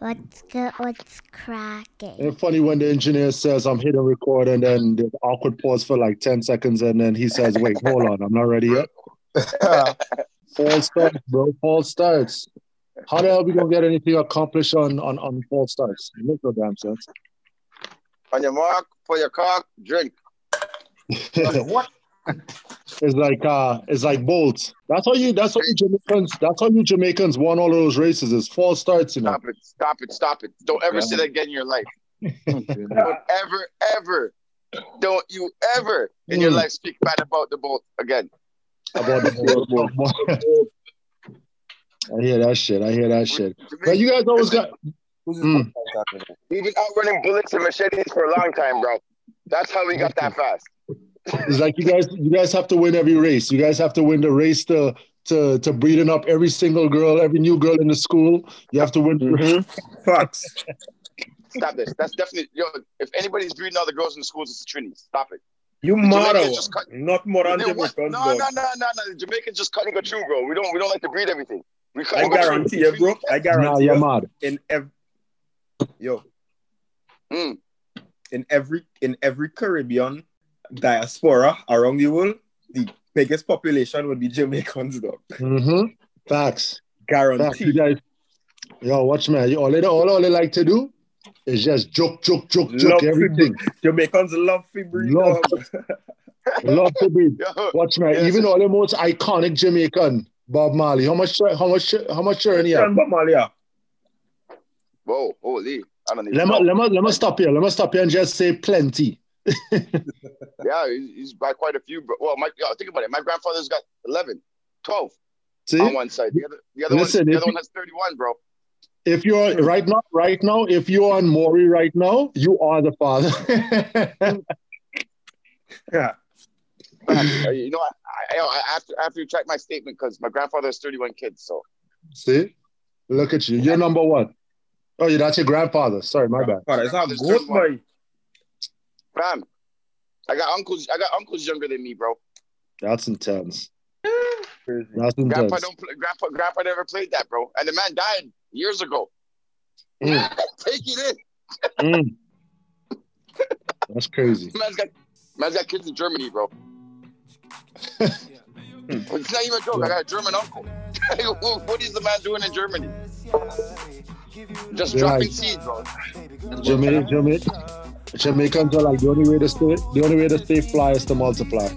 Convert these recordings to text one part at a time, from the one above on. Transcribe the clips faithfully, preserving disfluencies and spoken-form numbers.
What's good? What's cracking? It's funny when the engineer says, I'm hitting record, and then the awkward pause for like ten seconds, and then he says, wait, hold on, I'm not ready yet. False starts, bro. False starts. How the hell are we going to get anything accomplished on, on, on false starts? It makes no damn sense. On your mark, for your cock, drink. What? It's like uh, it's like bolts. That's how you. That's how you Jamaicans. That's how you Jamaicans won all those races. Is false starts, you know. Stop it! Stop it! Stop it! Don't ever yeah. say that again in your life. Don't ever, ever, don't you ever in mm. your life speak bad about the bolt again. About the bolt. I hear that shit. I hear that shit. But you guys always got. Mm. We've been out running bullets and machetes for a long time, bro. That's how we got that fast. It's like you guys, you guys have to win every race. You guys have to win the race to to to breeding up every single girl, every new girl in the school. You have to win. Mm-hmm. Fox. Stop this. That's definitely yo. If anybody's breeding all the girls in the schools, it's the Trini. Stop it. You model, not Morante. No, no, no, no, no. The Jamaicans just cutting a true girl. We don't, we don't like to breed everything. We I guarantee you, bro. I guarantee nah, you. In every yo, mm. in every in every Caribbean diaspora around the world, the biggest population would be Jamaicans, dog. Mm-hmm. Facts. Guaranteed. Facts. Yo, watch, man. Yo, all, they, all, all they like to do is just joke, joke, joke, joke, everything. Jamaicans love to breathe. Love, love to breathe. Watch, man. Yes. Even all the most iconic Jamaican, Bob Marley. How much, how much, how much churn he have? Bob Marley, yeah. Whoa, holy. I don't need let, me, let, me, let me stop here. Let me stop here and just say plenty. Yeah, he's by quite a few. Bro. Well, my yo, think about it. My grandfather's got eleven, twelve See? On one side. The other, the other, Listen, one, the other you, one has thirty-one, bro. If you're right now, right now, if you're on Maury right now, you are the father. Yeah. You know, I, I, I, have to, I have to retract my statement because my grandfather has thirty-one kids. So, see, look at you. You're number one. Oh, yeah, that's your grandfather. Sorry, my bad. It's not good, boy. Fam, I got uncles. I got uncles younger than me, bro. That's intense. That's intense. Grandpa don't play, grandpa, grandpa never played that, bro. And the man died years ago. Mm. Take it in. Mm. That's crazy. Man's got, man's got kids in Germany, bro. It's not even a joke. I got a German uncle. What is the man doing in Germany? Just They're dropping like, seeds, bro. Jamaica, Jamaica. Jamaicans are like the only way to stay. The only way to stay fly is to multiply.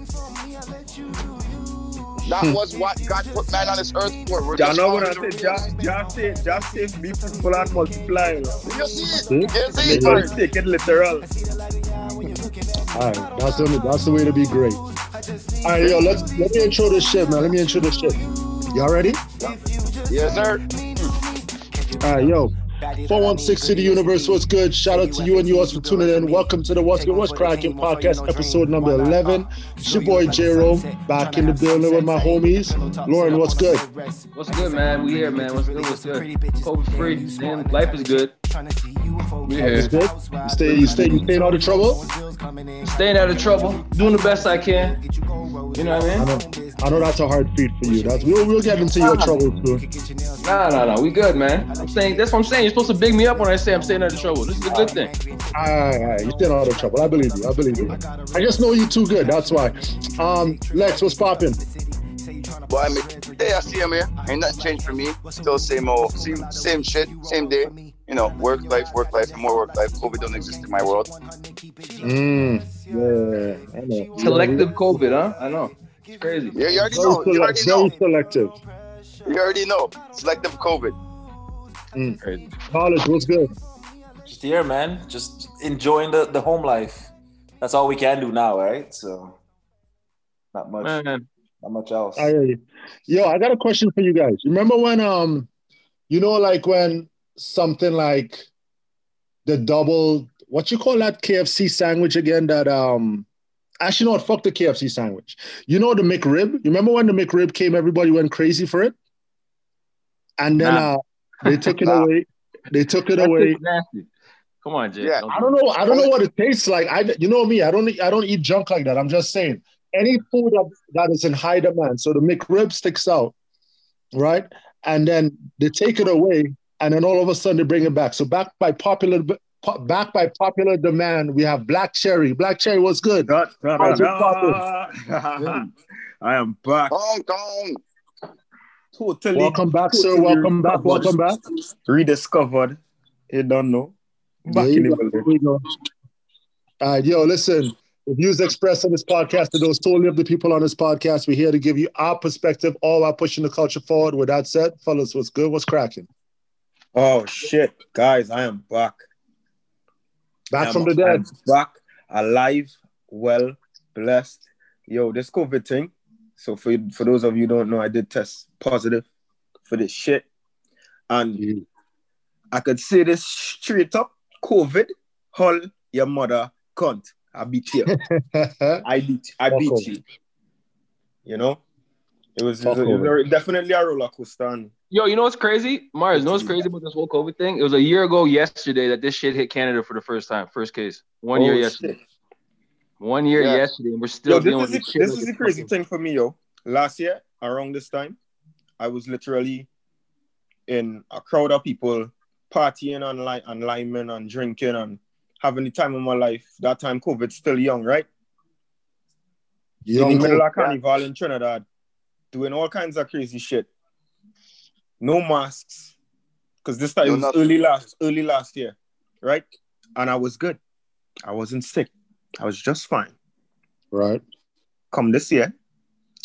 That was what God put man on this earth for. We're just just, just say, just say, be fruitful and multiply. You see it? You see it? Take it literal. All right, that's the that's the way to be great. All right, yo, let's let me intro this shit, man. Let me intro this shit. Y'all ready? Yeah. Yes, sir. All right, yo. four one six to the universe, what's good? Shout out to you and yours for tuning in. Welcome to the What's Good, What's Cracking podcast, episode number eleven. It's your boy J-Rome, back in the building with my homies. Lauren, what's good? What's good, man? We here, man. What's good, what's good? COVID free, man. Life is good. We here. It's good. You stay, you stay, you staying out of trouble? Staying out of trouble. Doing the best I can. You know what I mean? I know, I know that's a hard feat for you. That's, we'll, we'll get into your trouble, too. Nah, nah, nah. We good, man. I'm saying, that's what I'm saying. Supposed to big me up when I say I'm staying out of trouble. This is a good thing. Alright, alright. You're staying out of trouble. I believe you. I believe you. I just know you too good. That's why. Um, Lex, what's popping? Well, I mean, today I see him here. Ain't nothing changed for me. Still same old, same, same shit, same day. You know, work life, work life, and more work life. COVID don't exist in my world. Mm, yeah, I know. Selective COVID, huh? I know. It's crazy. Yeah, you already know. You already know. Very selective. You already know. Selective COVID. Mm. College, what's good? Just here, man. Just enjoying the, the home life. That's all we can do now, right? So, not much, man. Not much else. I hear you. Yo, I got a question for you guys. Remember when, um, you know, like when something like the double, what you call that K F C sandwich again? That um, actually, no, fuck the K F C sandwich. You know the McRib. You remember when the McRib came? Everybody went crazy for it, and then nah. uh. They took it wow. away. They took it That's away. Exactly. Come on, Jay. Yeah. I don't know. I don't know what it tastes like. I, you know me. I don't. I don't eat junk like that. I'm just saying. Any food that, that is in high demand, so the McRib sticks out, right? And then they take it away, and then all of a sudden they bring it back. So back by popular back by popular demand, we have Black Cherry. Black Cherry was good. Da, da, da, da. Yeah. I am back. Hong Kong. Totally. Welcome back, totally sir. Welcome back. Welcome back. Rediscovered. You don't know. Back in the building. Uh, yo, listen. The views expressed on this podcast are those solely of the people on this podcast. We're here to give you our perspective, all while pushing the culture forward. With that said, fellas, what's good? What's cracking? Oh, shit. Guys, I am back. Back I'm, from the dead. I'm back, alive, well, blessed. Yo, this COVID thing. So for, for those of you who don't know, I did test positive for this shit. And mm-hmm. I could say this straight up. COVID, hull your mother cunt. I beat you. I beat. I beat Fuck you. Off. You know, it was, it was, it was definitely a roller coaster. And yo, you know what's crazy, Marz? You know what's crazy about this whole COVID thing? It was a year ago yesterday that this shit hit Canada for the first time, first case. One oh, year shit. yesterday. One year yeah. yesterday, and we're still yo, this dealing with this shit. This is the crazy thing. thing for me, yo. Last year, around this time, I was literally in a crowd of people partying online, and liming and drinking and having the time of my life. That time, COVID, still young, right? Young in the middle of Carnival in Trinidad, doing all kinds of crazy shit. No masks, because this time, it was early last, early last year, right? And I was good. I wasn't sick. I was just fine. Right. Come this year,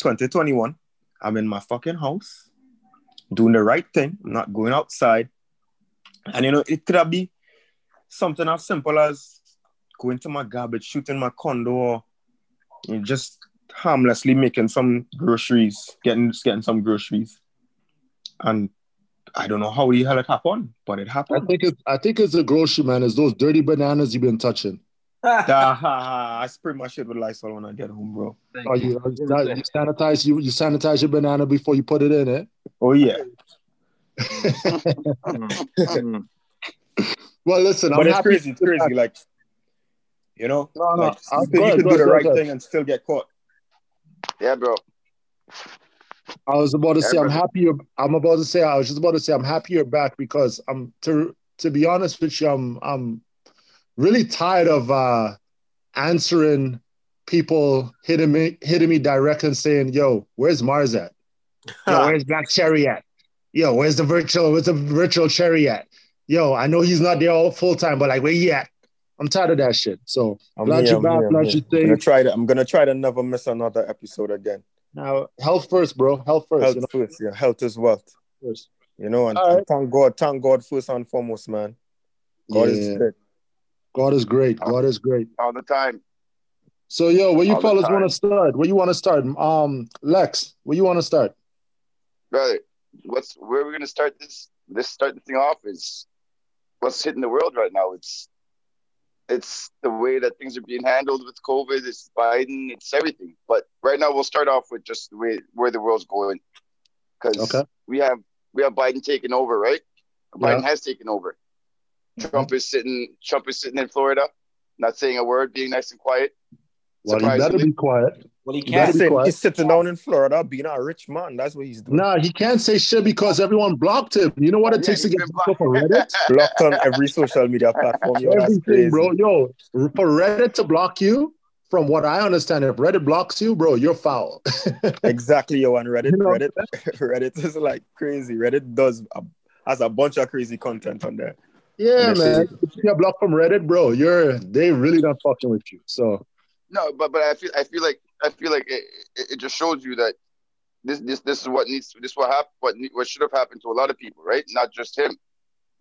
twenty twenty-one, I'm in my fucking house, doing the right thing. I'm not going outside. And, you know, it could be something as simple as going to my garbage, shooting my condo, or you know, just harmlessly making some groceries, getting just getting some groceries. And I don't know how the hell it happened, but it happened. I think it's, I think it's a grocery, man. It's those dirty bananas you've been touching. I spray my shit with Lysol when I get home, bro. Oh, you, you, sanitize, you, you sanitize your banana before you put it in, eh? Oh, yeah. Well, listen, but I'm it's happy crazy, it's crazy. Back. Like, you know, no, no, like, you could, ahead, you could bro, do the right ahead. thing and still get caught. Yeah, bro. I was about to yeah, say, bro. I'm happy. You're, I'm about to say, I was just about to say, I'm happy you're back because I'm to to be honest with you, I'm I'm really tired of uh, answering people hitting me hitting me direct and saying, "Yo, where's Marz at? Yo, where's Black Cherry at? Yo, where's the virtual? Where's the virtual Cherry at? Yo, I know he's not there all full time, but like, where you at?" I'm tired of that shit. So I'm glad you're back. Glad you think. I'm gonna try to. I'm gonna try to never miss another episode again. Now, health first, bro. Health first. Health you know? first. Yeah, health is wealth. First. You know, and, right. and thank God. Thank God first and foremost, man. God yeah. is great. God is great. God is great. All the time. So, yo, where you all fellas want to start? Where you want to start? Um, Lex, where you want to start? Brother, what's where we're gonna start this? This start the thing off is. What's hitting the world right now? It's it's the way that things are being handled with COVID. It's Biden. It's everything. But right now, we'll start off with just the way where the world's going, because okay. we have we have Biden taking over, right? Biden yeah. has taken over. Mm-hmm. Trump is sitting. Trump is sitting in Florida, not saying a word, being nice and quiet. Well, he better be quiet. Well, he can't. He's, he's sitting down in Florida being a rich man. That's what he's doing. No, nah, he can't say shit because everyone blocked him. You know what it yeah, takes to get people for Reddit? Blocked on every social media platform. Yo, everything, that's crazy. Bro. Yo, for Reddit to block you, from what I understand, if Reddit blocks you, bro, you're foul. Exactly, yo. And Reddit, you know, Reddit, Reddit is like crazy. Reddit does a, has a bunch of crazy content on there. Yeah, man. Crazy. If you're blocked from Reddit, bro, you're they really not fucking with you. So. No, but but I feel I feel like I feel like it, it just shows you that this this this is what needs this what happened what what should have happened to a lot of people, right? Not just him.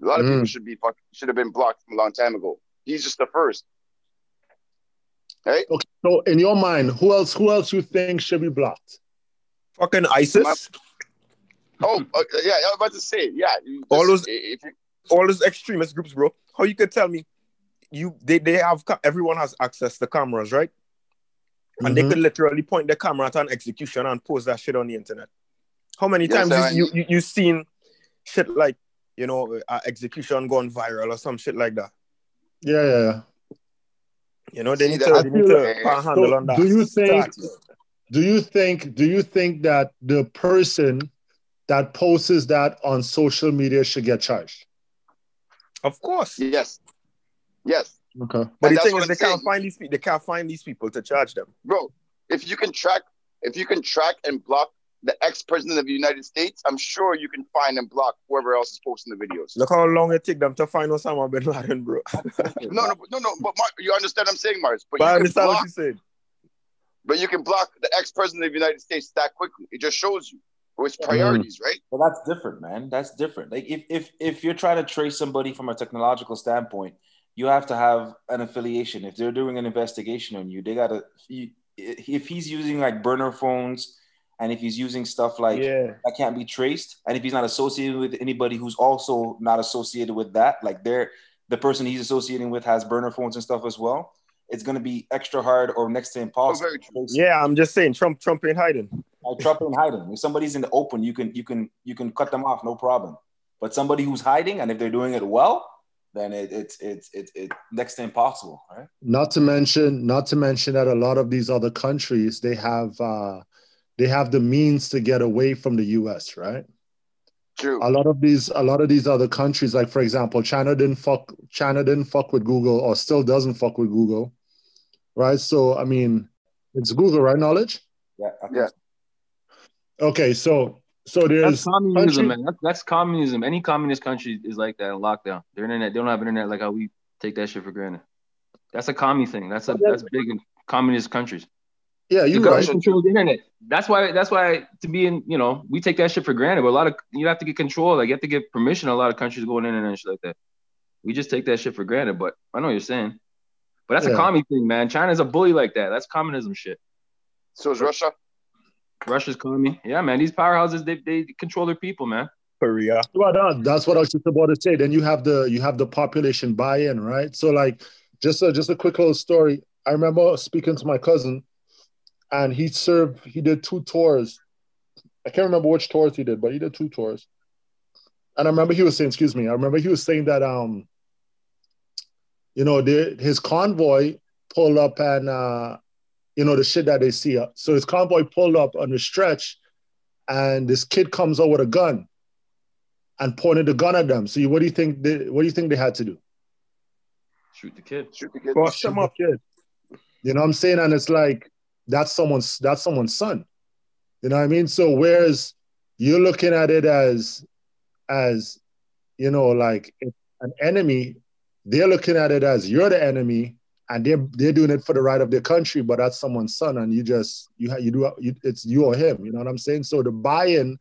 A lot of mm. people should be should have been blocked from a long time ago. He's just the first, right? Okay. So in your mind, who else who else you think should be blocked? Fucking ISIS. Oh uh, yeah, I was about to say yeah. This, all those if you, all those extremist groups, bro. How you could tell me? You they they have everyone has access to cameras, right? And mm-hmm. they could literally point the camera at an execution and post that shit on the internet. How many yes, times is, you, you you seen shit like, you know, uh, execution gone viral or some shit like that? Yeah, yeah, yeah. You know, they See, need to, they need to like, handle so on that. Do you think? Do you think? Do you think that the person that posts that on social media should get charged? Of course. Yes. Yes. Okay. But and the thing is, they saying. can't find these people. They can't find these people to charge them. Bro, if you can track, if you can track and block the ex-president of the United States, I'm sure you can find and block whoever else is posting the videos. Look how long it took them to find Osama bin Laden, bro. no, no, no, no. But Mark, you understand what I'm saying, Marz. But, but you I understand block, what you said. But you can block the ex-president of the United States that quickly. It just shows you. Or it's priorities, right? Well, that's different, man. That's different. Like, if, if if you're trying to trace somebody from a technological standpoint, you have to have an affiliation. If they're doing an investigation on you, they gotta. You, if he's using like burner phones, and if he's using stuff like yeah. that can't be traced, and if he's not associated with anybody who's also not associated with that, like they're the person he's associating with has burner phones and stuff as well. It's gonna be extra hard or next to impossible. Oh, yeah, I'm just saying, Trump, Trump ain't hiding. Like Trump ain't hiding. If somebody's in the open, you can you can you can cut them off, no problem. But somebody who's hiding, and if they're doing it well, then it it's it's it's it, next to impossible, right? Not to mention, not to mention that a lot of these other countries, they have uh, they have the means to get away from the U S, right? True. A lot of these, a lot of these other countries, like for example, China didn't fuck China didn't fuck with Google, or still doesn't fuck with Google, right? So I mean, it's Google, right? Knowledge. Yeah. Yeah. So. Okay, so so there's that's communism, man. That's, that's communism. Any communist country is like that in lockdown. Their internet, they don't have internet like how we take that shit for granted. That's a commie thing. That's a that's big in communist countries. Yeah, you guys right. control the internet. That's why that's why to be in, you know, we take that shit for granted. But a lot of you have to get control, like you have to get permission to a lot of countries going in and shit like that. We just take that shit for granted, but I know what you're saying. But that's yeah. a commie thing, man. China's a bully like that. That's communism shit. So is Russia. Russia's commie. Yeah, man. These powerhouses, they they control their people, man. Korea. Well, that's what I was just about to say. Then you have the you have the population buy-in, right? So like, just a, just a quick little story. I remember speaking to my cousin, and he served. He did two tours. I can't remember which tours he did, but he did two tours. And I remember he was saying, "Excuse me." I remember he was saying that um, you know, they, his convoy pulled up and. Uh, You know, the shit that they see. So his convoy pulled up on the stretch, and this kid comes out with a gun and pointed the gun at them. So you, what do you think? They, what do you think they had to do? Shoot the kid. Shoot the kid. Cross them up, kid. You know what I'm saying? And it's like that's someone's that's someone's son. You know what I mean? So whereas you're looking at it as as you know, like an enemy, they're looking at it as you're the enemy. And they're they're doing it for the right of their country, but that's someone's son, and you just you you do you, it's you or him. You know what I'm saying? So the buy-in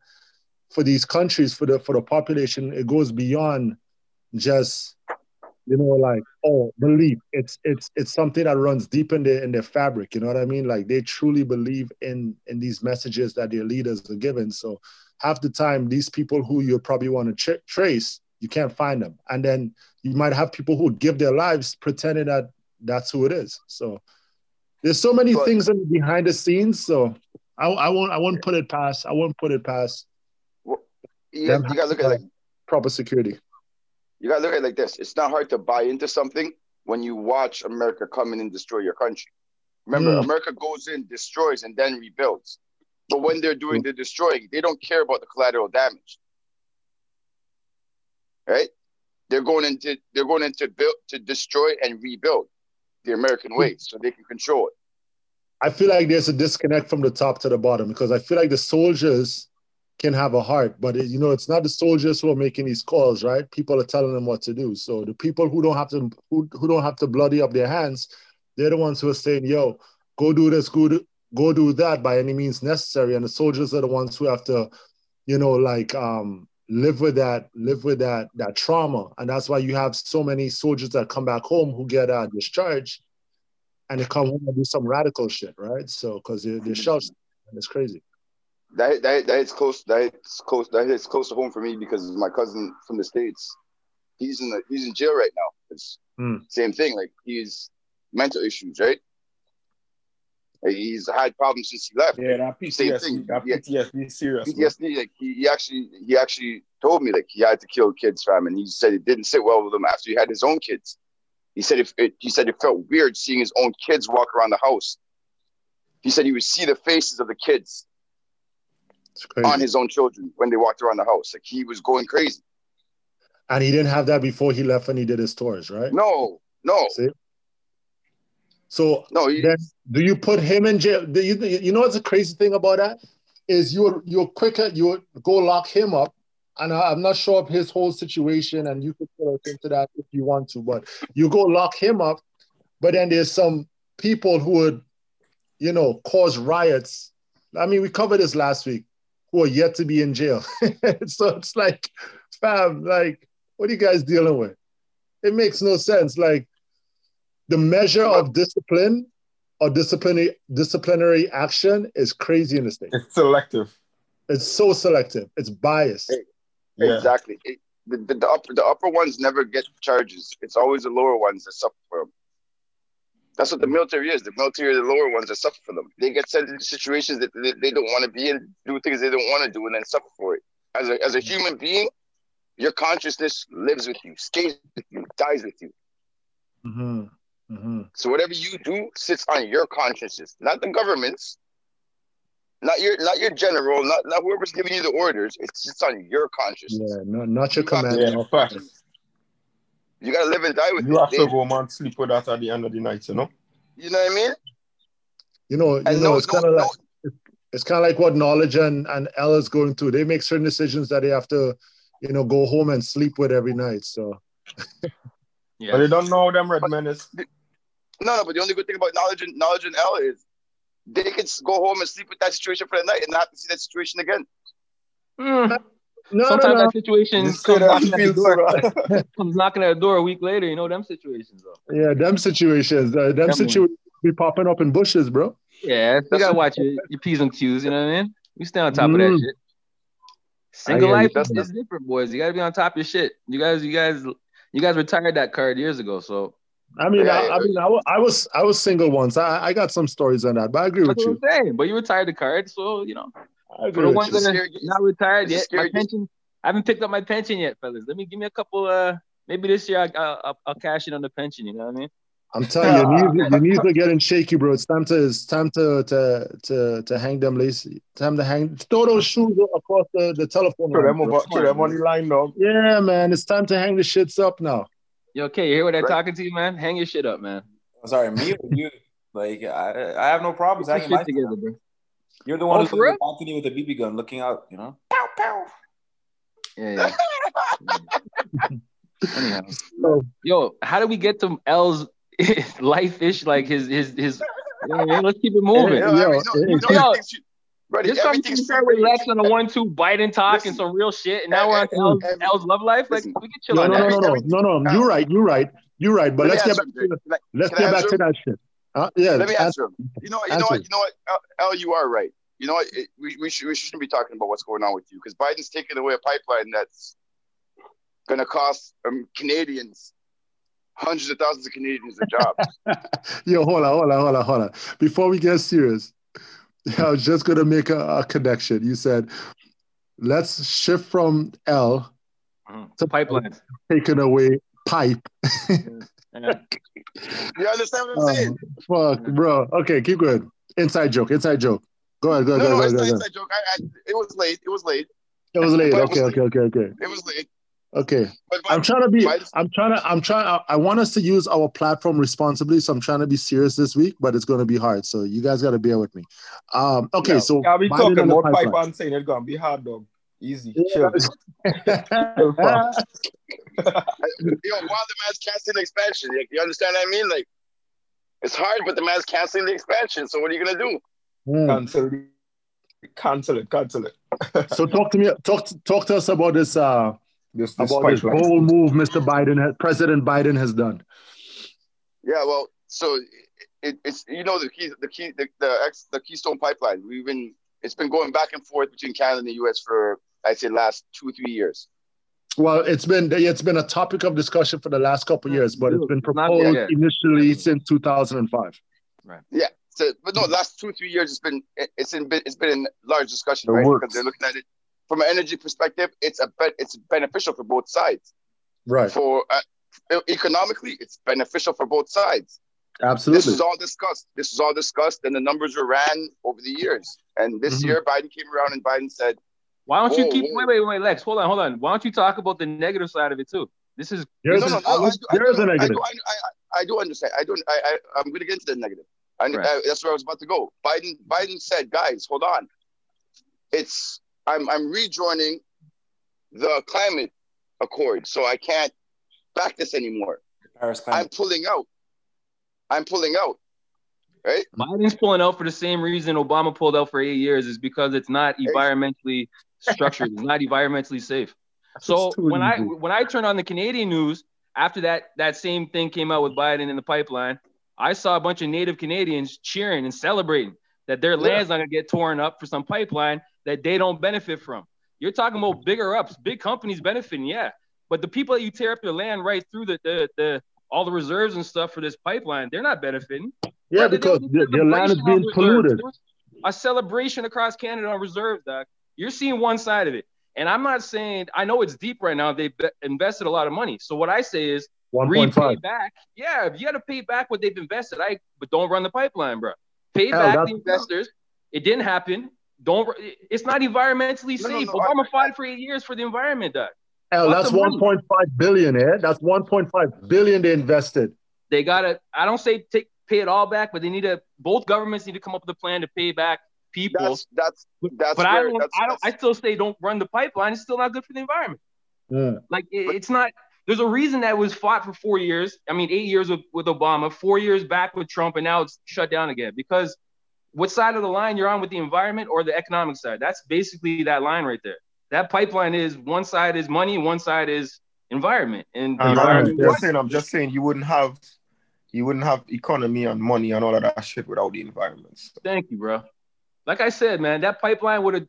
for these countries, for the for the population, it goes beyond just you know like oh belief. It's it's it's something that runs deep in their in their fabric. You know what I mean? Like they truly believe in in these messages that their leaders are giving. So half the time, these people who you probably want to tra- trace, you can't find them, and then you might have people who give their lives pretending that. That's who it is. So there's so many but, things in behind the scenes. So I, I won't. I won't put it past. I won't put it past. Well, yeah, you gotta look at like proper security. You gotta look at it like this. It's not hard to buy into something when you watch America come in and destroy your country. Remember, mm. America goes in, destroys, and then rebuilds. But when they're doing the destroying, they don't care about the collateral damage. Right? They're going into. They're going into build to destroy and rebuild. The American way, so they can control it. I feel like there's a disconnect from the top to the bottom because I feel like the soldiers can have a heart, but it, you know, it's not the soldiers who are making these calls, right? People are telling them what to do. So the people who don't have to who, who don't have to bloody up their hands, they're the ones who are saying, "Yo, go do this, go do, go do that by any means necessary." And the soldiers are the ones who have to, you know, like um, live with that, live with that that trauma, and that's why you have so many soldiers that come back home who get uh, discharged, and they come home and do some radical shit, right? So because they're, they're shells, and it's crazy. That that that is close. That is close. That is close to home for me because my cousin from the States, he's in the, he's in jail right now. It's mm. same thing. Like he's mental issues, right? Like, he's had problems since he left. Yeah, that P T S D, same thing. That P T S D, serious. P T S D, like he, he actually, he actually told me like he had to kill kids, fam, and he said it didn't sit well with him after he had his own kids. He said if it, he said it felt weird seeing his own kids walk around the house. He said he would see the faces of the kids on his own children when they walked around the house. Like he was going crazy. And he didn't have that before he left and he did his tours, right? No, no. See? So no, he, then do you put him in jail? Do you, you know what's the crazy thing about that? Is you're, you're quicker, you would go lock him up. And I, I'm not sure of his whole situation, and you could put us into that if you want to, but you go lock him up, but then there's some people who would, you know, cause riots. I mean, we covered this last week, who are yet to be in jail. So it's like, fam, like, what are you guys dealing with? It makes no sense. Like, the measure of discipline or disciplinary disciplinary action is crazy in the state. It's selective. It's so selective. It's biased. Hey. Yeah. Exactly. It, the, the, the, upper, the upper ones never get charges. It's always the lower ones that suffer for them. That's what the military is. The military are the lower ones that suffer for them. They get sent into situations that they, they don't want to be in, do things they don't want to do, and then suffer for it. As a, as a human being, your consciousness lives with you, stays with you, dies with you. Mm-hmm. Mm-hmm. So whatever you do sits on your consciences, not the government's. Not your, not your general, not, not whoever's giving you the orders. It's it's on your conscience. Yeah, no, not your you commander. Yeah, you gotta live and die with you it. You have to go and sleep with that at the end of the night, you know. You know what I mean? You know, you and know, no, it's no, kind of no. like it's, it's kind of like what Knowledge and and Elle is going through. They make certain decisions that they have to, you know, go home and sleep with every night. So, yeah, but they don't know them red men is. No, no, but the only good thing about Knowledge and Knowledge and Elle is, they could go home and sleep with that situation for the night and not have to see that situation again. Mm. No, Sometimes no, no. that situation comes, that knocking that door, comes knocking at the door a week later. You know, them situations, though. Yeah, them situations. Uh, them, them situations be popping up in bushes, bro. Yeah, you got to watch your, your P's and Q's, you know what I mean? We stay on top mm. of that shit. Single life is different, boys. You got to be on top of your shit. You guys, you guys, you guys retired that card years ago, so. I mean, yeah, I, I mean, I, I was, I was single once. I, I got some stories on that, but I agree with you. Saying, but you retired the card, so you know. I agree for the ones that are not retired yet, my pension. I haven't picked up my pension yet, fellas. Let me give me a couple. Uh, maybe this year I, I'll, I'll cash in on the pension. You know what I mean? I'm telling you, your knees are getting shaky, bro. It's time to, it's time to, to, to, to hang them lacy. Time to hang. Throw those shoes across the, the telephone line, dog. Yeah, man. It's time to hang the shits up now. You okay? You hear what I'm right. talking to you, man? Hang your shit up, man. I'm sorry, me or you? Like, I, I have no problems hanging my shit together, bro. You're the one oh, who's balcony with a B B gun, looking out, you know. Pow pow. Yeah. yeah. Anyhow, so, yo, how do we get to L's life-ish? Like his his his. You know, let's keep it moving. Yo, yo, yo, yo, Brody, this everything's straight with Lex on a one-two Biden talk listen, and some real shit, and now we're on L's, L's love life. Like listen, we can chill no, on no, that. No, no, no, no. You're right. You're right. You're right. But let's get back to the, let's get back to that shit. Uh, yeah. Let me answer him. You know. You answer. know. What, you know what? L, you are right. You know what? It, we we, should, we shouldn't be talking about what's going on with you because Biden's taking away a pipeline that's going to cost um, Canadians. Hundreds of thousands of Canadians a job. Yo, hold on, hold on, hold on, hold on. Before we get serious. I was just going to make a, a connection. You said, let's shift from L mm. to pipelines. Taking away pipe. Yeah. Yeah. You understand what I'm saying? Um, fuck, yeah. bro. Okay, keep going. Inside joke, inside joke. Go ahead, go ahead, no, go ahead. No, no, it's not inside joke. I, I, it was late, it was late. It was late, okay, okay, okay, okay. It was late. Okay. But, but, I'm trying to be, but, I'm trying to, I'm trying, I, I want us to use our platform responsibly. So I'm trying to be serious this week, but it's going to be hard. So you guys got to bear with me. Um, okay. Yeah, so I'll be talking about pipe and saying it's going to be hard, dog. Easy. Yeah. Chill. Yo, while the man's canceling the expansion, like, you understand what I mean? Like, it's hard, but the man's canceling the expansion. So what are you going to do? Mm. Cancel, cancel it, cancel it. So talk to me, talk, talk to us about this, uh, This, this about this whole move Mister Biden, has, President Biden has done. Yeah, well, so it, it's, you know, the key, the key, the, the, ex, the Keystone Pipeline, we've been, it's been going back and forth between Canada and the U S for, I'd say, last two, three years. Well, it's been, it's been a topic of discussion for the last couple of years, but it's been proposed yeah, yeah. initially since two thousand five. Right. Yeah. So, but no, last two, three years, it's been, it's in, it's been in large discussion, it right? Works. Because they're looking at it. From an energy perspective, it's a be- it's beneficial for both sides. Right. For uh, economically, it's beneficial for both sides. Absolutely. This is all discussed. This is all discussed, and the numbers were ran over the years. And this mm-hmm. year, Biden came around and Biden said, Why don't whoa, you keep whoa. wait, wait, wait, Lex? Hold on, hold on. Why don't you talk about the negative side of it too? This is there's no, no, no, no, a negative. I, I, I do understand. I don't. I, I I'm going to get into the negative. And right. I, that's where I was about to go. Biden. Biden said, guys, hold on. It's I'm I'm rejoining the climate accord, so I can't back this anymore. Paris climate. I'm pulling out. I'm pulling out. Right? Biden's pulling out for the same reason Obama pulled out for eight years is because it's not environmentally structured. It's not environmentally safe. So when I when I turned on the Canadian news after that that same thing came out with Biden in the pipeline, I saw a bunch of Native Canadians cheering and celebrating that their yeah. land's not gonna get torn up for some pipeline that they don't benefit from. You're talking about bigger ups, big companies benefiting, yeah. But the people that you tear up their land right through the the, the all the reserves and stuff for this pipeline, they're not benefiting. Yeah, right, because your land is being polluted. A celebration across Canada on reserve, Doc. You're seeing one side of it. And I'm not saying, I know it's deep right now. They've invested a lot of money. So what I say is repay back. Yeah, if you got to pay back what they've invested, I but don't run the pipeline, bro. Pay Hell, back the investors. It didn't happen. Don't. It's not environmentally no, safe. No, no, Obama I, fought for eight years for the environment, Doc. Hell, that's one point five billion dollars, eh? That's one point five billion dollars they invested. They got to, I don't say take, pay it all back, but they need to, both governments need to come up with a plan to pay back people. That's, that's, that's but where, I don't, that's, I don't, that's, I still say don't run the pipeline. It's still not good for the environment. Yeah. Like it, but, it's not, there's a reason that was fought for four years. I mean, eight years with, with Obama, four years back with Trump, and now it's shut down again because what side of the line you're on with the environment or the economic side? That's basically that line right there. That pipeline is one side is money, one side is environment. And I'm, environment just saying, I'm just saying you wouldn't have you wouldn't have economy and money and all of that shit without the environment. So. Thank you, bro. Like I said, man, that pipeline would have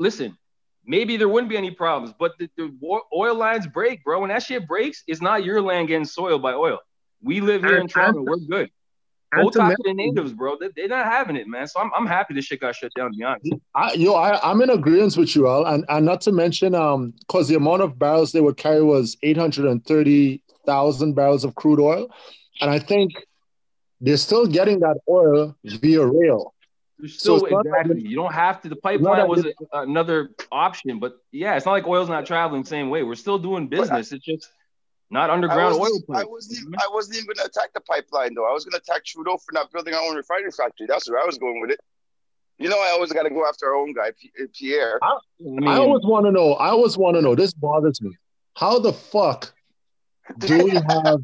listen. Maybe there wouldn't be any problems, but the, the oil lines break, bro. When that shit breaks, it's not your land getting soiled by oil. We live here and, in Toronto. We're good. Go talk to the natives, bro. They're not having it, man. So I'm, I'm happy this shit got shut down, to be honest. I, yo, I, I'm in agreement with you, Al. And, and not to mention, um, because the amount of barrels they would carry was eight hundred thirty thousand barrels of crude oil. And I think they're still getting that oil via rail. You're still, so exactly. Like, you don't have to. The pipeline was a, another option. But, yeah, it's not like oil's not traveling the same way. We're still doing business. I, it's just... Not underground oil plants. I wasn't even, I wasn't even going to attack the pipeline, though. I was going to attack Trudeau for not building our own refinery factory. That's where I was going with it. You know, I always got to go after our own guy, Pierre. I, I, mean, I always want to know. I always want to know. This bothers me. How the fuck do we have...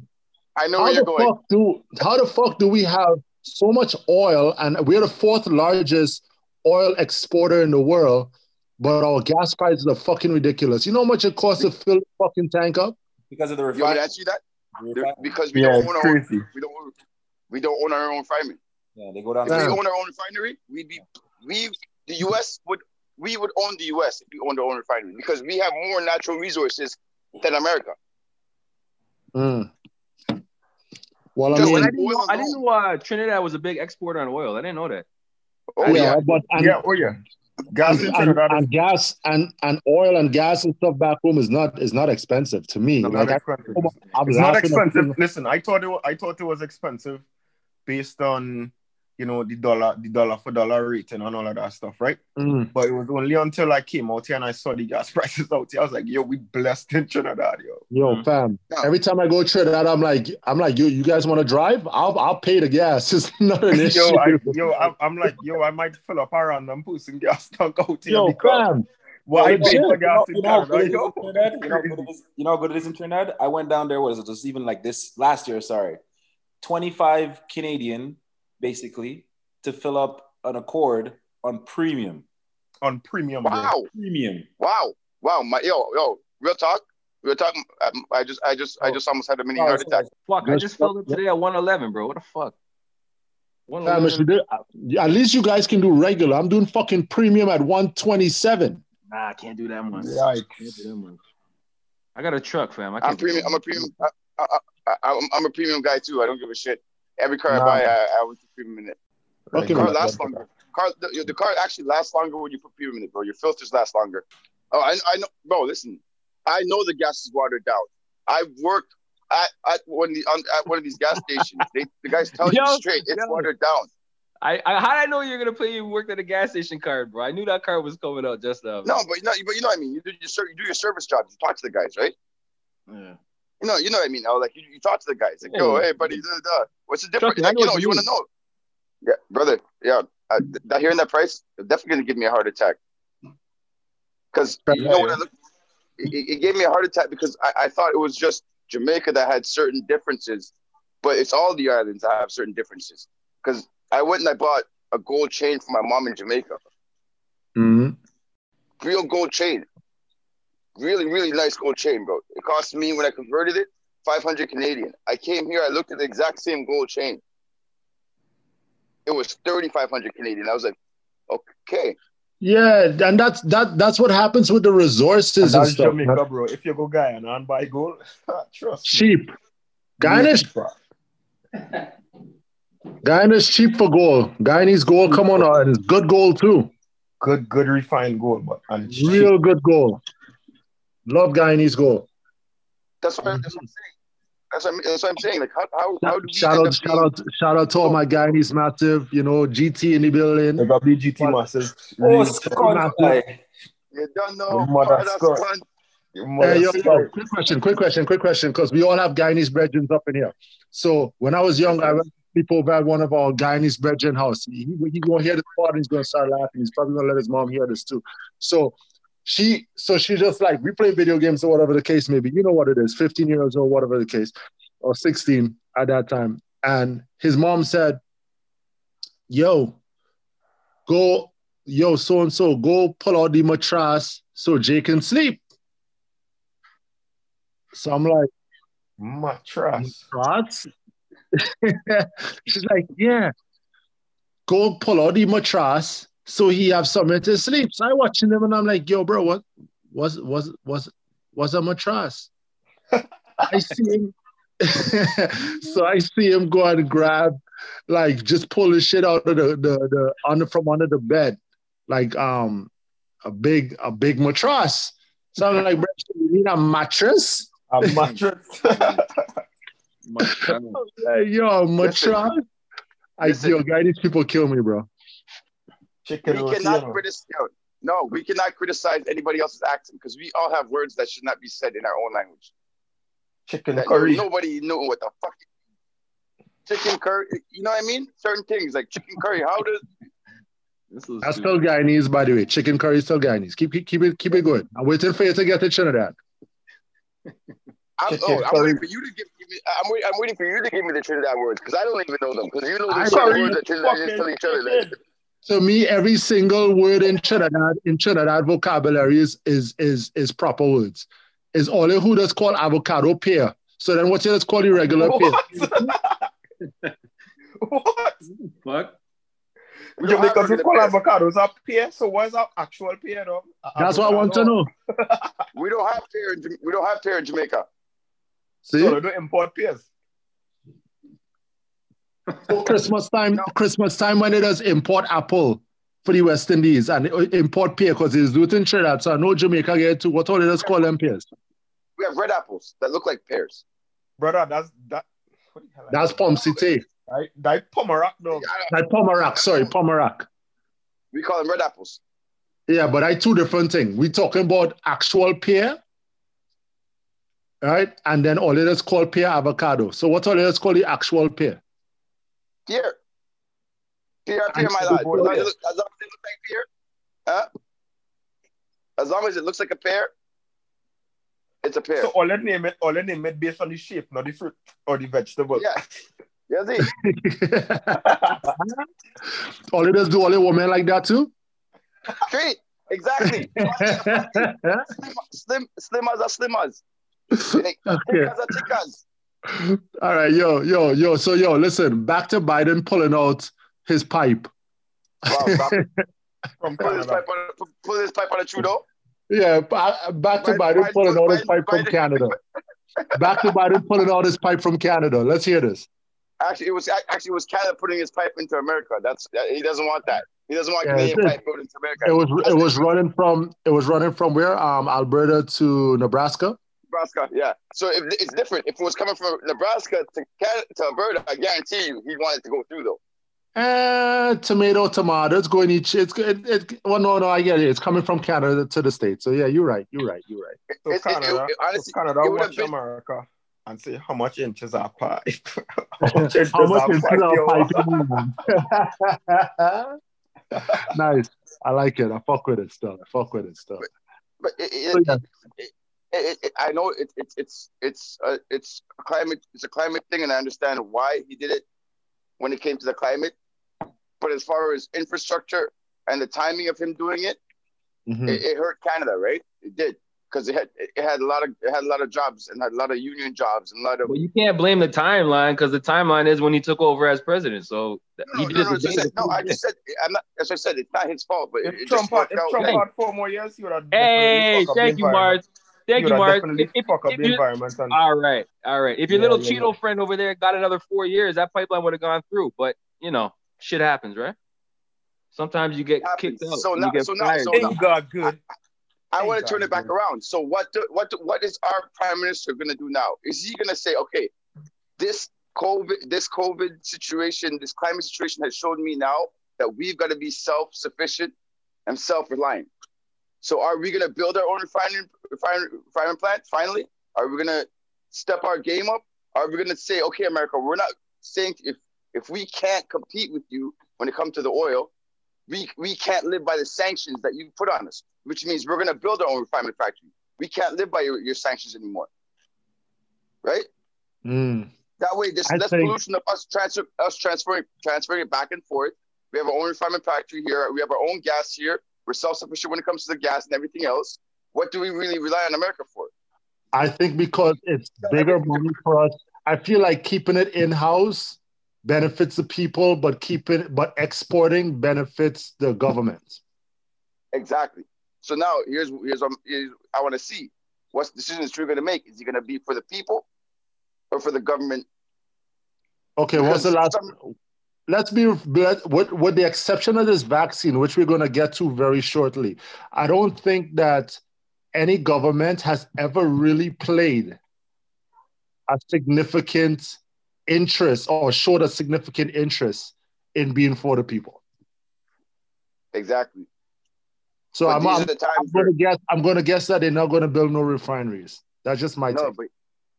I know where you're going. Do, how the fuck do we have so much oil, and we're the fourth largest oil exporter in the world, but our gas prices are fucking ridiculous. You know how much it costs to fill the fucking tank up? Because of the refinery. You would ask you that? They're, because we, yeah, don't own our own, we, don't own, we don't own our own refinery. Yeah, they go down. If down. we own our own refinery, we'd be, we, the U S would, we would own the U S if we owned our own refinery because we have more natural resources than America. Mm. Well, I, mean, I didn't know, I didn't know uh, Trinidad was a big exporter on oil. I didn't know that. Oh, yeah. yeah. But, and, yeah, oh, yeah. Gas and, and, and gas and, and oil and gas and stuff back home is not is not expensive to me. It's like not expensive. I, it's not expensive. Listen, I thought it was, I thought it was expensive based on you know the dollar the dollar for dollar rate and all of that stuff, right? Mm. But it was only until I came out here and I saw the gas prices out here. I was like, yo, we blessed in Trinidad, yo. Yo, mm. fam. Yeah. Every time I go to Trinidad, I'm like, I'm like, yo, you guys want to drive? I'll I'll pay the gas. It's not an issue. Yo, I, yo I, I'm like, yo, I might fill up a random pussing gas tank out here. Yo, fam. Well, I paid for gas in Trinidad. You know how good it is in Trinidad? I went down there, what is it? Just even like this last year, sorry. twenty-five Canadian. Basically, to fill up an Accord on premium, on premium, wow, bro. premium, wow, wow, my yo, yo, real talk, real talk. I, I just, I just, oh. I just almost had a mini oh, heart attack. Fuck, I just filled up today at one eleven, bro. What the fuck? one eleven At least you guys can do regular. I'm doing fucking premium at one twenty seven. Nah, I can't do that much. Yeah, I can't do that much. I got a truck, fam. I can't I'm premium. I'm a premium. I, I, I, I, I'm a premium guy too. I don't give a shit. Every car no. I buy, I, I would put premium in it. Okay, car lasts longer. Car, the, the car actually lasts longer when you put premium in it, bro. Your filters last longer. Oh, I, I know, bro. Listen, I know the gas is watered down. I worked at, at one of the, on, at one of these gas stations. They, the guys tell yo, you straight, it's yo. watered down. I, I how did I know you're gonna play? You worked at a gas station card, bro. I knew that card was coming out just now. No, but you know, but you know what I mean. You do your you do your service job. You talk to the guys, right? Yeah. You know, you know what I mean. Now, like you, you talk to the guys. Like, yeah. Yo, hey, buddy, duh, duh. What's the difference? Like, you know, you want to know. Yeah, brother. Yeah, uh, that hearing that price, definitely gonna give me a heart attack. Because you know what I look, it, it gave me a heart attack because I, I thought it was just Jamaica that had certain differences, but it's all the islands that have certain differences. Because I went and I bought a gold chain for my mom in Jamaica. Mm-hmm. Real gold chain. Really, really nice gold chain, bro. It cost me, when I converted it, five hundred Canadian. I came here, I looked at the exact same gold chain. It was thirty-five hundred Canadian. I was like, okay. Yeah, and that's that. That's what happens with the resources and, and stuff. Jamaica, bro. If you go Guyana and buy gold, trust cheap. Guyana's Guyana's cheap for gold. Guyanese gold, come on, and it's good gold too. Good, good refined gold, but and real cheap. Good gold. Love Guyanese gold. That's what, I, that's what I'm saying. That's what, I'm, that's what I'm saying. Like, how, how, how do we shout out, shout out, shout out to all my Guyanese massive, you know, G T in the building. They got B G T massive. Oh, Scott, you don't know. Mother Scott. Uh, yo, yo, quick question, quick question, quick question, because we all have Guyanese brethren up in here. So when I was young, I went to sleep over at one of our Guyanese brethren house. He, he gonna hear this part and he's gonna start laughing. He's probably gonna let his mom hear this too. So. She, so she's just like, we play video games or whatever the case may be. You know what it is, fifteen years old, whatever the case, or sixteen at that time. And his mom said, yo, go, yo, so-and-so, go pull out the mattress so Jay can sleep. So I'm like, mattress? Mattress? She's like, yeah, go pull out the mattress. So he have somewhere to sleep. So I watching them and I'm like, yo, bro, what was was was was a mattress? I see him. So I see him go and grab, like, just pull the shit out of the the, the under from under the bed, like um a big a big mattress. So I'm like, bro, you need a mattress? A mattress. Like, yo, a mattress. I yo, guy, these people kill me, bro. Chicken we cannot criticize. No, we cannot criticize anybody else's accent because we all have words that should not be said in our own language. Chicken that curry. Nobody knew what the fuck. Chicken curry. You know what I mean? Certain things like chicken curry. How does? That's still Guyanese, by the way. Chicken curry is still Guyanese. Keep keep keep it keep it going. I'm waiting for you to get to Trinidad. I'm, oh, I'm waiting for you to give me. I'm waiting. I'm waiting for you to give me the Trinidad words because I don't even know them. Because you know the words that Trinidad tell each other. Like, to me, every single word in Trinidad, in Trinidad vocabulary is is is, is proper words. Is all who does call avocado pear. So then what's it that's called irregular pear? What? What? Yo, because you call avocados a pear, so what's our actual pear though? That's avocado. What I want to know. We don't have pear in we don't have pear in Jamaica. See? So they don't import pears. So Christmas time, no. Christmas time when it does import apple for the West Indies and import pear because it's doing in Trinidad. So I know Jamaica get to what all it does call them pears. We have red apples that look like pears. Brother, that's that. What the hell that's pomsite. That, that pomerac, no. That pomerac, sorry, pomerac. We call them red apples. Yeah, but I two different things. We talking about actual pear. Right? And then all it is called pear avocado. So what all it is called the actual pear? Pierre. Pierre, Pierre, my lad. As long as it looks like Pierre. Huh? As long as it looks like a pear, it's a pear. So all that name it, all that name it based on the shape, not the fruit or the vegetable. Yeah. You see? All it does do all the women like that too? Great. Exactly. Slim, slim as a slim as. Thick as a thick as. All right, yo, yo, yo. So, yo, listen, back to Biden pulling out his pipe. Wow, from pulling his pipe out of Trudeau? Yeah, back to Biden, Biden pulling Biden, out his pipe Biden, from Biden. Canada. Back to Biden pulling out his pipe from Canada. Let's hear this. Actually, it was actually it was Canada putting his pipe into America. That's he doesn't want that. He doesn't want yeah, Canadian pipe going into America. It was That's it was running from it was running from where? Um, Alberta to Nebraska. Nebraska, yeah. So if, it's different. If it was coming from Nebraska to Canada, to Alberta, I guarantee you he wanted to go through, though. Uh, tomato, tomato. It's going each. It's it, it. Well, no, no. I get it. It's coming from Canada to the States. So yeah, you're right. You're right. You're right. So it, Canada, it, it, honestly, so Canada, watch been... America and see how much inches are pipe. How much inches are pipe? Nice. I like it. I fuck with it still. I fuck with it still. But, but it, it, so, yeah. it, It, it, I know it, it, it's it's uh, it's a climate it's a climate thing, and I understand why he did it when it came to the climate. But as far as infrastructure and the timing of him doing it, mm-hmm. it, it hurt Canada, right? It did, because it had it had a lot of it had a lot of jobs and had a lot of union jobs and a lot of. Well, you can't blame the timeline, because the timeline is when he took over as president. So no, he did no, no, just said, no, I just said I'm not. As I said, it's not his fault. But if it Trump had hey. four more years, he would have. Hey, thank you, Marz. Thank you, you Marz. If, if, fuck if, up if the environment and... All right, all right. If your yeah, little yeah, Cheeto yeah. friend over there got another four years, that pipeline would have gone through. But you know, shit happens, right? Sometimes you get kicked out. So now, so now, so now, God, good. I, I want to turn it back good. around. So what? Do, what? Do, what is our prime minister going to do now? Is he going to say, okay, this COVID, this COVID situation, this climate situation has shown me now that we've got to be self-sufficient and self-reliant. So are we going to build our own refining, refining, refining plant finally? Are we going to step our game up? Are we going to say, okay, America, we're not saying if if we can't compete with you when it comes to the oil, we we can't live by the sanctions that you put on us, which means we're going to build our own refinement factory. We can't live by your, your sanctions anymore, right? Mm. That way, this less think... pollution of us, transfer, us transferring, transferring it back and forth. We have our own refinement factory here. We have our own gas here. We're self-sufficient when it comes to the gas and everything else. What do we really rely on America for? I think because it's bigger money for us. I feel like keeping it in-house benefits the people, but keeping but exporting benefits the government. Exactly. So now here's here's what I want to see. What decision is Trudeau going to make? Is he going to be for the people or for the government? Okay, because what's the last... Some- Let's be, let, with, with the exception of this vaccine, which we're going to get to very shortly, I don't think that any government has ever really played a significant interest or showed a significant interest in being for the people. Exactly. So I'm, I'm, I'm going to guess, I'm going to guess that they're not going to build no refineries. That's just my no, take. But,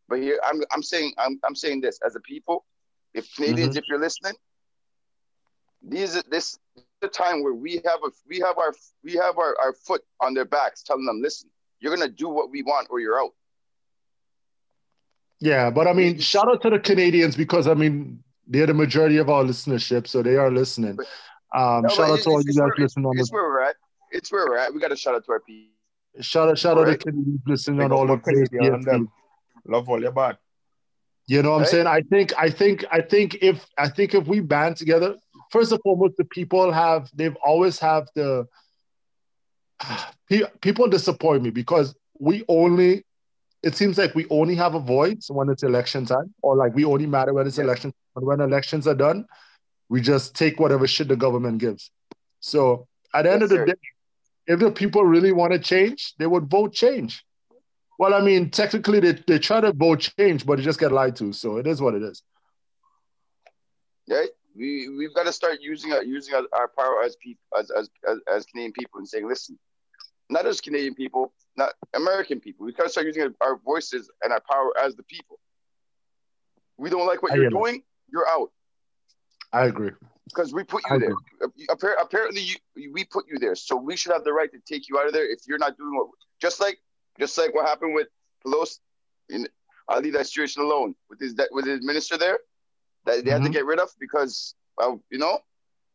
but here, I'm, I'm saying, I'm, I'm saying this as a people, if Canadians, mm-hmm. if you're listening, These this the time where we have a we have our we have our, our foot on their backs, telling them, listen, you're gonna do what we want or you're out. Yeah, but I mean, shout out to the Canadians, because I mean they're the majority of our listenership, so they are listening. Um, no, shout out to all you guys listening on this. It's where we're at. It's where we're at. We got to shout out to our people. Shout out, shout out to the Canadians listening on all of this. Love all your back. You know what I'm saying? I think I think I think if I think if we band together. First and foremost, the people have, they've always have the, people disappoint me because we only, it seems like we only have a voice when it's election time, or like we only matter when it's yeah. election time. When elections are done, we just take whatever shit the government gives. So at the yes, end of sir. the day, if the people really want to change, they would vote change. Well, I mean, technically they, they try to vote change, but they just get lied to. So it is what it is. Right. We we've got to start using our using our, our power as people as, as as as Canadian people and saying, listen, not as Canadian people, not American people. We've got to start using our voices and our power as the people. We don't like what I you're doing. It. You're out. I agree. Because we put you I there. Agree. Apparently, you, we put you there, so we should have the right to take you out of there if you're not doing what. Just like just like what happened with Pelosi. I'll leave that situation alone with his with his minister there. That they had mm-hmm. to get rid of because, uh, you know,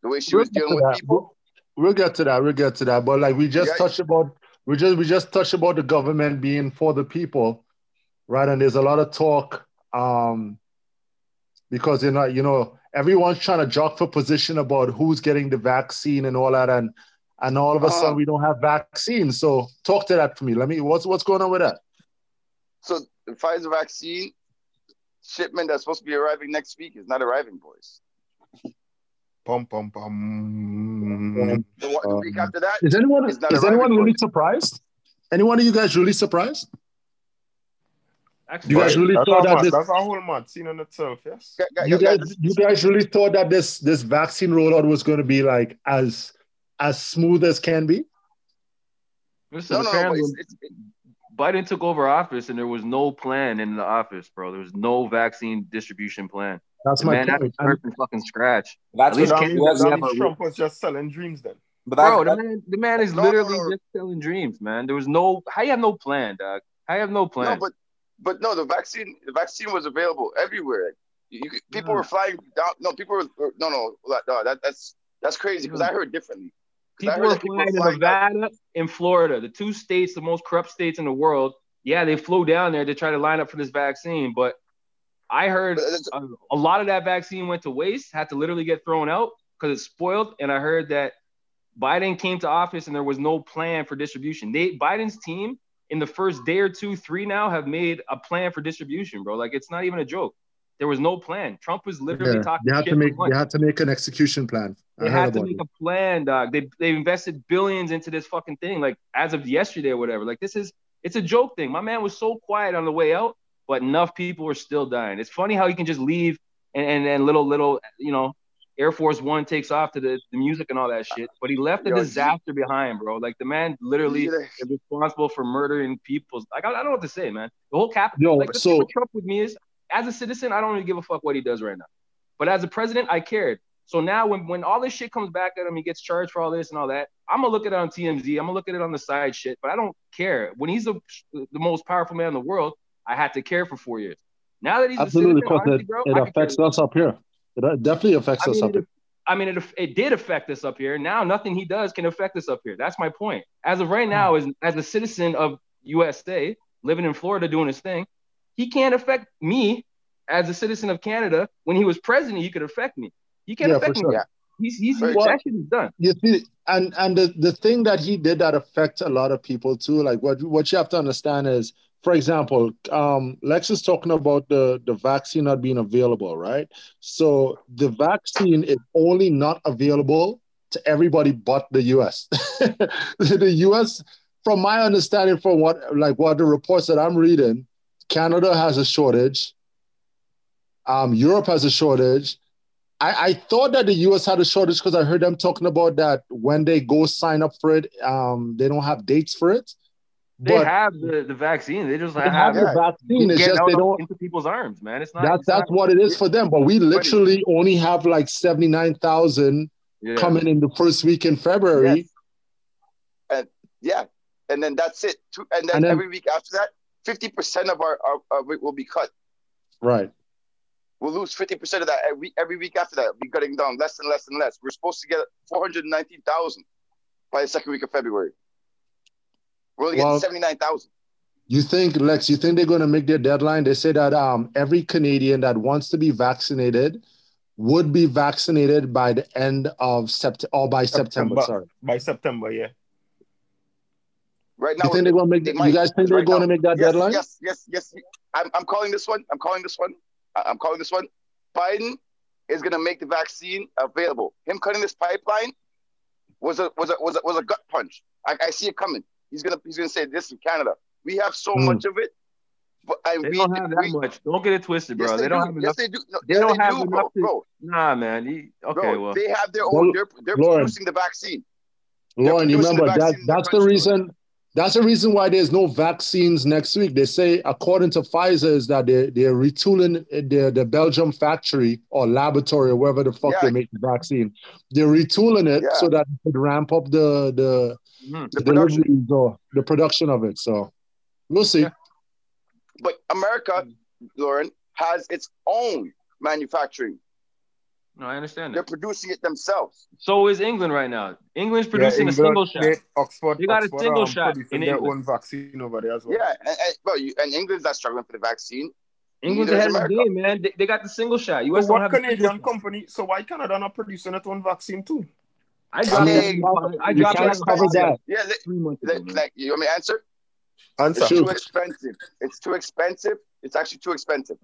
the way she we'll was dealing with that. people. We'll, we'll get to that. We'll get to that. But like we just yeah. touched about, we just we just touched about the government being for the people, right? And there's a lot of talk um, because they're not, you know, everyone's trying to jock for position about who's getting the vaccine and all that, and and all of a uh, sudden we don't have vaccines. So talk to that for me. Let me. What's what's going on with that? So the Pfizer vaccine. Shipment that's supposed to be arriving next week is not arriving, boys. Pum, pum, pum. The, the um, week after that, is anyone, is anyone really surprised? Anyone of you guys really surprised? You guys really that's thought that much, this, that's a whole month seen on itself, yes. Yeah, yeah, you guys, yeah. you guys really thought that this this vaccine rollout was going to be like as as smooth as can be? Listen, no, no, no, it's, it's, it, Biden took over office, and there was no plan in the office, bro. There was no vaccine distribution plan. That's the my man, point. That's from fucking scratch. That's what I mean, Trump route. was just selling dreams then. But bro, that, the, man, the man is no, literally no, no. just selling dreams, man. There was no. I have no plan, dog. I have no plan. No, but but no, the vaccine, the vaccine was available everywhere. You, you, people yeah. were flying down. No, people were no, no. no that, that's that's crazy because yeah. I heard differently. People were flying to Nevada and Florida, the two states, the most corrupt states in the world. Yeah, they flew down there to try to line up for this vaccine, but I heard a, a lot of that vaccine went to waste, had to literally get thrown out because it's spoiled. And I heard that Biden came to office and there was no plan for distribution. They, Biden's team in the first day or two, three now have made a plan for distribution, bro. Like, it's not even a joke. There was no plan. Trump was literally yeah, talking they had shit to make. They had to make an execution plan. They I had to make it. a plan, dog. They they invested billions into this fucking thing, like as of yesterday or whatever. Like this is it's a joke thing. My man was so quiet on the way out, but enough people were still dying. It's funny how you can just leave and and, and little little you know Air Force One takes off to the, the music and all that shit. But he left a Yo, disaster he, behind, bro. Like the man literally is responsible for murdering people. Like I, I don't know what to say, man. The whole capital. Like the so, thing with Trump with me is, as a citizen, I don't even give a fuck what he does right now. But as a president, I cared. So now when, when all this shit comes back at him, he gets charged for all this and all that, I'm going to look at it on T M Z. I'm going to look at it on the side shit. But I don't care. When he's the, the most powerful man in the world, I had to care for four years. Now that he's Absolutely, the citizen, honestly, bro, it, it affects us up here. It definitely affects I mean, us up it, here. I mean, it, it did affect us up here. Now nothing he does can affect us up here. That's my point. As of right now, as, as a citizen of U S A, living in Florida, doing his thing, he can't affect me as a citizen of Canada. When he was president, he could affect me. He can't yeah, affect sure. me. He's, he's, he's well, that shit is done. You see, and and the, the thing that he did that affects a lot of people too. Like what what you have to understand is, for example, um, Lex is talking about the, the vaccine not being available, right? So the vaccine is only not available to everybody but the U S The U S, from my understanding, from what like what the reports that I'm reading, Canada has a shortage. Um, Europe has a shortage. I, I thought that the U S had a shortage because I heard them talking about that when they go sign up for it, um, they don't have dates for it. They but have the, the vaccine. They just they have, have the vaccine. It's just they don't into people's arms, man. It's not. That's it's that's not, what it is for them. But we literally only have like seventy-nine thousand yeah. coming in the first week in February. Yes. And yeah, and then that's it. And then, and then every week after that, fifty percent of our, our, our will be cut. Right. We'll lose fifty percent of that every, every week after that. We'll be cutting down less and less and less. We're supposed to get four hundred nineteen thousand by the second week of February. We're only getting well, seventy-nine thousand. You think, Lex, you think they're going to make their deadline? They say that um, every Canadian that wants to be vaccinated would be vaccinated by the end of September, or by September, September, sorry. By September, yeah. Right now, you think they're going to make? They you guys think they're right going now. to make that yes, deadline? Yes, yes, yes. I'm, I'm calling this one. I'm calling this one. I'm calling this one. Biden is going to make the vaccine available. Him cutting this pipeline was a was a was a, was a gut punch. I, I see it coming. He's gonna he's gonna say this in Canada. We have so mm. much of it, but I they we, don't have that we, much. Don't get it twisted, bro. Yes, they, they don't do. have enough. Yes, they do. No, they yes, don't they have do, enough. Bro, to, bro. Nah, man. He, okay, bro, well, they have their own. They're, they're Lauren, producing the vaccine. Lauren, you remember that? That's the reason. That's the reason why there's no vaccines next week. They say, according to Pfizer, is that they're, they're retooling their the Belgium factory or laboratory or wherever the fuck yeah. they make the vaccine. They're retooling it yeah. so that it could ramp up the the, mm-hmm. the, the production or the production of it. So we'll see. Yeah. But America, Lauren, has its own manufacturing. No, I understand that. They're producing it themselves. So is England right now. England's producing yeah, England, a single shot. Oxford, you got Oxford, a single um, shot in their England. own vaccine over there as well. Yeah, and, and, well, you, and England's not struggling for the vaccine. England's ahead of the game, man. They, they got the single shot. U S so don't what have Canadian company? So why Canada not producing its own vaccine too? I dropped it. I dropped that. Yeah, they, they, like, you want me to answer? Answer. It's too expensive. It's too expensive. It's actually too expensive.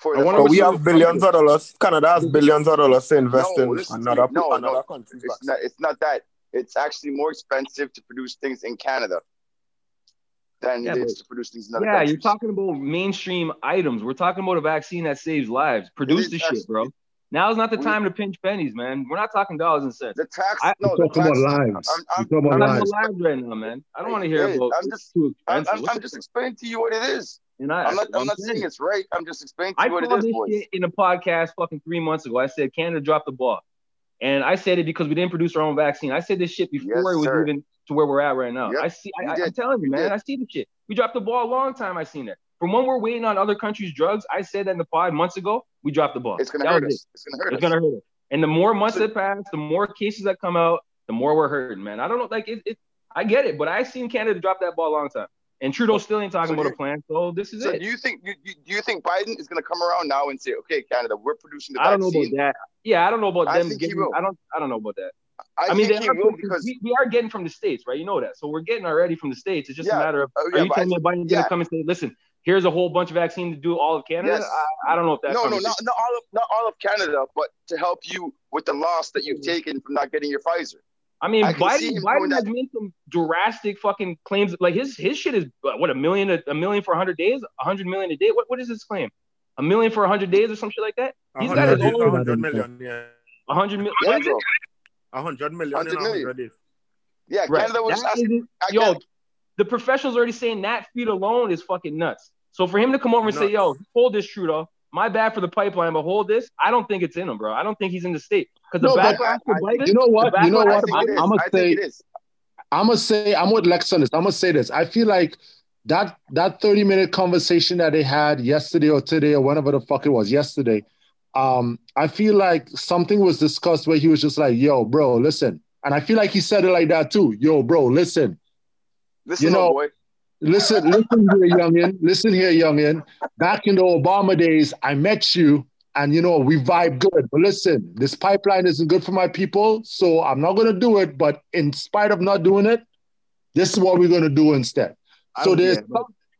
For the but we have billions of dollars. Canada has billions of dollars to invest no, in another, no, another no, country. It's not, it's not that. It's actually more expensive to produce things in Canada. than yeah, it is to produce these in other yeah, countries. You're talking about mainstream items. We're talking about a vaccine that saves lives. Produce the shit, bro. Now's not the time we, to pinch pennies, man. We're not talking dollars and cents. The tax, I, no, the tax. I'm, I'm, I'm not lives. lives right now, man. I don't want to hear about. I'm just, I'm, I'm, I'm just explaining to you what it is. And I, I'm not, I'm not saying it's right. I'm just explaining to you I what it is. I called this shit in a podcast fucking three months ago. I said Canada dropped the ball, and I said it because we didn't produce our own vaccine. I said this shit before yes, it was sir. even to where we're at right now. Yep. I see. I, I'm telling you, man. You I see the shit. We dropped the ball a long time. I seen it. From when we're waiting on other countries' drugs, I said that in the pod months ago, we dropped the ball. It's going to hurt us. It's going to hurt us. It's going to hurt us. And the more months that pass, the more cases that come out, the more we're hurting, man. I don't know. Like, it, it, I get it, but I seen Canada drop that ball a long time. And Trudeau still ain't talking so about a plan, so this is so it. So do you think you, do you think Biden is going to come around now and say, okay, Canada, we're producing the vaccine? I don't know about that. Yeah, I don't know about I them. Getting, I, don't, I don't know about that. I, I mean, they are, because we, we are getting from the States, right? You know that. So we're getting already from the States. It's just yeah, a matter of, uh, yeah, are you telling me Biden's yeah. going to come and say, listen, here's a whole bunch of vaccine to do all of Canada. Yes. I, I don't know if that's no, no, not, not all of not all of Canada, but to help you with the loss that you've taken from not getting your Pfizer. I mean, I Biden, Biden has that. made some drastic fucking claims. Like his his shit is what a million a, a million for a hundred days, a hundred million a day. What what is his claim? A million for a hundred days or some shit like that. He's got his own hundred million. Yeah. A hundred million. Yeah, a hundred million. Hundred million. Days. Yeah, right. Canada was asking, yo. The professionals already saying that feat alone is fucking nuts. So for him to come over and nuts. say, yo, hold this, Trudeau. My bad for the pipeline, but hold this. I don't think it's in him, bro. I don't think he's in the state. Because the no, backlash to Biden. You know what? You know what? I I'm going to say, I'm going to say, I'm with Lex on this. I'm going to say this. I feel like that that thirty minute conversation that they had yesterday or today or whenever the fuck it was yesterday, um, I feel like something was discussed where he was just like, yo, bro, listen. And I feel like he said it like that too. Yo, bro, listen. Listen, you know, boy. listen, listen here, youngin. Listen here, youngin. Back in the Obama days, I met you, and you know we vibe good. But listen, this pipeline isn't good for my people, so I'm not gonna do it. But in spite of not doing it, this is what we're gonna do instead. I so there's, some,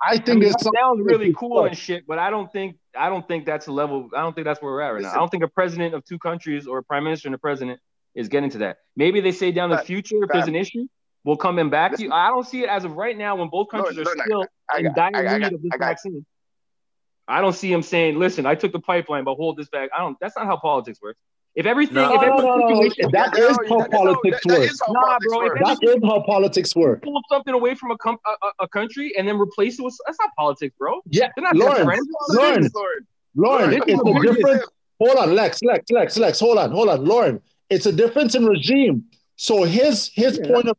I think I mean, there's that something sounds really cool and shit, but I don't think I don't think that's a level. I don't think that's where we're at right listen. now. I don't think a president of two countries or a prime minister and a president is getting to that. Maybe they say down the future if there's an issue. We'll come in back Listen, to you. I don't see it as of right now when both countries no, no, are still I got, in dire need of this I vaccine. I don't see him saying, "Listen, I took the pipeline, but hold this back." I don't. That's not how politics works. If everything, no, if every no, situation, that, that is how politics works. Nah, bro, that is how politics works. Pull something away from a, com- a, a country and then replace it with that's not politics, bro. Yeah, they're not Lauren, friends. Lauren, Lauren, Lauren, Lauren it's a difference. Hold on, Lex, Lex, Lex, Lex. Hold on, hold on, Lauren. It's a difference in regime. So his his yeah. point of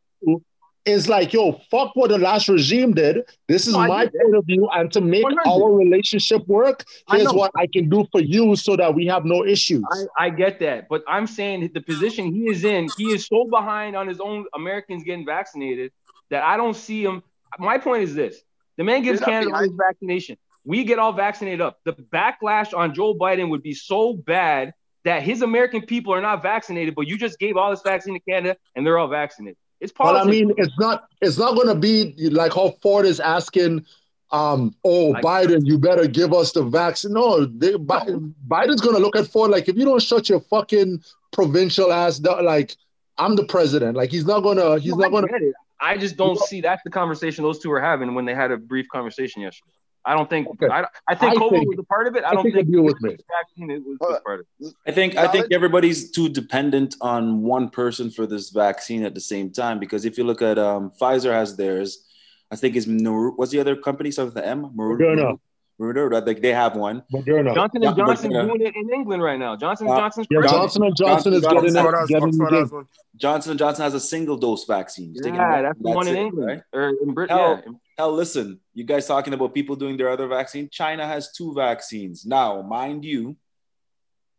is like, yo, fuck what the last regime did. This is no, my point of view. And to make one hundred our relationship work, here's I what I can do for you so that we have no issues. I, I get that. But I'm saying the position he is in, he is so behind on his own Americans getting vaccinated that I don't see him. My point is this. The man gives Canada his vaccination. We get all vaccinated up. The backlash on Joe Biden would be so bad that his American people are not vaccinated, but you just gave all this vaccine to Canada and they're all vaccinated. It's but I mean, it's not it's not going to be like how Ford is asking, um, oh, like, Biden, you better give us the vaccine. No, they, no. Biden's going to look at Ford like, if you don't shut your fucking provincial ass down, like, I'm the president. Like, he's not going to – he's no, not going to – I just don't you know, see – that's the conversation those two were having when they had a brief conversation yesterday. I don't think okay. I, I think I COVID think, was a part of it. I, I don't think, think deal with me. Vaccine it was a part of it. I think I think everybody's too dependent on one person for this vaccine at the same time. Because if you look at um, Pfizer has theirs, I think it's Nor- what's the other company? Starts with the M. Moderna. Moderna. I think they have one. Moderna. Johnson and Johnson is doing it in England right now. Johnson and Johnson. Yeah, Johnson and Johnson is getting it. Johnson and Johnson has a single dose vaccine. Yeah, that's the one in England or in Britain. Hell, listen, you guys talking about people doing their other vaccine. China has two vaccines. Now, mind you,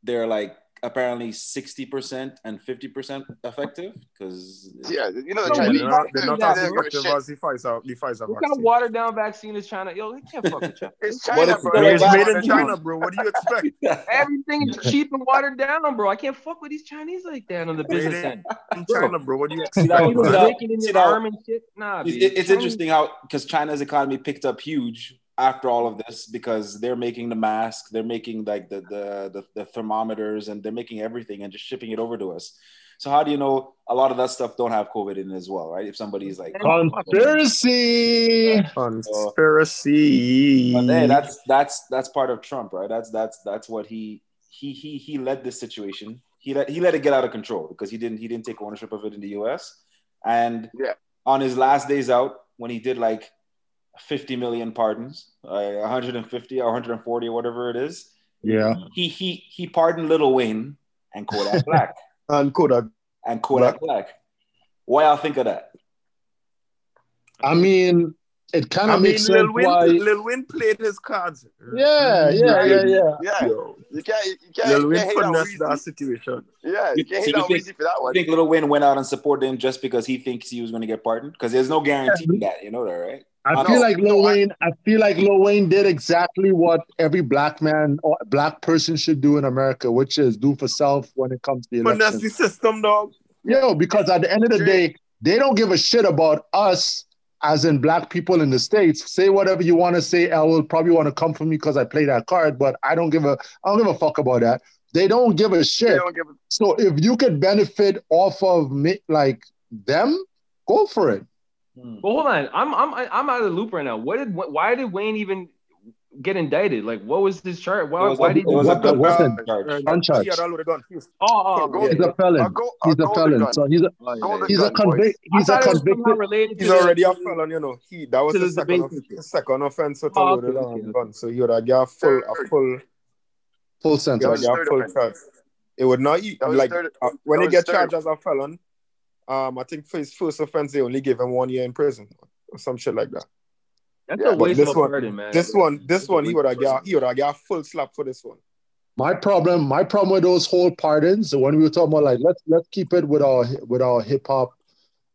they're like apparently sixty percent and fifty percent effective. Because yeah, you know, the Chinese, they're not, they're not as effective as the Pfizer, the Pfizer vaccine. What kind of watered down vaccine is China? Yo, they can't fuck with China. It's China, bro. It's made in China, bro. What do you expect? Everything is cheap and watered down, bro. I can't fuck with these Chinese like that on the business end. In China, bro. What do you expect? Nah, it's interesting how, because China's economy picked up huge. after all of this, because they're making the mask, they're making like the, the the the thermometers, and they're making everything and just shipping it over to us. So how do you know a lot of that stuff don't have COVID in it as well, right? If somebody's like conspiracy, oh, conspiracy. So, but hey, that's that's that's part of Trump, right? That's that's that's what he he he he led this situation. He let he let it get out of control because he didn't he didn't take ownership of it in the U S. And yeah. on his last days out, when he did like fifty million pardons, uh, one hundred fifty or one hundred forty or whatever it is. Yeah. He he he pardoned Lil Wayne and Kodak Black. and Kodak. And Kodak Black. Black. Why y'all think of that? I mean, it kind of makes sense. Lil Wayne, why... Lil Wayne played his cards. Yeah, yeah, yeah, yeah. yeah. Yo. You can't, you can't, Lil Wayne finessed that situation. Yeah, you can't so hit out easy for that one. You think Lil Wayne went out and supported him just because he thinks he was going to get pardoned? Because there's no guarantee yeah. that, you know that, right? I, I feel know, like Lil Wayne. I, I feel like Lil Wayne did exactly what every black man or black person should do in America, which is do for self when it comes to the election. But that's the system, dog. Yo, because at the end of the day, they don't give a shit about us, as in black people in the States. Say whatever you want to say. I will probably want to come for me because I play that card, but I don't give a. I don't give a fuck about that. They don't give a shit. They don't give a- so if you could benefit off of me, like them, go for it. But hold on, I'm I'm I'm out of the loop right now. What did why did Wayne even get indicted? Like, what was this charge? Why, was why a, did he was what the weapon charge? Gun charge. Oh, oh, oh, he's yeah. a felon. Go, he's a felon. So he's a he's gun, a convict. He's a convicted. He's already a felon. You know, he that was the second, of, second offense. So oh, okay, okay. Gun. So you're a guy full a full full sentence. You're a full charge. It would not eat like when you get charged as a felon. Um, I think for his first offense, they only gave him one year in prison or some shit like that. That's yeah, a waste of burden, man. This one, this one, he would have got, he would have got full slap for this one. My problem, my problem with those whole pardons, when we were talking about like let's let's keep it with our with our hip hop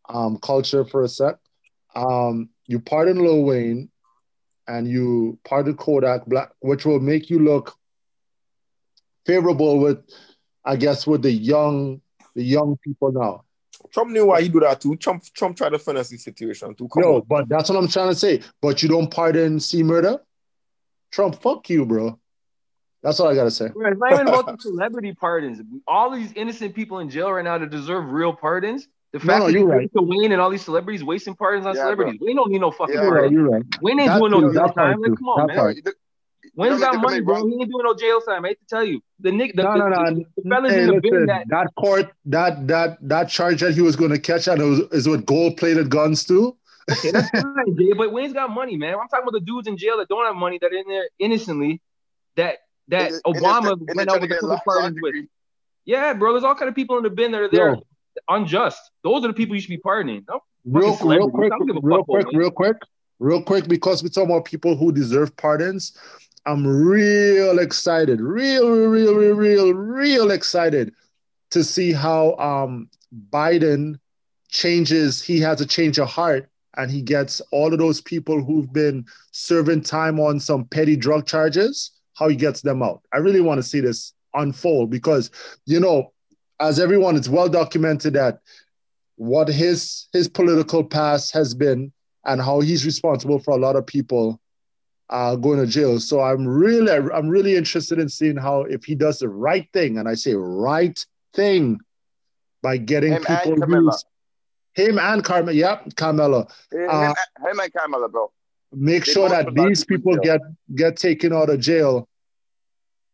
um, culture for a sec. Um, you pardon Lil Wayne, and you pardon Kodak Black, which will make you look favorable with, I guess, with the young the young people now. Trump knew why he do that too. Trump, Trump tried to finesse the situation too. Come Yo, on. But that's what I'm trying to say. But you don't pardon C murder? Trump, fuck you, bro. That's all I gotta say. Bro, it's not even about the celebrity pardons. All these innocent people in jail right now that deserve real pardons. The fact no, no, that you're right. Wayne and all these celebrities wasting pardons on yeah, celebrities. Bro. Wayne don't need no fucking yeah, pardon. You're right. Wayne ain't that doing no jail time. Like, come on, that man. Part. When's that money, bro? He ain't doing no jail time. I hate to tell you, the Nick, the, no, the, no, no. the fellas hey, in the bin that that court, that that that charge that he was going to catch at was, is with gold-plated guns too. Okay, that's fine, dude, but Wayne's got money, man. I'm talking about the dudes in jail that don't have money that are in there innocently. That that it, Obama it, it, it, went out with the pardons with. Yeah, bro. There's all kind of people in the bin that are there, Yo. unjust. Those are the people you should be pardoning. No, real, real quick, real quick, real quick, real quick, because we're talking about people who deserve pardons. I'm real excited, real, real, real, real, real excited to see how um, Biden changes. He has a change of heart, and he gets all of those people who've been serving time on some petty drug charges, how he gets them out. I really want to see this unfold because, you know, as everyone, it's well documented that what his his political past has been and how he's responsible for a lot of people Uh, going to jail. So I'm really, I'm really interested in seeing how if he does the right thing, and I say right thing by getting him people and Kamala. him and Carmela, yep, Carmela, him, uh, him, him and Carmela, bro. Make they sure that these people get get taken out of jail.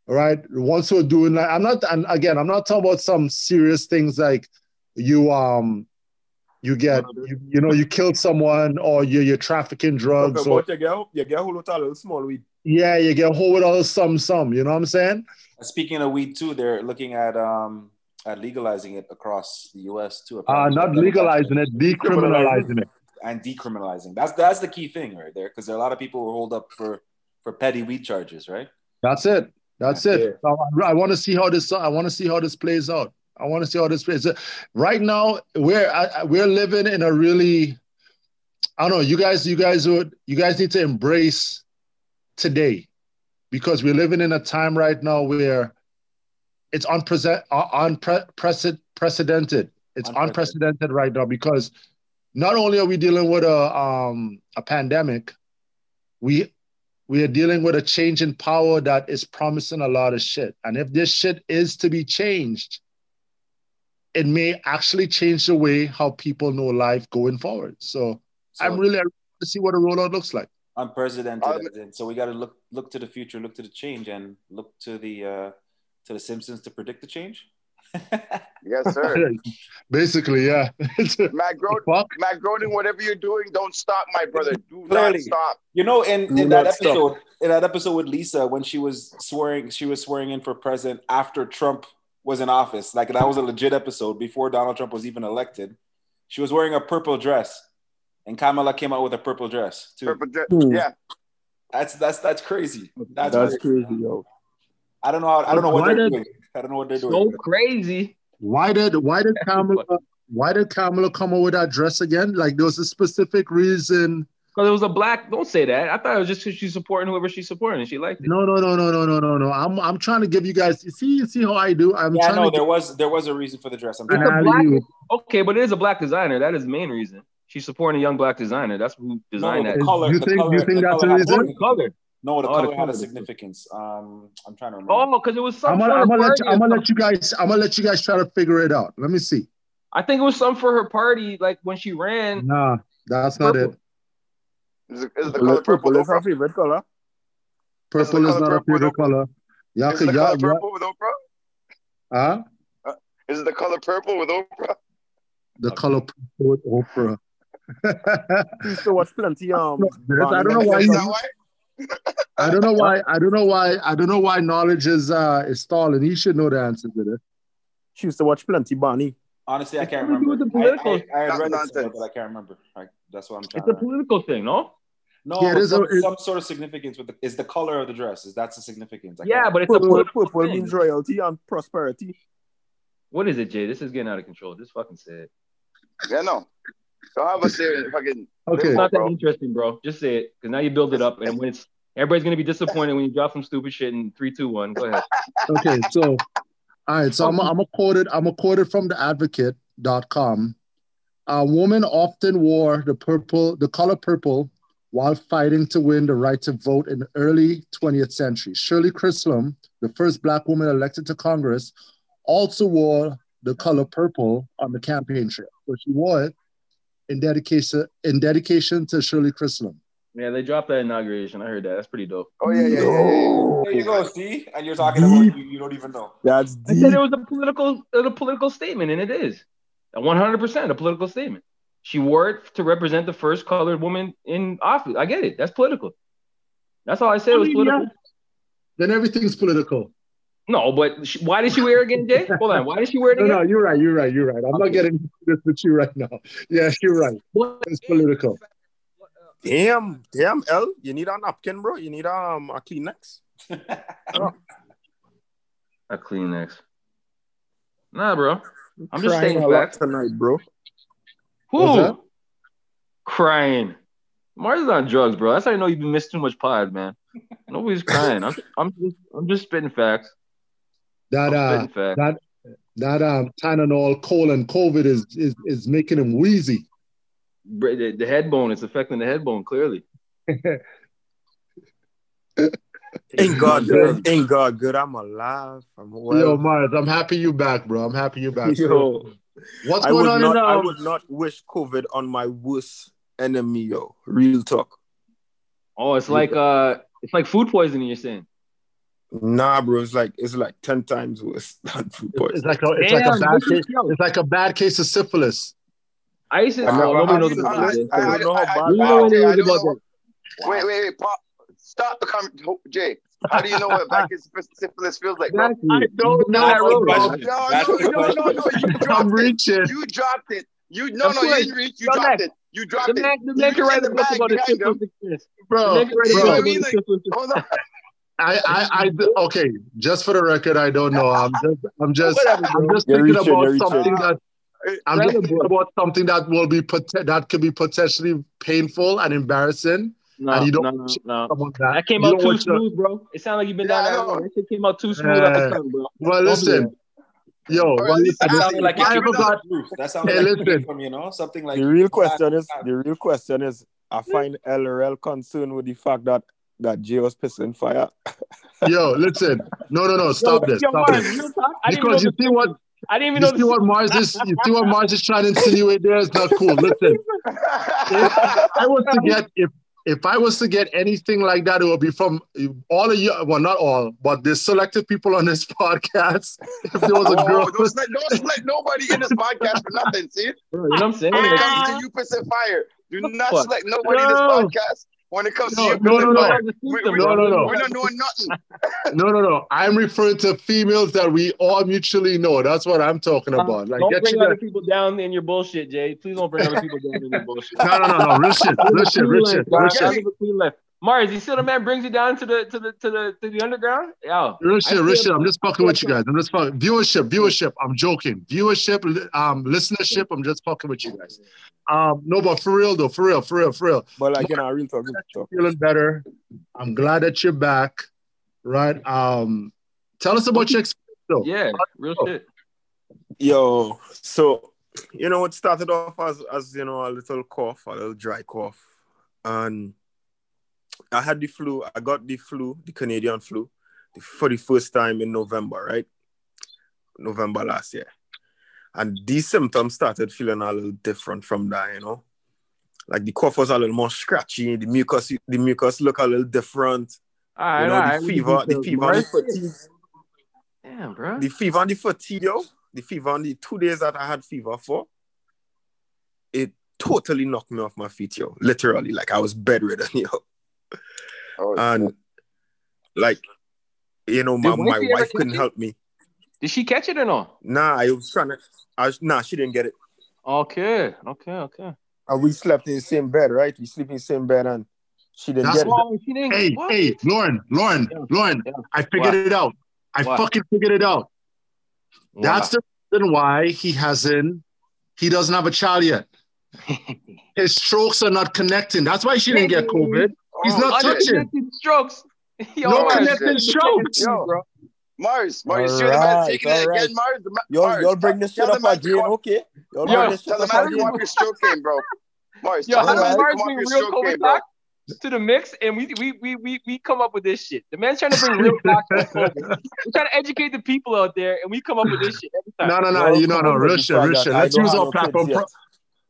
All right, once we're doing that, I'm not, and again, I'm not talking about some serious things like you um. You get, you, you know, you killed someone, or you're, you're trafficking drugs. Or, you, get, you get a whole lot of small weed. Yeah, you get a whole lot of some, some. You know what I'm saying? Speaking of weed too, they're looking at um at legalizing it across the U S too. Uh, not legalizing it, decriminalizing it. And decriminalizing. That's that's the key thing right there, because there are a lot of people who hold up for, for petty weed charges, right? That's it. That's yeah. it. I, I want to see how this. I want to see how this plays out. I want to see all this place. Right now, we're I, we're living in a really, I don't know. You guys, you guys would, you guys need to embrace today, because we're living in a time right now where it's unprecedented. Unprecedented. It's unprecedented. unprecedented right now because not only are we dealing with a um, a pandemic, we We are dealing with a change in power that is promising a lot of shit. And if this shit is to be changed, it may actually change the way how people know life going forward. So, so I'm really excited to see what the rollout looks like. Unprecedented. Um, so we got to look look to the future, look to the change, and look to the uh, to the Simpsons to predict the change. Yes, sir. Basically, yeah. Matt Groening, Matt Groening, whatever you're doing, don't stop, my brother. Do Clearly. not stop. You know, in, in that episode, stop. in that episode with Lisa, when she was swearing, she was swearing in for president after Trump was in office. Like, that was a legit episode before Donald Trump was even elected. She was wearing a purple dress, and Kamala came out with a purple dress too. Purple dress, yeah. That's that's that's crazy. That's, that's crazy. crazy, yo. I don't know. How, I don't know what why they're did, doing. I don't know what they're doing. So crazy. Why did why did Kamala why did Kamala come out with that dress again? Like, there was a specific reason. Because it was a black. Don't say that. I thought it was just because she's supporting whoever she's supporting, and she liked it. No, no, no, no, no, no, no, no. I'm I'm trying to give you guys. You see, you see how I do. I'm yeah, trying no, to there give... was there was a reason for the dress. I'm trying black, okay, but it is a black designer. That is the main reason. She's supporting a young black designer. That's who designed no, that. Color, you think color, you think the that's the reason? The color. No, the oh, color the had a significance. Um, I'm trying to remember. Oh, because it was something. I'm gonna, I'm gonna, let, you, I'm gonna let you guys. I'm gonna let you guys try to figure it out. Let me see. I think it was something for her party, like when she ran. Nah, that's not it. Is, it, is the color purple? Is her favorite color? Purple is not her favorite color. Y'all is the color purple with Oprah? Huh? Uh, is the color purple with Oprah? The okay. color purple with Oprah. So what's plenty? Um, I don't know why. I don't know why. I don't know why. I don't know why knowledge is uh is stalling. He should know the answer to it. She used to watch plenty, Bonnie. Honestly, I can't remember. The political. I, I, I read it, but I can't remember. I, that's what I'm trying. It's to a political remember. thing, no? No, yeah, it is some, a, some sort of significance with the, is the color of the dress. Is that's the significance? I yeah, but it's purple, a political purple thing. Means royalty and prosperity. What is it, Jay? This is getting out of control. This fucking said. Yeah, no. Don't have a serious fucking. Okay, it's not that bro. interesting, bro. Just say it, because now you build it up, and when it's everybody's gonna be disappointed when you drop some stupid shit in three, two, one. Go ahead. Okay, so all right, so I'm a, I'm a quoted I'm a quoted from the advocate dot com. A woman often wore the purple, the color purple, while fighting to win the right to vote in the early twentieth century. Shirley Chisholm, the first black woman elected to Congress, also wore the color purple on the campaign trail. So she wore it. In dedication, in dedication to Shirley Chisholm. Yeah, they dropped that inauguration. I heard that. That's pretty dope. Oh yeah, yeah, no. yeah, yeah, yeah. There you go. See, and you're talking deep. about you, you don't even know. That's deep. I said it was a political, a political statement, and it is one hundred percent a political statement. She wore it to represent the first colored woman in office. I get it. That's political. That's all I said. I mean, it was political. Yeah. Then everything's political. No, but she, why did she wear it again, Jay? Hold on. Why did she wear it again? No, no, you're right. You're right. You're right. I'm okay. not getting into this with you right now. Yeah, you're right. It's political. Damn, damn, L. You need a napkin, bro. You need um, a Kleenex. oh. A Kleenex. Nah, bro. I'm, I'm just staying back tonight, bro. Who? Crying. Marz is on drugs, bro. That's how I know you've been missing too much pod, man. Nobody's crying. I'm, I'm just, I'm just spitting facts. That uh, that that um, Tylenol, cold, and COVID is is is making him wheezy. The, the head bone, it's affecting the head bone clearly. Ain't God good? Ain't God good? I'm alive. I'm well. Yo, Marz, I'm happy you back, bro. I'm happy you back. Yo, what's going on? Not, I would not wish COVID on my worst enemy, yo. Real talk. Oh, it's Real like talk. uh, it's like food poisoning. You're saying. Nah, bro, it's like it's like ten times worse than food poisoning. It's like a it's Damn, like a bad case. It's like a bad case of syphilis. I used to. Nobody knows about this. I don't know how bad. Nobody knows about this. Wait, wait, wait! Pop. Stop the comment, Jay. How do you know what a bad case of syphilis feels like, bro? I don't know. No, no, no, no! You dropped it. You dropped it. You no, no, you didn't reach. You dropped it. You dropped it. The man can write a book about the syphilis experience, bro. Hold on. I, I, I, okay, just for the record, I don't know. I'm just, I'm just, I'm just thinking about something that, I'm just thinking about something that will be, that could be potentially painful and embarrassing. No, and you don't no, no, no. That. that came you out too smooth, bro. It sounded like you've been yeah, down that road. It came out too smooth. Yeah. Tongue, bro. Well, listen. Yo, well, listen, that sounded like I ever got. That sounded hey, like listen. From, you know, something like the real question is, the real question is, I find L R L concerned with the fact that that Jay was pissing fire. Yo, listen. No, no, no. Stop Yo, this. Stop Marz, this. You talk, because you see what I didn't even you know. See what Marz is, you see what Marz is trying to insinuate there. It's not cool. Listen. If I was to get if if I was to get anything like that, it would be from all of you. Well, not all, but the selected people on this podcast. If there was a girl, oh, don't, let, don't let nobody in this podcast for nothing. See, you know what I'm saying? When it comes to you pissing fire, do not what? select nobody no. in this podcast. When it comes no, to no, no, no. We're, we're, no, no, no, we're not doing nothing. no, no, no. I'm referring to females that we all mutually know. That's what I'm talking about. Like, don't get bring you other that... people down in your bullshit, Jay. Please don't bring other people down in your bullshit. no, no, no, no. Richard, Richard, Richard, Richard. Richard. Marz, you see the man brings you down to the to the to the to the underground? Yeah. Richard, Richard, I'm just fucking with you guys. I'm just fucking viewership, viewership. I'm joking. Viewership, um, listenership. I'm just fucking with you guys. Um, no, but for real though, for real, for real, for real. But like, you know, real talk. You're feeling better. I'm glad that you're back. Right. Um, tell us about your experience though. Yeah, real shit. Yo, so you know, it started off as as you know, a little cough, a little dry cough, and I had the flu. I got the flu, the Canadian flu, for the first time in November, right? November last year. And these symptoms started feeling a little different from that, you know? Like the cough was a little more scratchy. The mucus, the mucus looked a little different. All right, you know, all right. The fever, the fever and the fatigue. Damn, bro. The fever and the fatigue, yo. The fever and the two days that I had fever for, it totally knocked me off my feet, yo. Literally, like I was bedridden, yo. Oh, and like, you know, my, my wife couldn't help me. Did she catch it or no? Nah, I was trying to. I was, nah, she didn't get it. Okay, okay, okay. And we slept in the same bed, right? We sleep in the same bed, and she didn't That's get it. She didn't, hey, what? hey, Lauren, Lauren, yeah. Lauren! Yeah. I figured wow. it out. I wow. fucking figured it out. Wow. That's the reason why he hasn't. He doesn't have a child yet. His strokes are not connecting. That's why she didn't get COVID. He's not touching strokes. Yo, no Marz, connecting strokes. Yo, bro. Marz, Marz, you're the man taking it again, Marz. Yo, you'll bring this shit up again, okay? Yo, tell the man come up your stroke game, bro. Marz, yo, how does Marz bring real COVID talk to the mix, and we we we we we come up with this shit? The man's trying to bring real talk. We're trying to educate the people out there, and we come up with this shit every time. No, no, no, you know, no, real shit, real shit. Let's use our platform.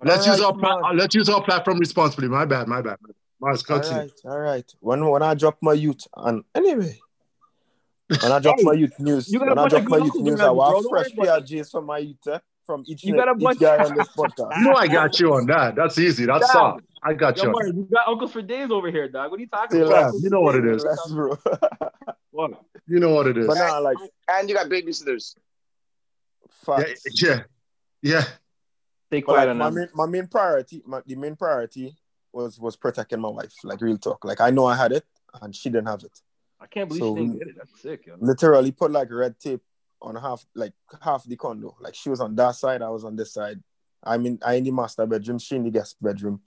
Let's use our let's use our platform responsibly. My bad, my bad. Marz, all right, all right. When when I drop my youth, and anyway, when I drop hey, my youth news, when I drop my youth news, I will fresh P R Gs from my youth, eh? From each, you got a bunch each guy on this podcast. You know I got you on that. That's easy. That's dad. soft. I got Yo, you. Marz, you got uncles for days over here, dog. What are you talking Still about? Left. You know what it is. Left, bro. You know what it is. But now, like, and you got babysitters. Facts. Yeah, yeah. Stay quiet on that. My main, my main priority, my, the main priority. was was protecting my wife, like real talk. Like I know I had it and she didn't have it. I can't believe so she didn't get it. That's sick, yo. Literally put like red tape on half like half the condo. Like she was on that side, I was on this side. I mean I in the master bedroom, she in the guest bedroom.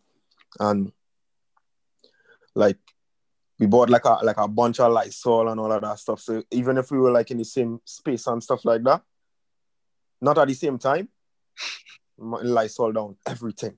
And like we bought like a like a bunch of Lysol and all of that stuff. So even if we were like in the same space and stuff like that, not at the same time, Lysol down everything.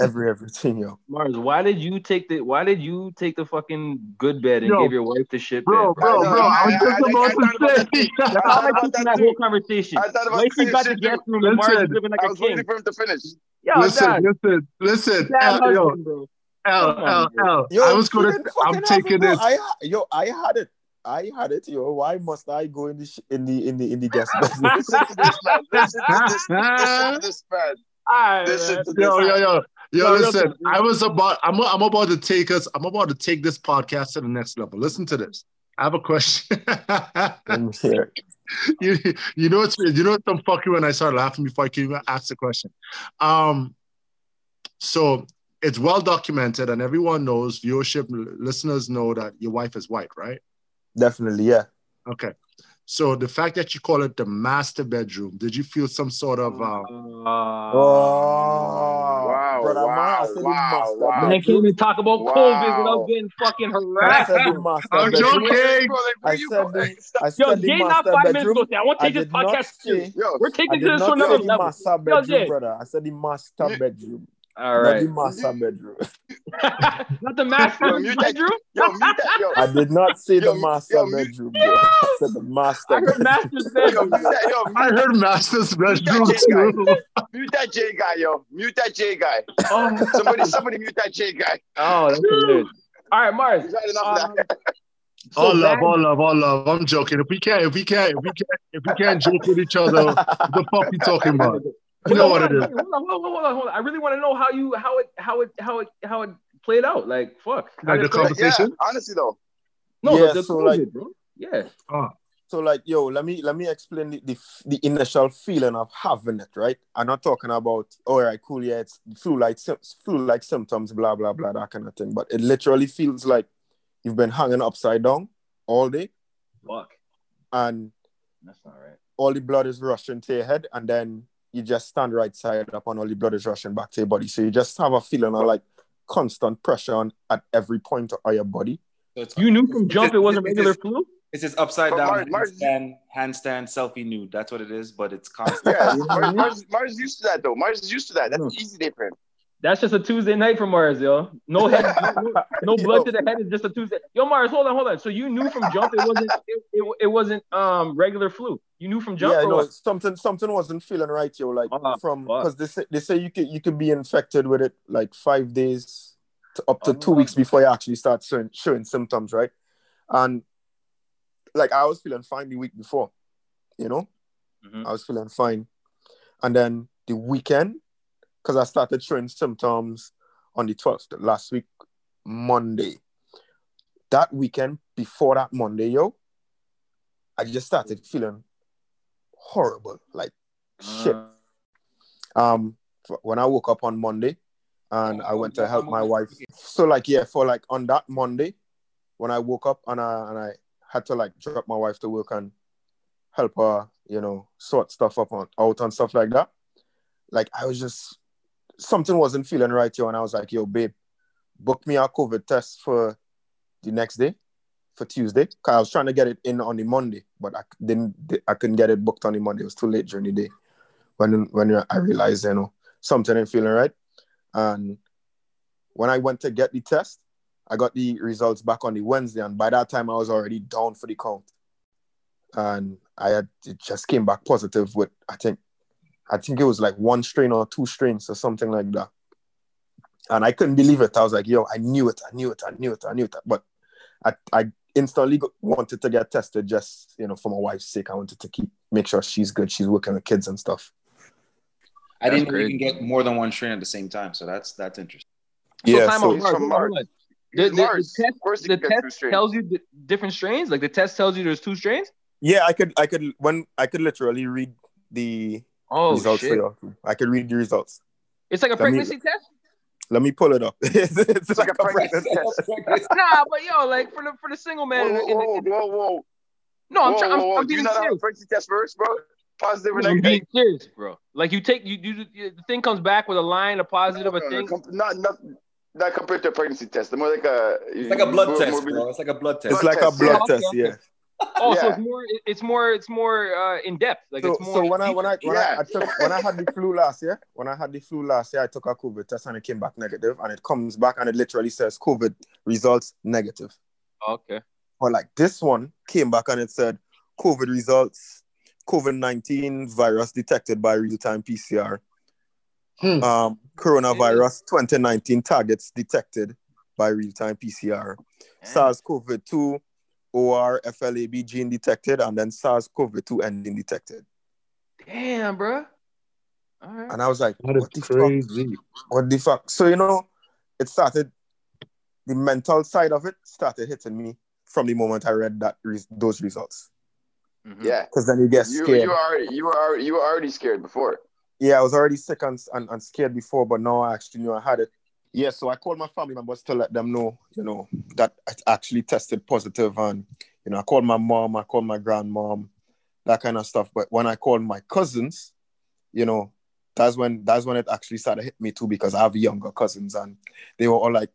Every everything, yo. Marz, why did you take the why did you take the fucking good bed and yo, give your wife the shit bro, bed? Bro, bro, bro. I was just about to say that's how I took that whole conversation. I thought about like got the guest room and Marz is living like a king. I was waiting for him to finish. Yo, listen, dad. listen, listen, listen. Yo, bro. L, L, L, L. Yo, I was gonna. I'm taking this. Yo, I had it. I had it, yo. Why must I go in the sh- in the in the in the guest bedroom? Listen to this man. Listen to this man. Right, listen, yo, yo, yo, yo! No, listen, no, I was about. I'm. I'm about to take us. I'm about to take this podcast to the next level. Listen to this. I have a question. you, you know it's. You know it's some fuckery when I started laughing before I could even ask the question. Um. So it's well documented, and everyone knows. Viewership listeners know that your wife is white, right? Definitely, yeah. Okay. So the fact that you call it the master bedroom, did you feel some sort of... Um... Oh, wow, brother, wow, man, wow, wow. Man, I can't even talk about wow. COVID without getting fucking harassed. I'm joking. Yo, Jay, not five minutes ago. I want to take this podcast serious. We're taking this to another level. Yo, Jay. I said the master bedroom. All right. Not the master bedroom. Not the master yo, bedroom? Take, yo, that, yo. I did not say yo, the master yo, bedroom. Yo. I said the master I heard master's bedroom. Yo, that, yo, I heard master's bedroom too. Mute that J guy, yo. Mute that J guy. Oh. Somebody, somebody mute that J guy. Oh, that's good. All right, Marz. Um, so all love, all love, all love. I'm joking. If we can't, if we can't, if we can't, if we can't joke with each other, the fuck we talking about? You know what it is. Hold on, hold on, hold on, hold on. I really want to know how you, how it, how it, how it, how it played out. Like, fuck. Like the conversation. Yeah, honestly, though. No, yeah, the, so like, it, bro. Yeah. Uh, so like, yo, let me let me explain the, the the initial feeling of having it, right? I'm not talking about, all right, cool, yeah, it's flu-like, flu-like symptoms, blah blah blah, that kind of thing. But it literally feels like you've been hanging upside down all day. Fuck. And that's not right. All the blood is rushing to your head, and then you just stand right side up and all the blood is rushing back to your body. So you just have a feeling of like constant pressure on at every point of your body. So it's, you knew from jump it wasn't regular flu? It's just upside but down Marz, handstand, handstand, selfie nude. That's what it is, but it's constant. Yeah, Marz, Marz, Marz used to that though. Marz is used to that. That's an easy day for him. That's just a Tuesday night for Marz, yo. No head, no, no blood to the head. It's just a Tuesday. Yo, Marz, hold on, hold on. So you knew from jump it wasn't it, it, it wasn't um regular flu. You knew from jump. Yeah, no, something something wasn't feeling right, yo. Like uh, from because they say they say you could you could be infected with it like five days to up to oh, two weeks before you actually start showing, showing symptoms, right? And like I was feeling fine the week before, you know, mm-hmm. I was feeling fine, and then the weekend. Because I started showing symptoms on the twelfth, last week, Monday. That weekend, before that Monday, yo, I just started feeling horrible, like shit. Um, when I woke up on Monday, and I went to help my wife. So like, yeah, for like on that Monday, when I woke up and I, and I had to like drop my wife to work and help her, you know, sort stuff up on, out and stuff like that. Like I was just, something wasn't feeling right, yo. And I was like, yo, babe, book me a COVID test for the next day, for Tuesday. Cause I was trying to get it in on the Monday, but I didn't, I couldn't get it booked on the Monday. It was too late during the day when, when I realized, you know, something ain't feeling right. And when I went to get the test, I got the results back on the Wednesday. And by that time I was already down for the count. And I had, it just came back positive with, I think, I think it was like one strain or two strains or something like that. And I couldn't believe it. I was like, yo, I knew it. I knew it. I knew it. I knew it. But I, I instantly got, wanted to get tested just, you know, for my wife's sake. I wanted to keep, make sure she's good. She's working with kids and stuff. I that's didn't great. Even get more than one strain at the same time. So that's, that's interesting. Yeah. So time so from Marz. Marz. The, the, Marz. The test, the test tells you the different strains. Like the test tells you there's two strains. Yeah. I could, I could, when I could literally read the, oh, results shit. For you. I can read the results. It's like a let pregnancy me, test? Let me pull it up. It's, it's, it's like, like a pregnancy test. Nah, but yo, like for the for the single man. Whoa, whoa, in the, in the, whoa, whoa. No, I'm trying. I'm, I'm being you know serious. Pregnancy test first, bro. Positive or negative. I'm being serious, bro. Like you take, you do the thing comes back with a line, a positive, no, no, a thing. No, not, not, not compared to a pregnancy test. They're more like a. It's like a blood more, test, more, bro. It's like a blood test. It's like a blood test, yeah. Okay. yeah. Oh, yeah. So it's more, it's more, it's more uh, in depth. Like so, it's more. So when I, when I, when yeah. I, I took, when I had the flu last year, when I had the flu last year, I took a COVID test and it came back negative, and it comes back and it literally says COVID results negative. Okay. But like this one came back and it said COVID results, COVID nineteen virus detected by real-time P C R. Hmm. Um, coronavirus twenty nineteen targets detected by real-time P C R. Damn. SARS-C o V two. O R F L A B gene detected, and then SARS-C o V two ending detected. Damn, bro. All right. And I was like, that what the crazy. Fuck? What the fuck? So, you know, it started, the mental side of it started hitting me from the moment I read that re- those results. Mm-hmm. Yeah. Because then you get scared. You, you, already, you, were, you were already scared before. Yeah, I was already sick and, and, and scared before, but now I actually knew I had it. Yeah, so I called my family members to let them know, you know, that I actually tested positive. And, you know, I called my mom, I called my grandmom, that kind of stuff. But when I called my cousins, you know, that's when that's when it actually started hit me too, because I have younger cousins and they were all like,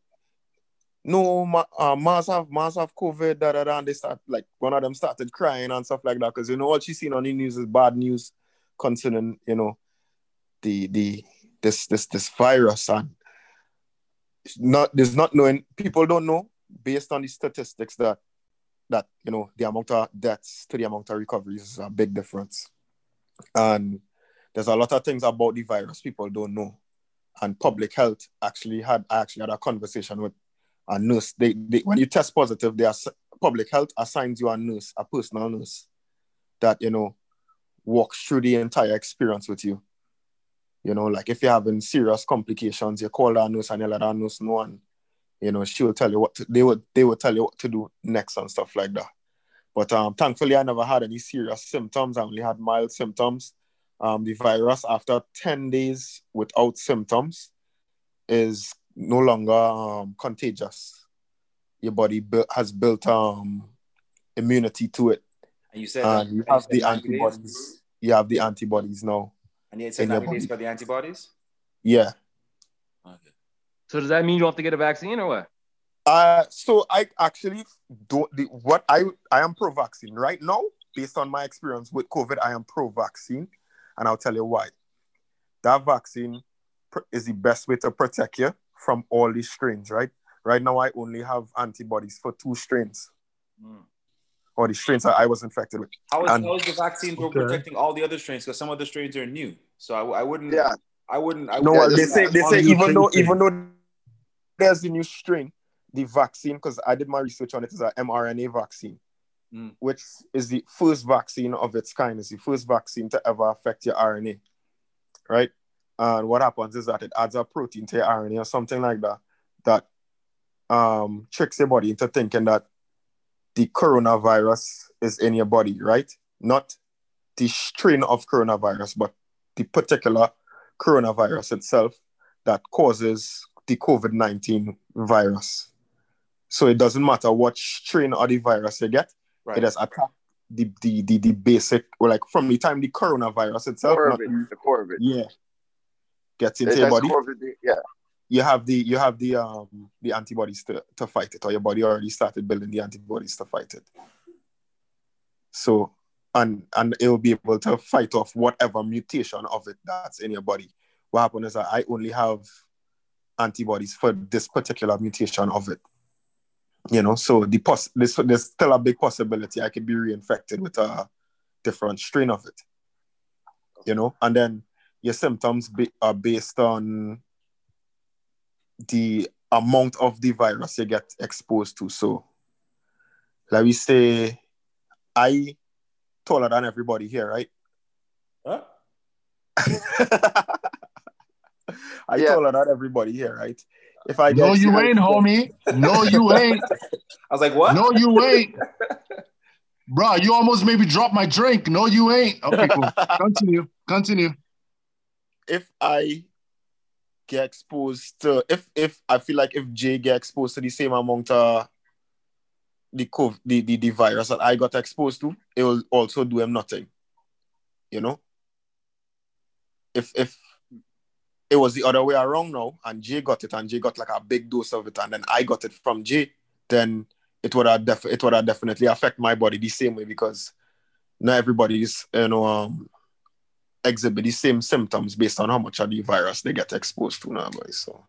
no, my uh, Marz have, Marz have COVID, da, da, da. And they start, like, one of them started crying and stuff like that. Because, you know, all she's seen on the news is bad news concerning, you know, the the... this this this virus, and not there's not knowing people don't know based on the statistics that that you know the amount of deaths to the amount of recoveries is a big difference, and there's a lot of things about the virus people don't know. And public health actually had I actually had a conversation with a nurse. They, they when you test positive, they are, public health assigns you a nurse, a personal nurse, that you know walks through the entire experience with you. You know, like if you're having serious complications, you call that nurse and you let that nurse know, and you know she will tell you what to, they would they will tell you what to do next and stuff like that. But um, thankfully, I never had any serious symptoms. I only had mild symptoms. Um, the virus, after ten days without symptoms, is no longer um, contagious. Your body bu- has built um, immunity to it. And you said and you have the antibodies. Days? You have the antibodies now. And you had ninety days for the antibodies? Yeah. Okay. So does that mean you have to get a vaccine or what? Uh, so I actually don't. The, what I I am pro-vaccine right now, based on my experience with COVID. I am pro-vaccine. And I'll tell you why. That vaccine is the best way to protect you from all these strains, right? Right now, I only have antibodies for two strains. Mm. Or the strains that I was infected with. How is, and, how is the vaccine okay. protecting all the other strains? Because some of the strains are new. So I, I wouldn't... Yeah. I wouldn't... I no, wouldn't, they say, they say even, though, even though there's the new strain, the vaccine, because I did my research on it, is an mRNA vaccine. Mm. Which is the first vaccine of its kind. It's the first vaccine to ever affect your R N A, right? And what happens is that it adds a protein to your R N A or something like that that um, tricks your body into thinking that the coronavirus is in your body, right? Not the strain of coronavirus, but the particular coronavirus itself that causes the COVID nineteen virus. So it doesn't matter what strain of the virus you get, right. It has attacked the, the, the, the basic, or like from the time the coronavirus itself, the core of it, not, the core of it. Yeah, gets into it, your body. COVID, yeah, you have the you have the um the antibodies to, to fight it, or your body already started building the antibodies to fight it. So and and it will be able to fight off whatever mutation of it that's in your body. What happened is that I only have antibodies for this particular mutation of it. You know, so the pos- there's, there's still a big possibility I could be reinfected with a different strain of it, you know? And then your symptoms be- are based on the amount of the virus you get exposed to. So, like we say, I taller than everybody here, right? Huh? I yeah. taller than everybody here, right? If I no, you ain't, homie. No, you ain't. I was like, what? No, you ain't. Bro, you almost made me drop my drink. No, you ain't. Okay, cool. Continue. Continue. If I get exposed to, if if I feel like if Jay get exposed to the same amount of the COVID, the, the, the virus that I got exposed to, it will also do him nothing. You know? If, if, it was the other way around now, and Jay got it, and Jay got like a big dose of it, and then I got it from Jay, then it would have def- it would have definitely affect my body the same way, because not everybody's you know um, exhibit the same symptoms based on how much of the virus they get exposed to now, boy. So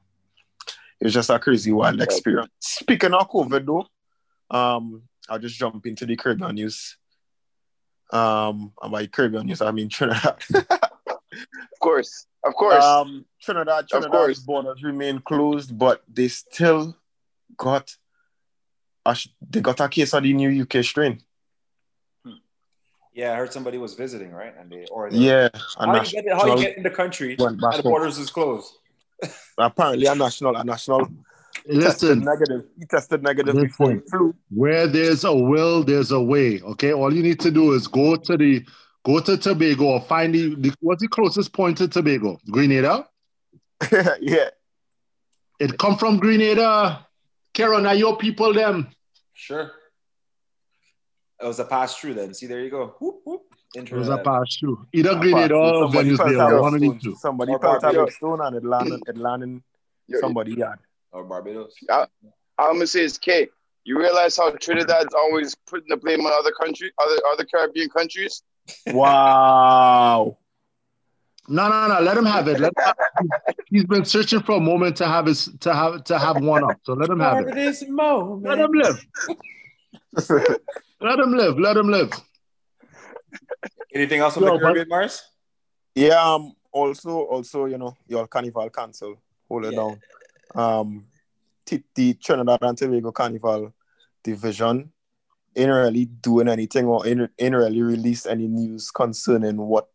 it's just a crazy wild experience. Speaking of COVID though, um, I'll just jump into the Caribbean news. Um, and by Caribbean news, I mean Trinidad. Of course, of course. Um, Trinidad, Trinidad's borders remain closed, but they still got a, they got a case of the new U K strain. Hmm. Yeah, I heard somebody was visiting, right? And they or they, yeah. How do you, get, how you get in the country and the borders is closed? Apparently, a national, a national. Listen, tested negative. He tested negative listen, before he flew. Where there's a will, there's a way. Okay, all you need to do is go to the. Go to Tobago or find the, the what's the closest point to Tobago? Grenada? Yeah. It come from Grenada. Karen, are your people them? Sure. It was a pass through then. See, there you go. Whoop, whoop. It was a pass through. Either Grenada or Venezuela. One of the two. Somebody felt a stone and it landed it landed somebody's yard. Or Barbados. I, I'm gonna say it's K. You realize how Trinidad's always putting the blame on other countries, other other Caribbean countries? Wow. No, no, no. Let him have it. Let him have it. He's been searching for a moment to have his to have to have one up. So let him have it. Is Mo, let him live. Let him live. Let him live. Anything else on Yo, the Caribbean, Marz? Yeah. Um. Also, also, you know, your Carnival Council, hold it yeah. down. Um, t- the Trinidad and Tobago Carnival Division ain't really doing anything or ain't, ain't really released any news concerning what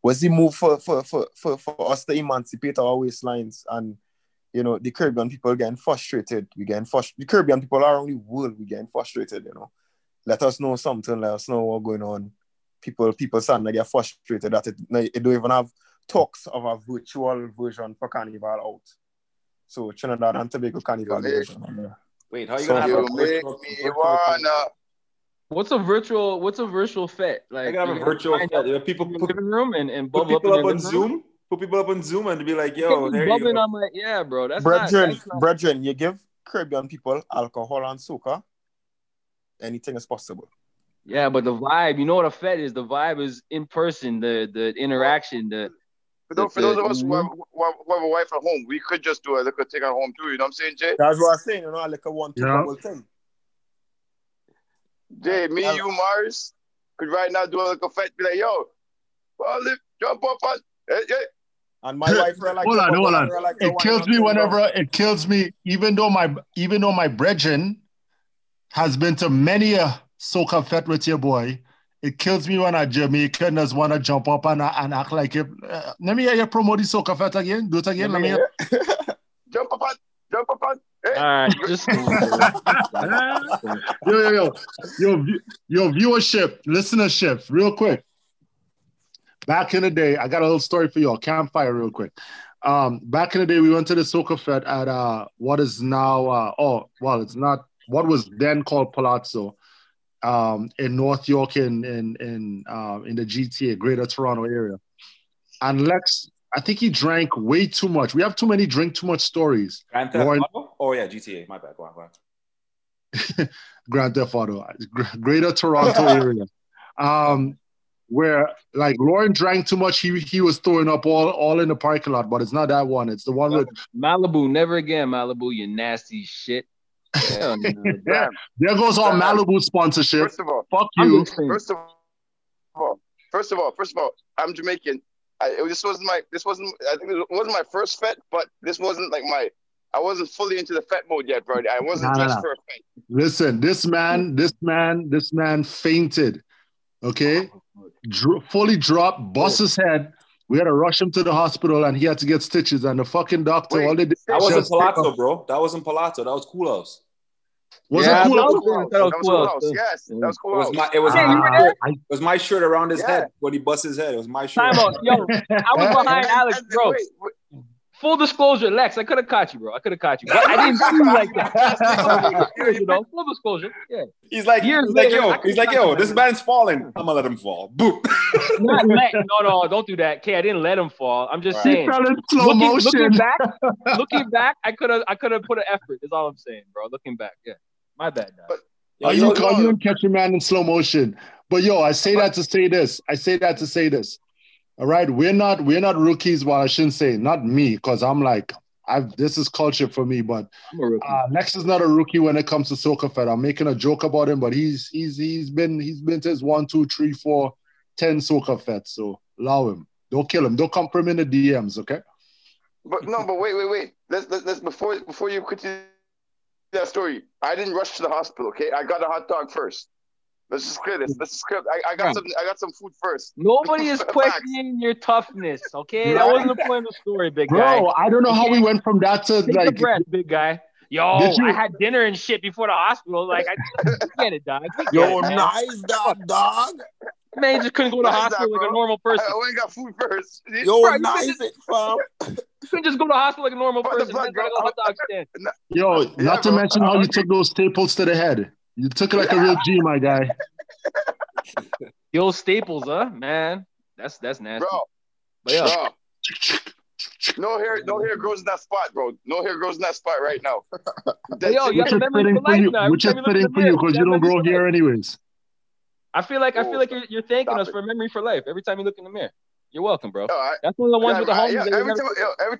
was the move for for, for, for for us to emancipate our waistlines. And, you know, the Caribbean people getting frustrated. We getting frustrated. The Caribbean people are only world. We getting frustrated, you know. Let us know something. Let us know what's going on. People, people starting to get frustrated that it, it don't even have talks of a virtual version for Carnival out. So Trinidad and Tobago Carnival version. Yeah. Wait, how are you so gonna have you a virtual, virtual wanna... What's a virtual? What's a virtual fete? Like, I gotta have a virtual fete. There are people in the living room and, and bubble up, up on Zoom. Room. Put people up on Zoom and be like, "Yo, there you go." I'm like, "Yeah, bro, that's brethren, not, that's not... brethren." You give Caribbean people alcohol and soca. Anything is possible. Yeah, but the vibe. You know what a fete is? The vibe is in person. The the interaction. The For those, for those of us who have, who, have, who have a wife at home, we could just do a liquor thing at home too. You know what I'm saying, Jay? That's what I'm saying. You know, a liquor one yeah. thing. Jay, me, I, you, Marz, could right now do a liquor fight. Be like, yo, well, lift, jump up, on, hey, hey. And my wife, like, hold on, hold on. Like, it kills me whenever up. It kills me. Even though my even though my brethren has been to many a soca fete with your boy. It kills me when a Jamaican does want to jump up and, and act like it. Uh, let me hear you promote the soca fete again. Do it again. Let me hear. Jump up on, jump up on. Hey. All right, just yo, yo, yo, your your viewership, listenership, real quick. Back in the day, I got a little story for y'all. Campfire, real quick. Um, back in the day, we went to the soca fete at uh, what is now uh, oh well, it's not what was then called Palazzo. Um, in North York, in in in, uh, in the G T A, Greater Toronto area, and Lex, I think he drank way too much. We have too many drink too much stories. Grand Theft Lauren, Auto? Oh yeah, G T A. My bad. Go on, go on. Grand Theft Auto, Greater Toronto area, um, where like Lauren drank too much. He he was throwing up all all in the parking lot, but it's not that one. It's the one with Malibu. Never again, Malibu. You nasty shit. Yeah, man, yeah. There goes our Malibu sponsorship. First of all, fuck you. First of all, first of all, first of all, I'm Jamaican. I, it, this wasn't my. This wasn't. I think it wasn't my first fete, but this wasn't like my. I wasn't fully into the fete mode yet, bro. I wasn't nah, just nah. for a fete. Listen, this man, this man, this man fainted. Okay, Dro- fully dropped, bust his head. We had to rush him to the hospital, and he had to get stitches. And the fucking doctor, Wait, all they did that wasn't Palazzo, bro. That wasn't Palazzo. That was Kool House. Was yeah, it Kool House? That was Kool House. Yes, that was Kool House. It was my, it was my shirt around his yeah. head when he bust his head. It was my shirt. Time out, yo, I was behind Alex, bro. Full disclosure, Lex, I could have caught you, bro. I could have caught you. But I didn't see you like that. You know, full disclosure. Yeah. He's like, Years he's later, like, yo, he's like, yo, this man's falling. I'm gonna let him fall. Boop. Not let, no, no, don't do that. Okay, I didn't let him fall. I'm just right. saying. He fell in slow looking, motion. Looking back, looking back, I could have, I could have put an effort. Is all I'm saying, bro. Looking back, yeah, my bad. Now. But yo, are you, yo, are you catch your man in slow motion? But yo, I say that to say this. I say that to say this. All right, we're not we're not rookies. Well, I shouldn't say not me, because I'm like I've this is culture for me. But uh, Lex is not a rookie when it comes to soca fete. I'm making a joke about him, but he's he's he's been he's been to his one, two, three, four, ten soca fete. So allow him. Don't kill him. Don't come for him in the D Ms, okay? But no, but wait, wait, wait. Let's let's, let's before before you continue that story. I didn't rush to the hospital. Okay, I got a hot dog first. Let's just clear this. Let's just clear. I, I got yeah. some. I got some food first. Nobody is questioning your toughness. Okay, that wasn't the point of the story, big Bro, guy. Bro, I don't know how we went from that to Take like. Take a breath, big guy. Yo, you... I had dinner and shit before the hospital. Like, I get it, dog. Get Yo, it, nice dog, dog. Man, just couldn't go to the nice hospital that, like a normal person. I only got food first. Yo, bro, nice it, fam. You can just go to the hospital like a normal what person. Fuck, like a hot dog stand. Yo, yeah, not bro. to mention how you took those staples to the head. You took it like a real G, my guy. Yo, staples, huh, man? That's that's nasty, bro. But yeah. Bro. No hair, no hair grows in that spot, bro. No hair grows in that spot right now. That's Yo, you have to remember for life now. Which is fitting for you because you, you don't grow hair anyways. I feel like I feel like you're, you're thanking Stop us it. for memory for life every time you look in the mirror. You're welcome, bro. Yo, I, That's one of the ones yeah, with the homies. I, yeah, that every, time, yo, every,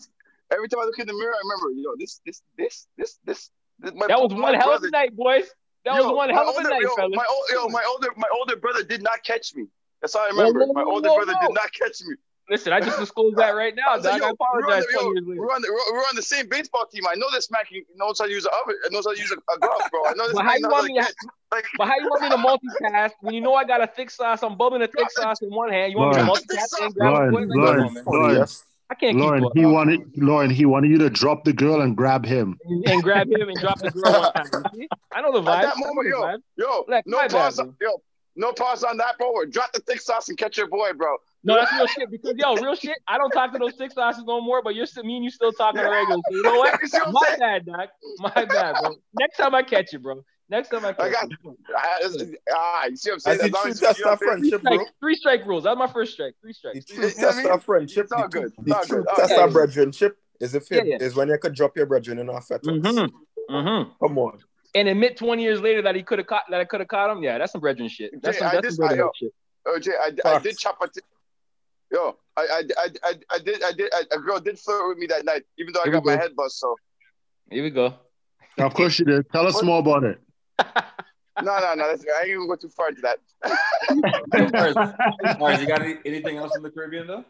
every time I look in the mirror, I remember, yo, this, this, this, this, this. this my, that was one hell of a night, boys. That yo, was one hell of a night, yo, fellas. My, yo, my older, my older brother did not catch me. That's all I remember. No, no, no, my older no, brother no. did not catch me. Listen, I just disclosed that right now. I, like, I apologize. We're on, the, yo, we're, on the, we're on the same baseball team. I know this man knows how to use an oven. Knows how to use a glove, bro. I know this. But how you want me to, like, but how you want me to multitask when you know I got a thick sauce? I'm bubbling a thick sauce in one hand. You want Lauren, me to multitask and grab Lauren, Lauren, on, Lauren, Lauren, I can't Lauren, keep he up. wanted Lauren. He wanted you to drop the girl and grab him. And, and grab him and drop the girl one time. See? I know the vibe. At that moment, yo, yo, Lex, no pause, bad, yo, no pause on that, bro. Or drop the thick sauce and catch your boy, bro. No, that's real shit. Because yo, real shit. I don't talk to those six sauces no more. But you're me and you still talking regularly. So you know what? My bad, doc. My bad, bro. Next time I catch you, bro. Next time I catch I got, you. Ah, you see what I'm saying? As long as that's our friendship, bro. Three strike rules. That's my first strike. Three strikes. That's our friendship. It's all good. That's our brethren-ship. Is it fit? Is when you could drop your brethren in our fetters. Mm-hmm. Mm-hmm. Come on. And admit twenty years later that he could have caught that I could have caught him. Yeah, that's some brethren shit. That's some brethren shit. O J, I did chop a. Yo, I, I, I, I, I did, I did, I, a girl did flirt with me that night, even though I got my head bust. So here we go. Of course she did. Tell us more about it. No, no, no. That's, I ain't even go too far into that. Marz, you got any, anything else in the Caribbean though?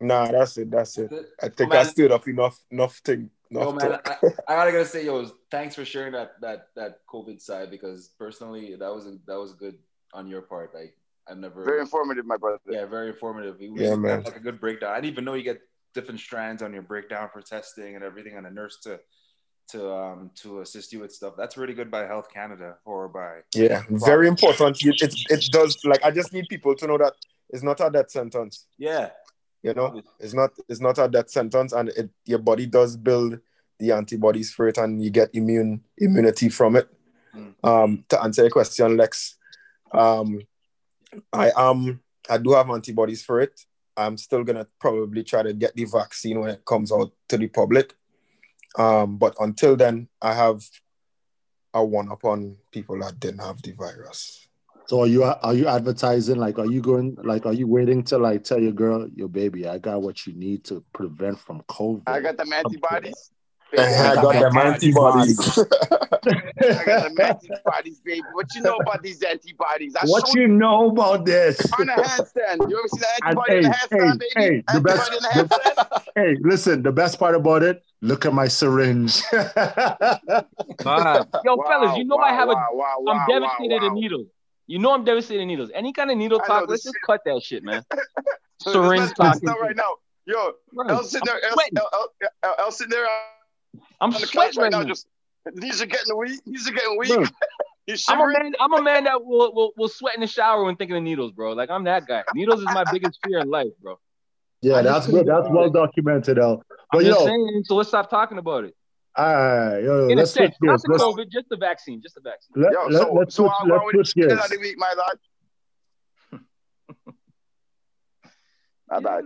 Nah, that's it. That's it. That's it. I think oh, I stood up enough, enough thing. Enough yo, man, I, I gotta gotta say, yo, thanks for sharing that that that COVID side because personally, that was a, that was good on your part, like. I've never very informative, my brother. Yeah, very informative. We yeah, man. Like a good breakdown. I didn't even know you get different strands on your breakdown for testing and everything, and a nurse to to um to assist you with stuff. That's really good by Health Canada or by yeah, very important. It, it it does like I just need people to know that it's not a death sentence. Yeah, you know, it's not it's not a death sentence, and it your body does build the antibodies for it, and you get immune immunity from it. Mm. Um, to answer your question, Lex, um. I am. I do have antibodies for it. I'm still gonna probably try to get the vaccine when it comes out to the public. Um, but until then, I have a one-up on people that didn't have the virus. So are you are you advertising? Like, are you going? Like, are you waiting till like tell your girl, your baby, I got what you need to prevent from COVID. I got them antibodies. I got them antibodies. I got the antibodies, baby. What you know about these antibodies? I what you know about this? On a handstand. You ever see the antibody and, in hey, the handstand, hey, baby? Hey, the best, in the the, hey, listen, the best part about it, look at my syringe. Wow. Yo, wow, fellas, you know wow, I have wow, a... Wow, wow, I'm devastated wow, wow. in needles. You know I'm devastated in needles. Any kind of needle I talk, let's shit. just cut that shit, man. Syringe talk. right now. Yo, El's sitting there. El's sitting there. I'm sweating right now. Just... These are getting weak. These are getting weak. I'm a man. I'm a man that will, will will sweat in the shower when thinking of needles, bro. Like I'm that guy. Needles is my biggest fear in life, bro. Yeah, that's good. That's well documented, Al. But you know, saying, so let's stop talking about it. Alright, yo, in let's a sense, not the let's, COVID, just the vaccine, just the vaccine. Let, yo, let, so, let's so switch, let's switch gears. My I died.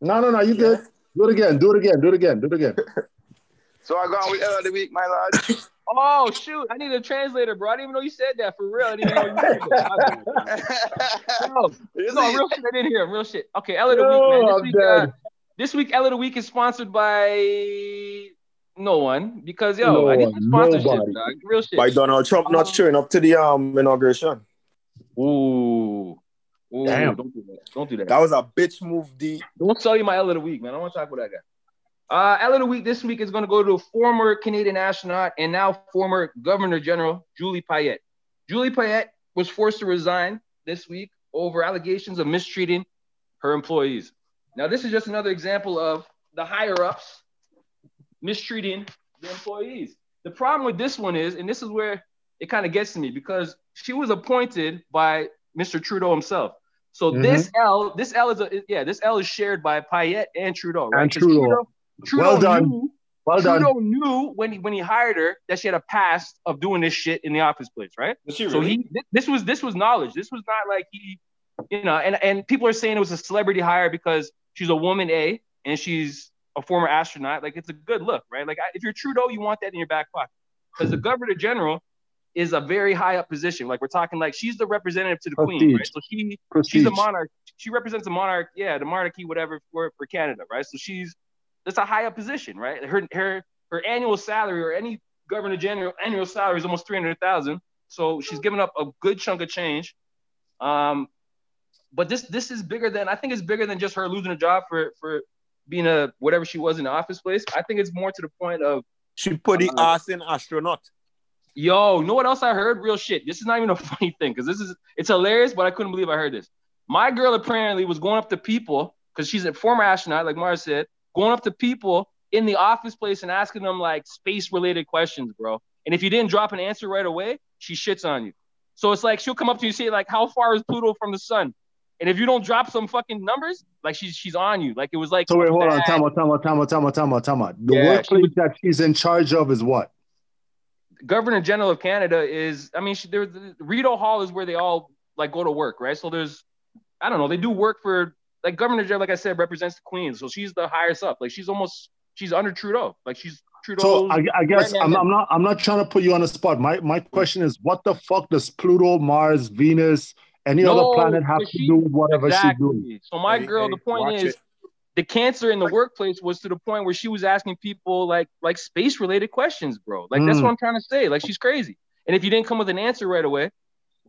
No, no, no. You yeah. good? Do it again. Do it again. Do it again. Do it again. So I got with L of the week, my lad. Oh shoot! I need a translator, bro. I didn't even know you said that for real. I didn't even know you said that. no, no, real shit. I didn't hear him. Real shit. Okay, L of the no, week, man. This week, uh, this week, L of the week is sponsored by no one because yo, no I need some sponsorship, nobody. dog. Real shit. By Donald Trump not um, showing up to the um inauguration. Ooh. Ooh, damn! Don't do that. Don't do that. That was a bitch move, D. Don't sell you my L of the week, man. I don't want to talk about that guy. Uh, L of the week this week is going to go to a former Canadian astronaut and now former Governor General Julie Payette. Julie Payette was forced to resign this week over allegations of mistreating her employees. Now, this is just another example of the higher-ups mistreating the employees. The problem with this one is, and this is where it kind of gets to me, because she was appointed by Mister Trudeau himself. So mm-hmm. this L, this L is a, yeah, this L is shared by Payette and Trudeau, right? And Trudeau. Trudeau Trudeau well done. Knew, well Trudeau done. knew when he when he hired her that she had a past of doing this shit in the office place, right? Really? So he th- this was this was knowledge. This was not like he, you know, and, and people are saying it was a celebrity hire because she's a woman, A, and she's a former astronaut. Like it's a good look, right? Like I, if you're Trudeau, you want that in your back pocket because the Governor General is a very high up position. Like we're talking like she's the representative to the Prestige. Queen, right? So she Prestige. she's a monarch. she represents the monarch, yeah, the monarchy, whatever, for, for Canada, right? So she's, that's a high up position, right? Her her her annual salary, or any governor general annual salary, is almost three hundred thousand. So she's giving up a good chunk of change. Um, but this this is bigger than, I think it's bigger than just her losing a job for for being a whatever she was in the office place. I think it's more to the point of she put the uh, ass in astronaut. Yo, you know what else I heard? Real shit. This is not even a funny thing, because this is, it's hilarious, but I couldn't believe I heard this. My girl apparently was going up to people, because she's a former astronaut, like Marz said, going up to people in the office place and asking them like space related questions, bro. And if you didn't drop an answer right away, she shits on you. So it's like, she'll come up to you and say like, how far is Pluto from the sun? And if you don't drop some fucking numbers, like she's she's on you. Like it was like. So wait, hold on, time out, time out, time out, time out, time out, time out. The yeah, workplace she, that she's in charge of is what? Governor General of Canada is. I mean, she, there. The, Rideau Hall is where they all like go to work, right? So there's, I don't know, they do work for like Governor General. Like I said, represents the Queen, so she's the highest up. Like she's almost she's under Trudeau. Like she's Trudeau. So I, I guess right I'm, I'm not I'm not trying to put you on the spot. My my question is, what the fuck does Pluto, Mars, Venus, Any no, other planet has to do whatever exactly. she's doing. So my hey, girl, hey, the point is, it. the cancer in the workplace was to the point where she was asking people like like space-related questions, bro. Like, mm. that's what I'm trying to say. Like, she's crazy. And if you didn't come with an answer right away,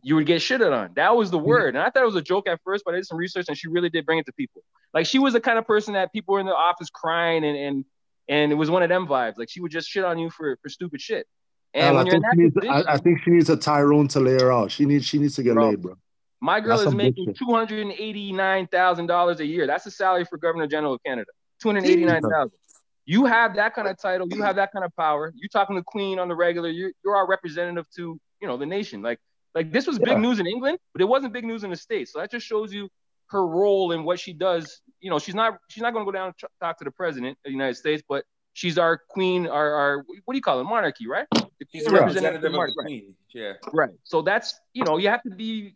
you would get shitted on. That was the word. Mm. And I thought it was a joke at first, but I did some research, and she really did bring it to people. Like, she was the kind of person that people were in the office crying, and and, and it was one of them vibes. Like, she would just shit on you for, for stupid shit. And, and when I, you're think needs, position, I, I think she needs a Tyrone to lay her out. She needs, she needs to get bro. laid, bro. My girl That's is making two hundred eighty-nine thousand dollars a year. That's the salary for Governor General of Canada. two hundred eighty-nine thousand dollars. You have that kind of title. You have that kind of power. You're talking to Queen on the regular. You're, you're our representative to, you know, the nation. Like, like this was yeah. big news in England, but it wasn't big news in the States. So that just shows you her role and what she does. You know, she's not she's not going to go down and talk to the president of the United States, but she's our queen, our, our what do you call it? Monarchy, right? She's a representative of the queen. Yeah. Right. So that's, you know, you have to be,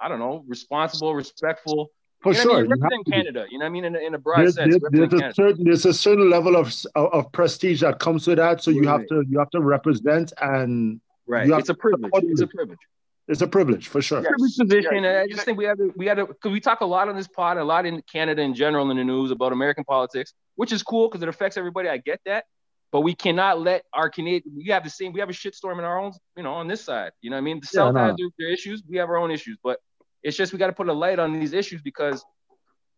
I don't know, responsible, respectful. For you know sure. I mean? You represent Canada, you know what I mean? In, in a broad there's, sense. There's, there's, a certain, there's a certain level of, of prestige that comes with that. So you right. have to you have to represent and right. It's a privilege. It's a privilege. It's a privilege for sure. Yeah. Privilege position. Yeah. I just think we have to we had to because we talk a lot on this pod, a lot in Canada in general in the news about American politics, which is cool because it affects everybody. I get that, but we cannot let our Canadian. We have the same. We have a shitstorm in our own, you know, on this side. You know what I mean? The South yeah, no. has their issues. We have our own issues, but it's just we got to put a light on these issues because,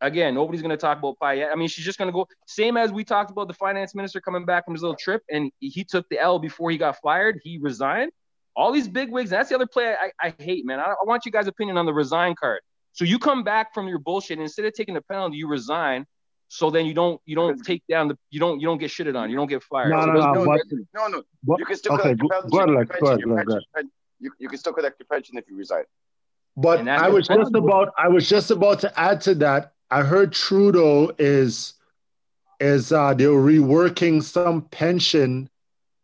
again, nobody's gonna talk about pie yet. I mean, she's just gonna go same as we talked about the finance minister coming back from his little trip and he took the L before he got fired. He resigned. All these big wigs. That's the other play I, I hate, man. I, I want you guys' opinion on the resign card. So you come back from your bullshit and instead of taking the penalty, you resign. So then you don't you don't take down the you don't you don't get shitted on. You don't get fired. No, so no, no, no, no, no. But, you can still okay, collect your pension. Go ahead, go ahead. You, you can still collect your pension if you resign. But I was just about I was just about to add to that. I heard Trudeau is is uh, they're reworking some pension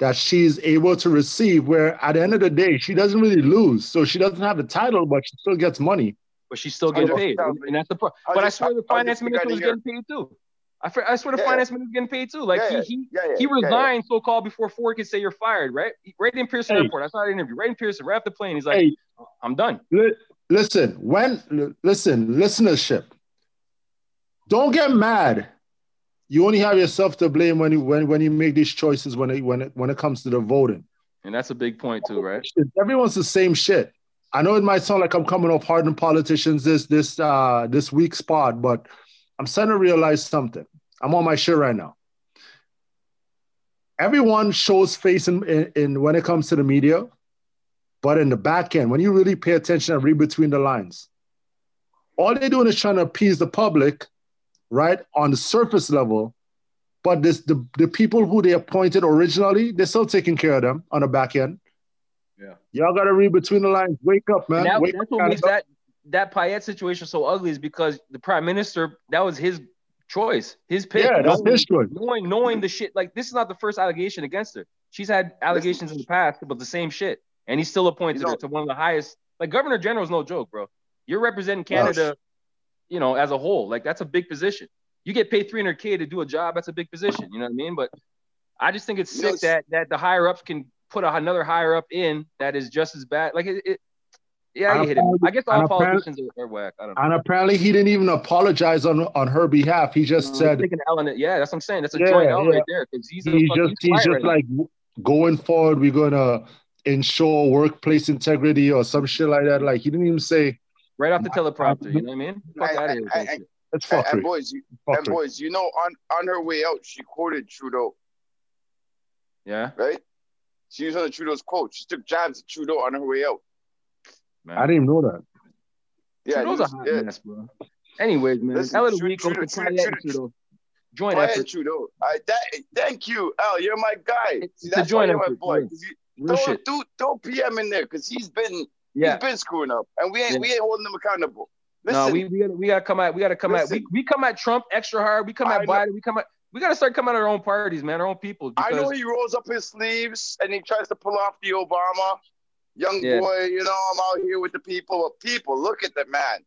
that she's able to receive, where at the end of the day, she doesn't really lose. So she doesn't have the title, but she still gets money. But she's still getting paid. And that's the part. But I swear the finance minister was getting paid too. I, I swear the yeah, finance yeah. minister was getting paid too. Like yeah, yeah. he he, yeah, yeah. he resigned yeah, yeah. so-called before Ford could say you're fired, right? Right in Pearson hey. Airport. I saw an interview. Right in Pearson, right off the plane. He's like, hey. I'm done. Listen, when, listen, listenership. Don't get mad. You only have yourself to blame when you when, when you make these choices when it when it when it comes to the voting. And that's a big point too, right? Everyone's the same shit. I know it might sound like I'm coming off hard on politicians this this uh this week's pod, but I'm starting to realize something. I'm on my shit right now. Everyone shows face in, in, in when it comes to the media, but in the back end, when you really pay attention and read between the lines, all they're doing is trying to appease the public. Right on the surface level, but this the, the people who they appointed originally, they're still taking care of them on the back end. Yeah, y'all gotta read between the lines. Wake up, man. That, Wake that's up, what makes up. that that Payette situation so ugly is because the prime minister, that was his choice, his pick. Yeah, that's knowing, his choice. Knowing knowing the shit, like this is not the first allegation against her. She's had allegations Listen. in the past about the same shit, and he's still appointed he's her to one of the highest. Like Governor General's no joke, bro. You're representing Canada. Gosh. You know, as a whole, like that's a big position. You get paid three hundred K to do a job. That's a big position. You know what I mean? But I just think it's sick yes. that that the higher ups can put a, another higher up in that is just as bad. Like it, it Yeah, he hit him. I guess all politicians are whack. I don't know. And apparently he didn't even apologize on, on her behalf. He just no, said... Taking an L in it. Yeah, that's what I'm saying. That's a yeah, joint L yeah. right there. He's, he's just, he's just right like, now. Going forward, we're going to ensure workplace integrity or some shit like that. Like, he didn't even say... Right off the teleprompter, you know what I mean? Fuck I, out I, of here. I, I, that's fuckery. And boys, you, and boys, you know, on, on her way out, she quoted Trudeau. Yeah? Right? She was on Trudeau's quote. She took jabs at Trudeau on her way out. Man. I didn't know that. Yeah, Trudeau's a hot yeah. mess, bro. Anyways, man, listen, L of the week. Trudeau, Trudeau, Trudeau. Joint effort, Trudeau. I, that, thank you, L. You're my guy. It's, See, it's that's a joint why you're my boy. He, don't, do, don't P M in there because he's been yeah. he's been screwing up, and we ain't yeah. we ain't holding him accountable. Listen, no, we we gotta, we gotta come at we gotta come listen, at we, we come at Trump extra hard. We come at I Biden. Know. We come at we gotta start coming at our own parties, man, our own people. I know he rolls up his sleeves and he tries to pull off the Obama. Young yeah. boy, you know, I'm out here with the people. Of people, look at the man.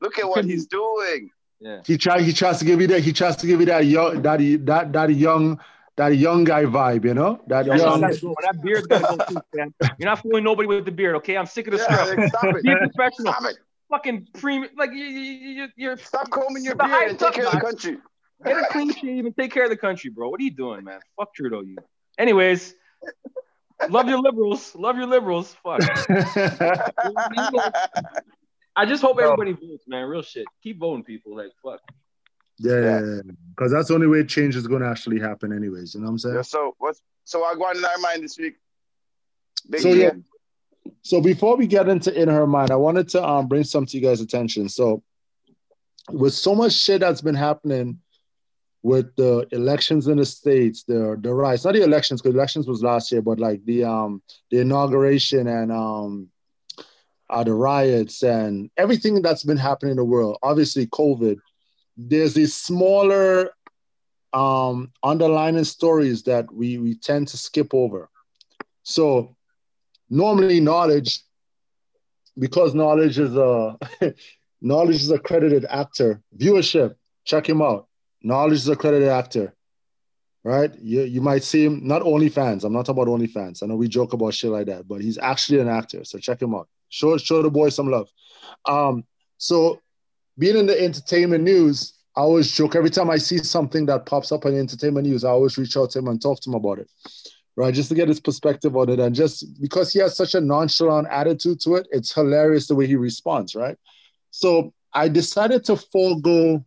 Look at what he's doing. Yeah. He try, he tries to give you that. He tries to give you that young, that that that young, that young guy vibe. You know, that Yo, young. That, that beard's gotta go too, man. You're not fooling nobody with the beard, okay? I'm sick of this. Yeah, like, stop it. Be professional. Stop it. Fucking premium. Like you, you, you're. Stop combing your beard and take care of the country. Get a clean shave and take care of the country, bro. What are you doing, man? Fuck Trudeau, you. Anyways. Love your liberals. Love your liberals. Fuck. I just hope everybody votes, man. Real shit. Keep voting, people. Like, fuck. Yeah, yeah, yeah. Because that's the only way change is going to actually happen anyways. You know what I'm saying? Yeah, so, what's, so I got in our mind this week. Big so, yeah. So, before we get into In Her Mind, I wanted to um, bring some to you guys' attention. So, with so much shit that's been happening with the elections in the States, the the rise, not the elections, because elections was last year, but like the um the inauguration and um uh, the riots and everything that's been happening in the world, obviously COVID, there's these smaller um, underlining stories that we, we tend to skip over. So normally knowledge, because knowledge is a, knowledge is a credited actor, viewership, check him out. Knowledge is a credited actor, right? You you might see him, not OnlyFans. I'm not talking about OnlyFans. I know we joke about shit like that, but he's actually an actor. So check him out. Show show the boy some love. Um, so being in the entertainment news, I always joke. Every time I see something that pops up on the entertainment news, I always reach out to him and talk to him about it, right? Just to get his perspective on it. And just because he has such a nonchalant attitude to it, it's hilarious the way he responds, right? So I decided to forego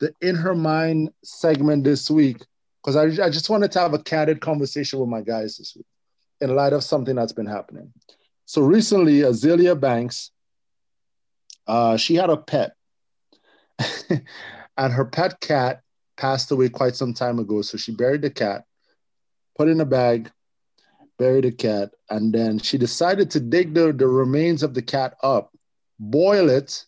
the In Her Mind segment this week, because I, I just wanted to have a candid conversation with my guys this week in light of something that's been happening. So recently, Azealia Banks, uh, she had a pet, and her pet cat passed away quite some time ago. So she buried the cat, put in a bag, buried the cat, and then she decided to dig the, the remains of the cat up, boil it,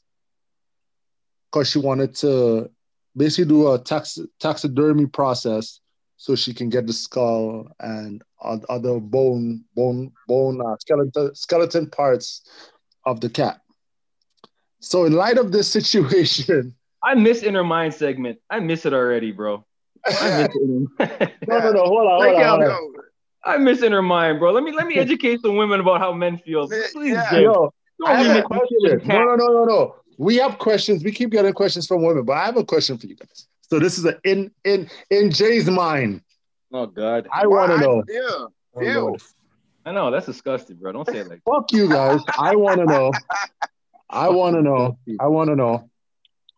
because she wanted to basically do a tax, taxidermy process so she can get the skull and other bone, bone, bone, uh, skeleton, skeleton parts of the cat. So in light of this situation, I miss In Her Mind segment. I miss it already, bro. I miss it. no, no, no. Hold on, hold on, hold on. I miss In Her Mind, bro. Let me let me educate some women about how men feel. Please, yeah. Yo, don't question. No, no, no, no, no. We have questions. We keep getting questions from women, but I have a question for you guys. So this is a in in in Jay's mind. Oh God! I want to know. Yeah, I, know. I know that's disgusting, bro. Don't say it like that. Fuck you guys. I want to know. I want to know. I want to know.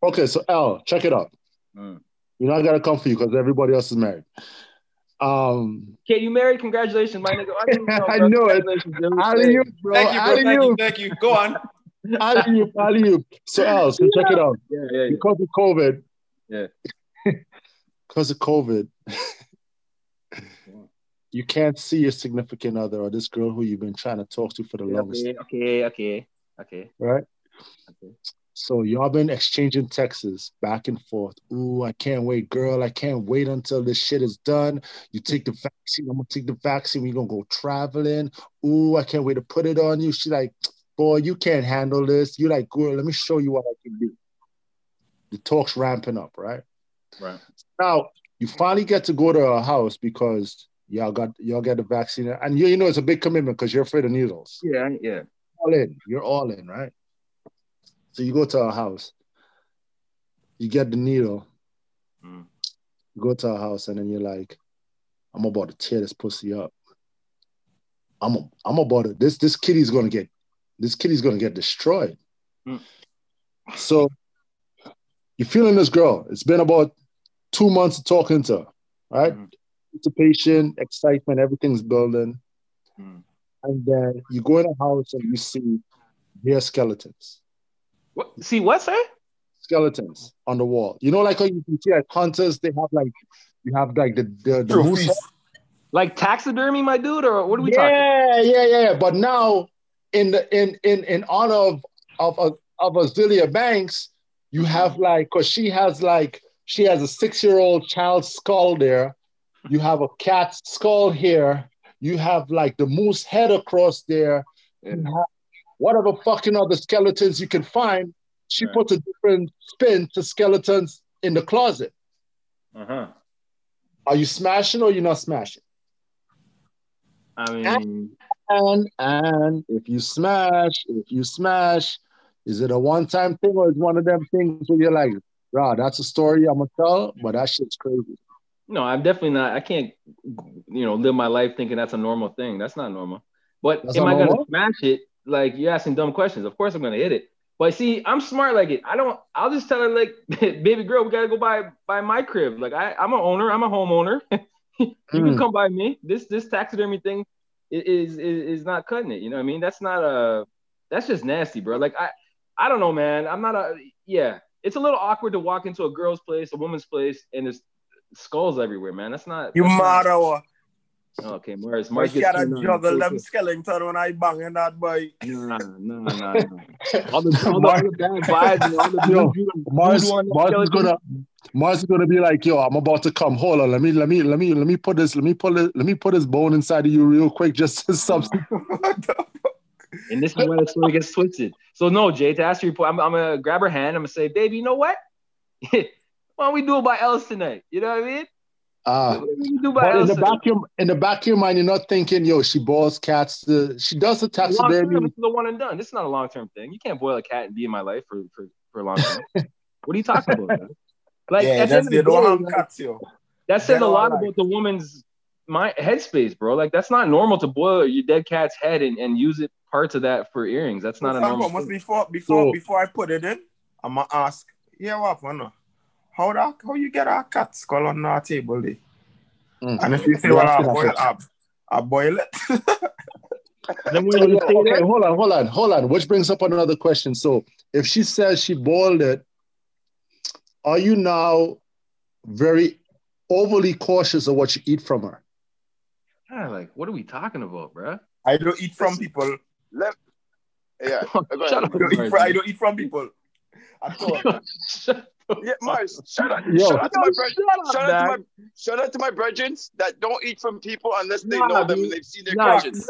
Okay, so L, check it out. Mm. You're not gonna come for you because everybody else is married. Um, okay, you married? Congratulations, my nigga. I, I know it. Alley-oop, bro. Thank you, bro. Alley-oop. Thank you, thank you. Go on. Alley-oop, alley-oop. So, Al, so check it out. Yeah, yeah, yeah. Because of COVID, yeah, because of COVID, you can't see your significant other or this girl who you've been trying to talk to for the okay, longest. Okay, okay, okay. Right. Okay. So y'all been exchanging texts back and forth. Ooh, I can't wait, girl. I can't wait until this shit is done. You take the vaccine. I'm gonna take the vaccine. We're gonna go traveling. Ooh, I can't wait to put it on you. She like, boy, you can't handle this. You're like, girl, let me show you what I can do. The talk's ramping up, right? Right. Now, you finally get to go to her house because y'all got y'all got the vaccine. And you, you know it's a big commitment because you're afraid of needles. Yeah, yeah. all in. You're all in, right? So you go to our house. You get the needle. Mm. You go to our house, and then you're like, I'm about to tear this pussy up. I'm a, I'm about to, this this kitty's gonna get this kitty's gonna get destroyed. Mm. So you're feeling this girl. It's been about two months of talking to her, right? Mm. Anticipation, excitement, everything's building. Mm. And then you go in a house and you see bare skeletons. What? See what, sir? Skeletons on the wall. You know, like how you can see at hunters, they have like, you have like the, the, the moose. Like taxidermy, my dude, or what are we yeah, talking? Yeah, yeah, yeah. But now, in the in in in honor of of of, of Azealia Banks, you have like, cause she has like she has a six-year-old child's skull there. You have a cat's skull here. You have like the moose head across there. Yeah. You have whatever fucking other skeletons you can find. She right. puts a different spin to skeletons in the closet. Uh huh. Are you smashing or you're not smashing? I mean, and, and and if you smash, if you smash, is it a one-time thing or is one of them things where you're like, "Wow, that's a story I'm gonna tell," but that shit's crazy. No, I'm definitely not. I can't, you know, live my life thinking that's a normal thing. That's not normal. But that's am I normal? Gonna smash it? Like, you're asking dumb questions. Of course I'm gonna hit it. But see, I'm smart like it. I don't. I'll just tell her like, "Baby girl, we gotta go buy buy my crib." Like, I, I'm an owner. I'm a homeowner. You can come by me. This this taxidermy thing is, is is not cutting it. You know what I mean? That's not a. That's just nasty, bro. Like I, I don't know, man. I'm not a. Yeah, it's a little awkward to walk into a girl's place, a woman's place, and there's skulls everywhere, man. That's not. You mother. Okay, Marz. Marz gets gotta juggle them skeleton when I bang in that boy. Nah, nah, nah. All the damn vibes. Marz is gonna be like, "Yo, I'm about to come. Hold on, let me, let me, let me, let me put this, let me put it, let me put this bone inside of you real quick, just to something." And this is where the story gets twisted. So no, Jay, to answer your point, I'm, I'm gonna grab her hand. I'm gonna say, "Baby, you know what? Why don't we do it by Ellis tonight? You know what I mean?" Uh, but in the back of your, in the back of your mind, you're not thinking, "Yo, she boils cats. The, she does the taxidermy." This is the one and done. This is not a long term thing. You can't boil a cat and be in my life for for, for a long time. What are you talking about? Man? Like, yeah, that's the normal cats, yo. That says a lot about the woman's my headspace, bro. Like, that's not normal to boil your dead cat's head and, and use it parts of that for earrings. That's not a normal. Almost before before so, before I put it in, I'm gonna ask, "Yeah, what, man? How that, how you get a cat skull on our table there?" Mm. And if you say, "Well, I boil, I, I boil it." Then when you say, okay, hold on, hold on, hold on. Which brings up another question. So if she says she boiled it, are you now very overly cautious of what you eat from her? Yeah, like, what are we talking about, bro? I don't eat from people. Let, yeah, oh, I, don't up, eat from, I don't eat from people. At all. Yeah, Marz, shout out, Yo, shout, out no, bre- shut shout, up, out my, shout out to my brethren that don't eat from people unless they nah, know them and they've seen their nah, kitchens.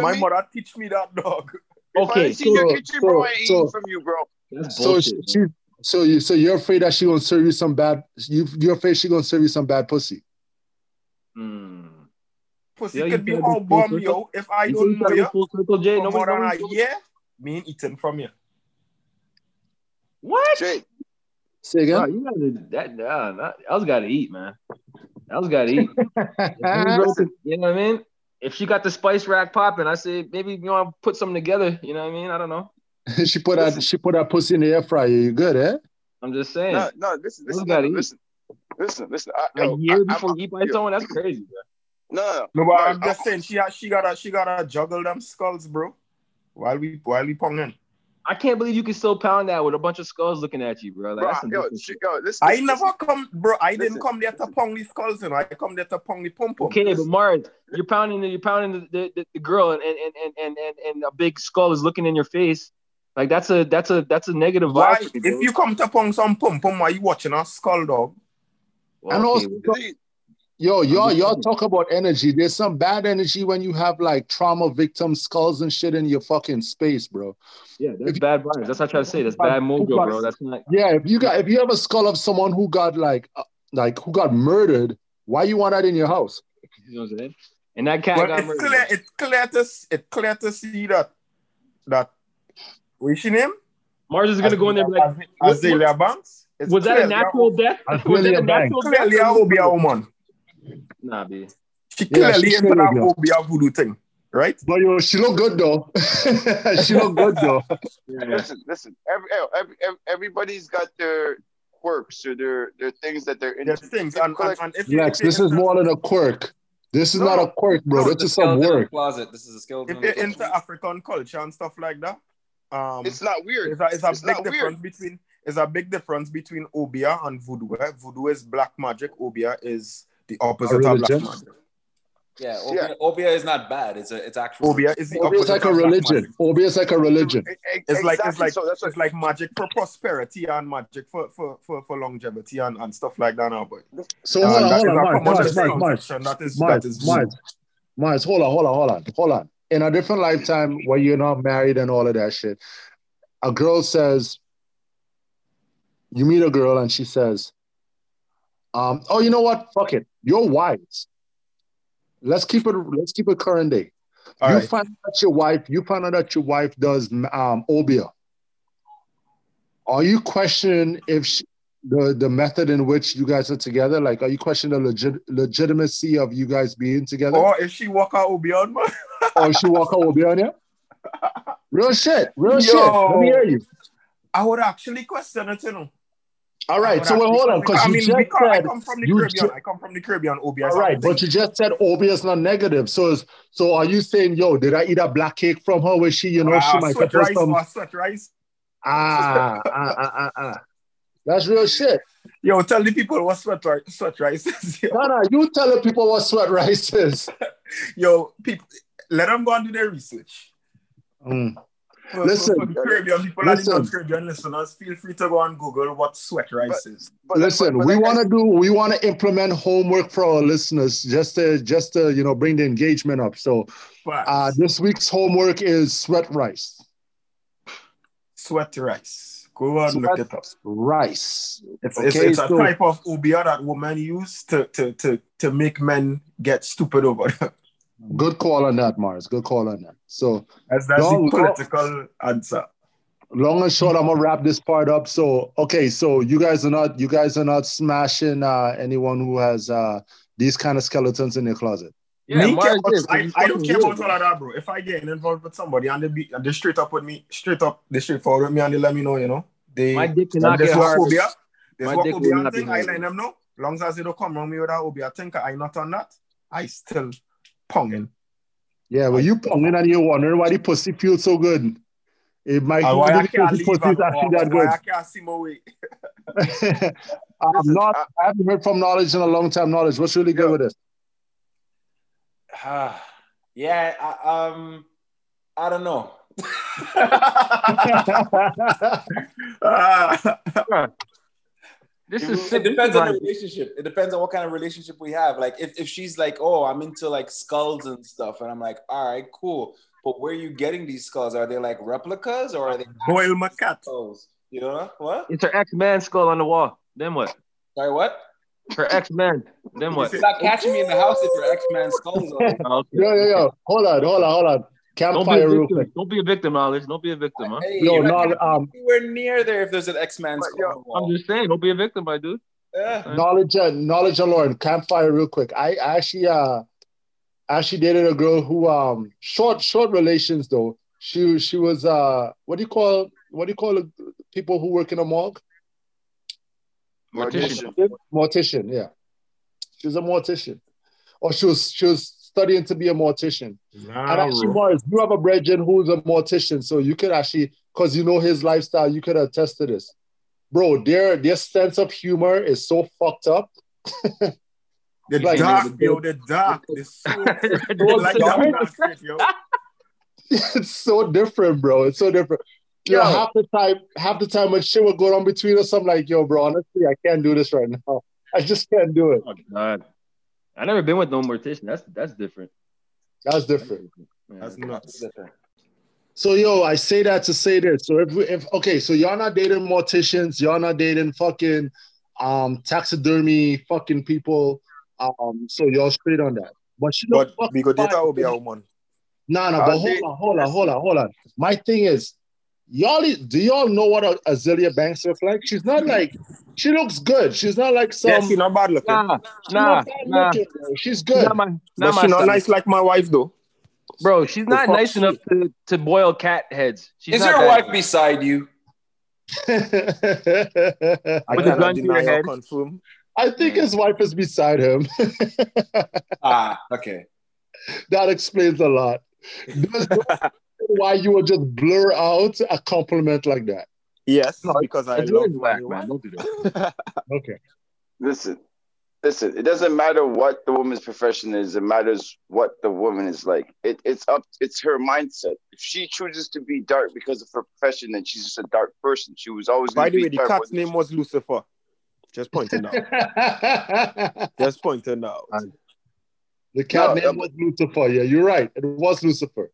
My mother teach me that, dog. If okay, I so, see your kitchen, so, bro, I ain't so, eating from you, bro. So she, she, so you, so you're afraid that she gonna serve you some bad? You, you're afraid she gonna serve you some bad pussy? Hmm. Pussy yeah, could be all bomb, yo. If I don't know you, for more than a year, me ain't eating from you. What? Say again. Oh, you gotta, that, nah, nah, I was gotta eat, man. I was gotta eat. Broken, you know what I mean? If she got the spice rack popping, I say, "Maybe you want know, to put something together." You know what I mean? I don't know. she put listen. Her she put her pussy in the air fryer. You good, eh? I'm just saying. No, no. Listen, listen, no, listen, listen, listen. I, yo, a year I, before I, eat by yo. someone, that's crazy, bro. No, no, no. But I'm just saying, she she gotta she gotta juggle them skulls, bro. While we while we ponging. I can't believe you can still pound that with a bunch of skulls looking at you, bro. Like, bro, that's some yo, shit. Yo, listen, listen, I listen. never come, bro. I listen. didn't come there to pound these skulls, you know. I come there to pound the pom pom. Okay, but Marz, you're pounding the, you're pounding the, the, the girl, and and, and and and and a big skull is looking in your face. Like that's a that's a that's a negative why, vibe. If bro. you come to pound some pom pom, why are you watching a skull, dog? Well, and okay, also, yo, y'all y'all talk about energy. There's some bad energy when you have like trauma victim skulls and shit in your fucking space, bro. Yeah, that's if bad vibes. That's what I try to say. That's bad mojo, bro. That's not. Yeah, if you got if you have a skull of someone who got like uh, like who got murdered, why you want that in your house? You know what I'm saying? And that cat well, got it's murdered. Clear, it's clear to it's clear to see that that wishing him. Mars is going to go in there like Azalea Banks. Was that a natural death? Azalea Banks. Clearly, I will be a woman. Nah, be. She clearly yeah, will be a voodoo thing, right? But yo, she look good though. she look good though. Yeah. Listen, listen. Every, every, every, everybody's got their quirks or their their things that they're into. There's things. And, and, and if Lex, you, if this is more than a quirk. This is no, not a quirk, bro. No, this is some work. Closet. This is a skill. If you're into African culture and stuff like that, um, it's not weird. It's a, it's a it's big difference weird. between. It's a big difference between Obia and Voodoo. Eh? Voodoo is black magic. Obia is the opposite of black magic. Yeah, Obia, yeah. Obia is not bad. It's a, it's actual. Obia is the Obia opposite is like of a religion. Obia is like a religion. It, it, it's exactly. like it's like so that's it's like magic for prosperity and magic for for for, for longevity and, and stuff like that. Now, boy. So hold on, hold on, hold on, hold on, hold on. In a different lifetime where you're not married and all of that shit, a girl says, you meet a girl and she says, um, "Oh, you know what? Fuck it. You're wise." Let's keep it. Let's keep it current day. All you right. find out your wife. You find out that your wife does um, obia. Are you questioning if she, the the method in which you guys are together? Like, are you questioning the legit, legitimacy of you guys being together? Or if she walk out obia on me? Or if she walk out obia on you? Real shit. Real Yo, shit. Let me hear you. I would actually question it, you know. All right, so well, hold on, because I mean, you just said I come from the Caribbean. Ju- I come from the Caribbean. Obia. All right, but you just said obia is not negative. So, is, so are you saying, yo, did I eat a black cake from her? Where she, you know, uh, she might have rice. Some... Sweat rice. Ah, ah, ah, ah, ah. That's real shit. Yo, tell the people what sweat rice, sweat rice is. Yo. No, no, you tell the people what sweat rice is. Yo, people, let them go and do their research. Mm. For, listen, for Caribbean people listen. And Caribbean listeners, feel free to go on Google what sweat rice but, is. But listen, but, but we want to do, we want to implement homework for our listeners just to, just to, you know, bring the engagement up. So uh, this week's homework is sweat rice. Sweat rice. Go on, sweat look it up. Rice. It's, okay, it's, it's so, a type of obia that women use to, to, to, to make men get stupid over them. Good call on that, Marz. Good call on that. So that's, that's long, the political answer. Long and short, I'm gonna wrap this part up. So okay, so you guys are not you guys are not smashing uh, anyone who has uh, these kind of skeletons in their closet. Yeah, me Marz, care, is, I, I don't care about all of that, bro. If I get involved with somebody and they be and they straight up with me, straight up, they straight forward with me and they let me know, you know, they my dick cannot get hard. Obia. My dick will not be hard. I let them know. Long as they don't come around me with that obia, think I not on that. I still. Ponging. Yeah, well, you ponging and you're wondering why the pussy feels so good. It might uh, why I can't leave pussy that good. I can't see my way. I'm not, uh, I haven't heard from knowledge in a long time. Knowledge, what's really good yeah. with this? Uh, yeah, I, um, I don't know. uh, This it, is it depends on the relationship. It depends on what kind of relationship we have. Like if, if she's like, oh, I'm into like skulls and stuff, and I'm like, all right, cool. But where are you getting these skulls? Are they like replicas or are they boil my cat skulls? You know what? It's her X-Man skull on the wall. Then what? Sorry, what? Her X-Man. Then what? Stop catching me in the house if your X-Man skull's on. Oh, okay. Yo, yo, yo. Hold on, hold on, hold on. Campfire don't, be don't be a victim, Alex. Don't be a victim, huh? Hey, yo, no, um, we're near there if there's an X-Man skull. Yo, I'm just saying, don't be a victim, my dude. Yeah. Knowledge, uh, knowledge, and Lauren. Campfire, real quick. I actually, uh, actually dated a girl who, um, short, short relations though. She, she was, uh, what do you call, what do you call people who work in a morgue? Mortician. Mortician, yeah. She was a mortician, or she was, she was. studying to be a mortician. Nah, and actually, Marz, you have a brethren who's a mortician, so you could actually, because you know his lifestyle, you could attest to this. Bro, their, their sense of humor is so fucked up. They're like, dark, yo, they're dark. They're so, they're like shit, yo. It's so different, bro. It's so different. Yo, yo, half the time, half the time when shit would go on between us, I'm like, yo, bro, honestly, I can't do this right now. I just can't do it. Oh, God. I never been with no mortician. That's that's different. That's different. That's, yeah, that's nuts. Different. So yo, I say that to say this. So if, we, if okay, so y'all not dating morticians, y'all not dating fucking um taxidermy fucking people. Um, so y'all straight on that. But you know, but fuck, we go date that will be our one. No, no, but hold on, hold on, hold on, hold on. My thing is, y'all, do y'all know what Azealia Banks looks like? She's not like, she looks good. She's not like some. Yeah, she's not bad looking. Nah, she's nah, nah. Looking, she's good. Nah, man, nah, but she's not nice like my wife, though. Bro, she's not nice enough to, to boil cat heads. She's is your wife beside you? I cannot deny or confirm. I think his wife is beside him. Ah, okay. That explains a lot. Why you would just blur out a compliment like that? Yes, because I love black man. Don't do that. Okay. Listen, listen. It doesn't matter what the woman's profession is. It matters what the woman is like. It, it's up. It's her mindset. If she chooses to be dark because of her profession, then she's just a dark person. She was always. By the way, the cat's name was Lucifer. Just pointing out. Just pointing out. The cat no, name was Lucifer. Yeah, you're right. It was Lucifer.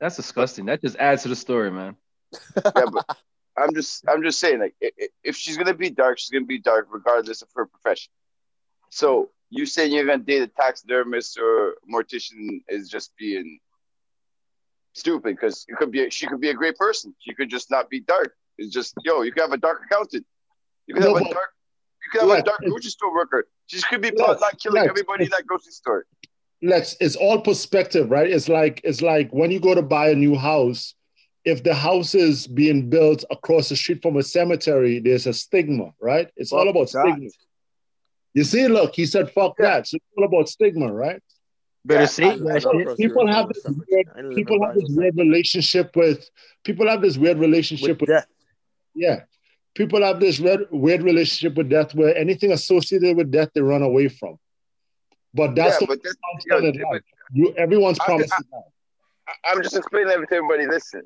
That's disgusting. That just adds to the story, man. Yeah, but I'm just, I'm just saying, like, if she's gonna be dark, she's gonna be dark regardless of her profession. So you saying you're gonna date a taxidermist or mortician is just being stupid because it could be, she could be a great person. She could just not be dark. It's just, yo, you could have a dark accountant. You could no, have a dark. You could have Lex, a dark grocery store worker. She could be Lex, not killing Lex, everybody in that grocery store. Lex, it's all perspective, right? It's like it's like when you go to buy a new house, if the house is being built across the street from a cemetery, there's a stigma, right? It's all about that. Stigma. You see, look, he said, fuck yeah. that. So it's all about stigma, right? Better yeah, see. People, people have this weird, people have this weird relationship with, people have this weird relationship with, with death. Yeah. People have this red, weird relationship with death where anything associated with death, they run away from. But that's yeah, the but that's, yeah, but, you, everyone's I'm, promised I'm, that. I'm just explaining everything, everybody. Listen,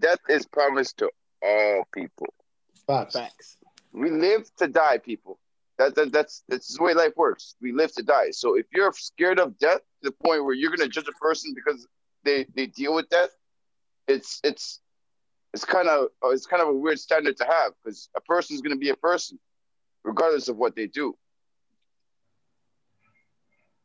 death is promised to all people. Facts. Facts. We live to die, people. That, that that's, that's the way life works. We live to die. So if you're scared of death to the point where you're going to judge a person because they, they deal with death, it's it's... It's kind of it's kind of a weird standard to have because a person's going to be a person, regardless of what they do.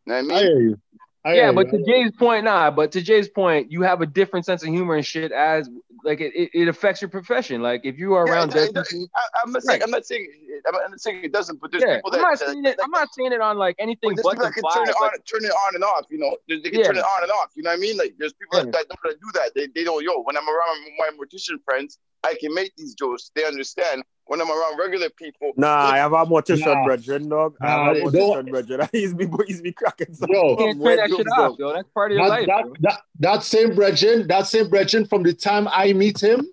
You know what I mean? I hear you. I yeah, hear but you. to Jay's point, nah. But to Jay's point, you have a different sense of humor and shit. As like it, it, it affects your profession. Like if you are yeah, around, I, death I, people, I, I'm not saying right. I'm not saying I'm not saying it doesn't. But there's yeah, people that I'm not saying it. Like, I'm not saying it on like anything. But but people that can turn it on, like, turn it on and off. You know, they can yeah. turn it on and off. You know what I mean? Like there's people yeah. that don't do that. They they don't. Yo, when I'm around my mortician friends, I can make these jokes. They understand. When I'm around regular people, nah, I have a mortician nah. brethren, dog. I have nah, a mortician brethren. He's be, he's be cracking some. Yo, can't turn that shit off, yo. That's part of your that, life. That, that, that same brethren, that same brethren, from the time I meet him,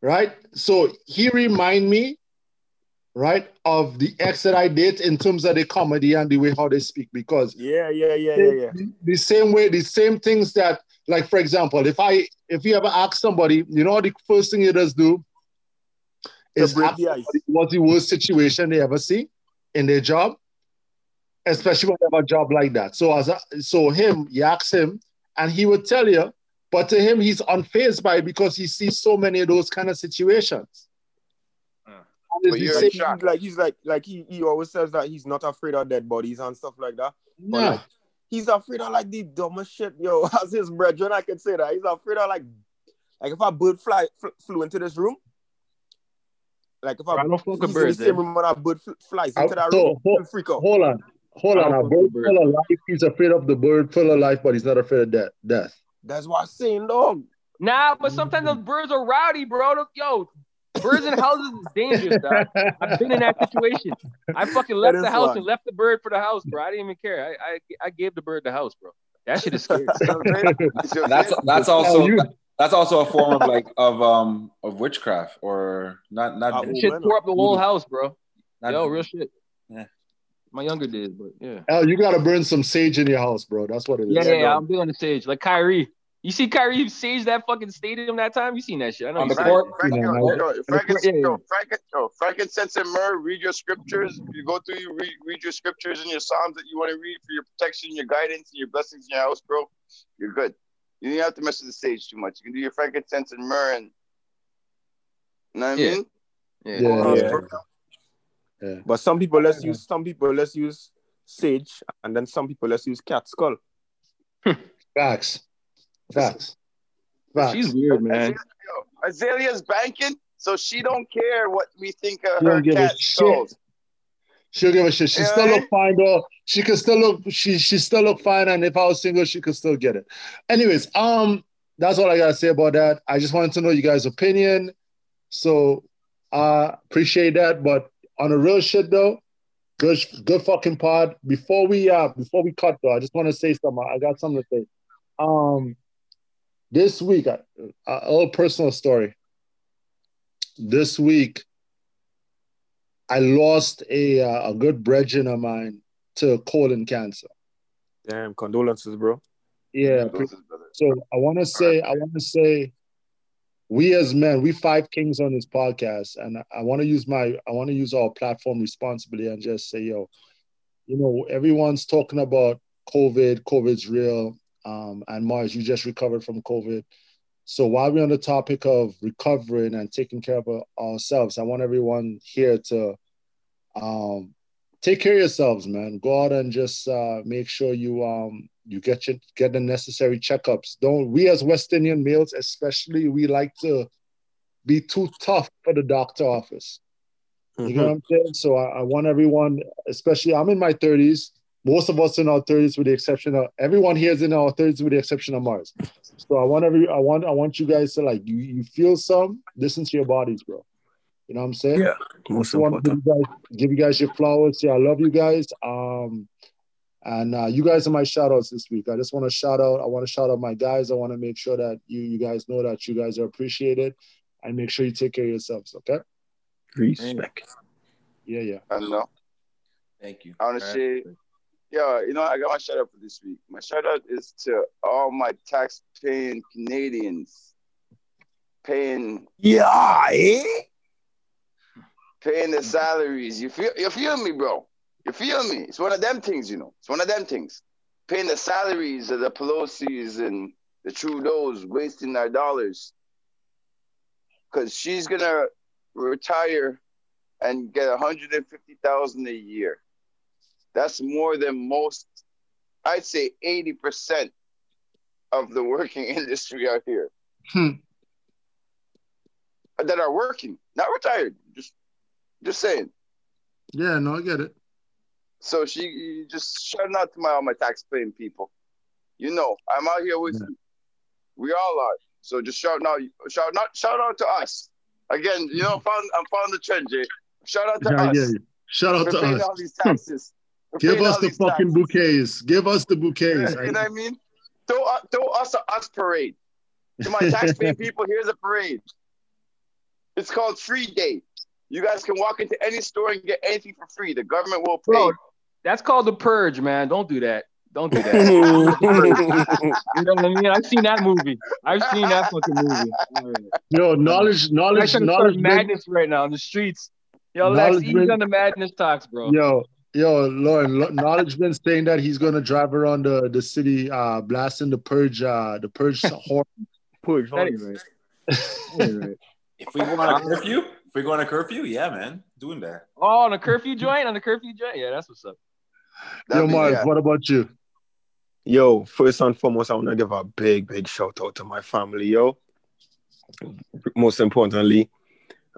right? So he remind me, right, of the ex that I date in terms of the comedy and the way how they speak, because yeah, yeah, yeah, they, yeah, yeah. The, the same way, the same things that, like, for example, if I if you ever ask somebody, you know, the first thing you just do. Is what's the worst situation they ever see in their job, especially when they have a job like that. So as a, so him, you ask him, and he would tell you. But to him, he's unfazed by it because he sees so many of those kind of situations. Uh, but you're say, he's like he's like like he, he always says that he's not afraid of dead bodies and stuff like that. Nah. But like, he's afraid of like the dumbest shit, yo. As his brethren, I can say that he's afraid of like like if a bird fly fl- flew into this room. Like if I, I don't fuck a bird, then a bird flies into that room, and freak out. Hold on, hold on. A bird full of life. He's afraid of the bird full of life, but he's not afraid of death. Death. That's what I'm saying, dog. Nah, but sometimes those birds are rowdy, bro. Yo, birds in houses is dangerous, dog. I've been in that situation. I fucking left the house and left the bird for the house, bro. I didn't even care. I I, I gave the bird the house, bro. That shit is scary. that's that's also. That's also a form of like of um of witchcraft or not not. Uh, shit tore up the whole house, bro. Not Yo, real shit. Yeah, my younger days, but yeah. Al, you gotta burn some sage in your house, bro. That's what it is. Yeah, yeah, yeah I'm doing the sage like Kyrie. You see Kyrie sage that fucking stadium that time? You seen that shit? I know. On the court. Frankincense and myrrh. Read your scriptures. You go through. You read, read your scriptures and your psalms that you want to read for your protection, your guidance, and your blessings in your house, bro. You're good. You don't have to mess with the stage too much. You can do your frankincense and myrrh and... You know what I mean? Yeah. Yeah. Yeah. Yeah. Yeah. But some people, let's use some people, let's use sage, and then some people, let's use cat skull. Facts. Facts. Facts. She's weird, man. Azalea's banking, so she don't care what we think of her cat shows. She'll give a shit. She still look fine though. She could still look. She she still look fine. And if I was single, she could still get it. Anyways, um, that's all I gotta say about that. I just wanted to know you guys' opinion. So I uh, appreciate that. But on the real shit though, good good fucking pod. Before we uh before we cut though, I just want to say something. I got something to say. Um, this week, a little personal story. This week, I lost a uh, a good brethren of mine to colon cancer. Damn, condolences, bro. Yeah. Condolences, so I want to say, right. I want to say, we as men, we five kings on this podcast, and I want to use my, I want to use our platform responsibly and just say, yo, you know, everyone's talking about COVID. COVID's real. Um, and Marz, you just recovered from COVID. So while we're on the topic of recovering and taking care of ourselves, I want everyone here to um, take care of yourselves, man. Go out and just uh, make sure you um, you get your, get the necessary checkups. Don't we as West Indian males, especially, we like to be too tough for the doctor office. Mm-hmm. You know what I'm saying? So I, I want everyone, especially I'm in my thirties. Most of us in our thirties, with the exception of everyone here is in our thirties, with the exception of Marz. So I want every, I want, I want you guys to like, you, you feel some, listen to your bodies, bro. You know what I'm saying? Yeah. Most I want to give you, guys, give you guys your flowers. Yeah, I love you guys. Um, and uh, you guys are my shout outs this week. I just want to shout out. I want to shout out my guys. I want to make sure that you, you guys know that you guys are appreciated, and make sure you take care of yourselves. Okay. Respect. Yeah, yeah. I know. Thank you. I want to say. Yeah, you know, I got my shout out for this week. My shout out is to all my tax paying Canadians paying yeah, eh? paying the salaries. You feel you feel me, bro? You feel me? It's one of them things, you know. It's one of them things. Paying the salaries of the Pelosi's and the Trudeau's, wasting our dollars. Cause she's gonna retire and get one hundred fifty thousand dollars a year. That's more than most, I'd say eighty percent of the working industry out here hmm. that are working, not retired. Just, just saying. Yeah, no, I get it. So she you just shout out to my all my tax-paying people. You know, I'm out here with yeah. you. We all are. So just shout out, shout out, shout out to us. Again, you know, found, I'm found the trend, Jay. Shout out to yeah, us. Yeah, yeah. Shout out to us. All these taxes. We're Give us the fucking taxes. bouquets. Give us the bouquets. Yeah, you know what I mean? Throw, uh, throw us a us parade. To my taxpaying people, here's a parade. It's called Free Day. You guys can walk into any store and get anything for free. The government will pay. Bro, that's called the purge, man. Don't do that. Don't do that. You know what I mean? I've seen that movie. I've seen that fucking movie. Yo, knowledge, knowledge, knowledge. Madness big... right now in the streets. Yo, Lex, easy big... on the madness talks, bro. Yo. Yo, Lauren, knowledge been saying that he's gonna drive around the, the city, uh, blasting the purge, uh, the purge horn. Purge, horn. Right. Right. If we go on a curfew, if we go on a curfew, yeah, man, doing that. Oh, on a curfew joint, on a curfew joint, yeah, that's what's up. That'd Yo, Marz, yeah. what about you? Yo, first and foremost, I wanna give a big, big shout out to my family. Yo, most importantly,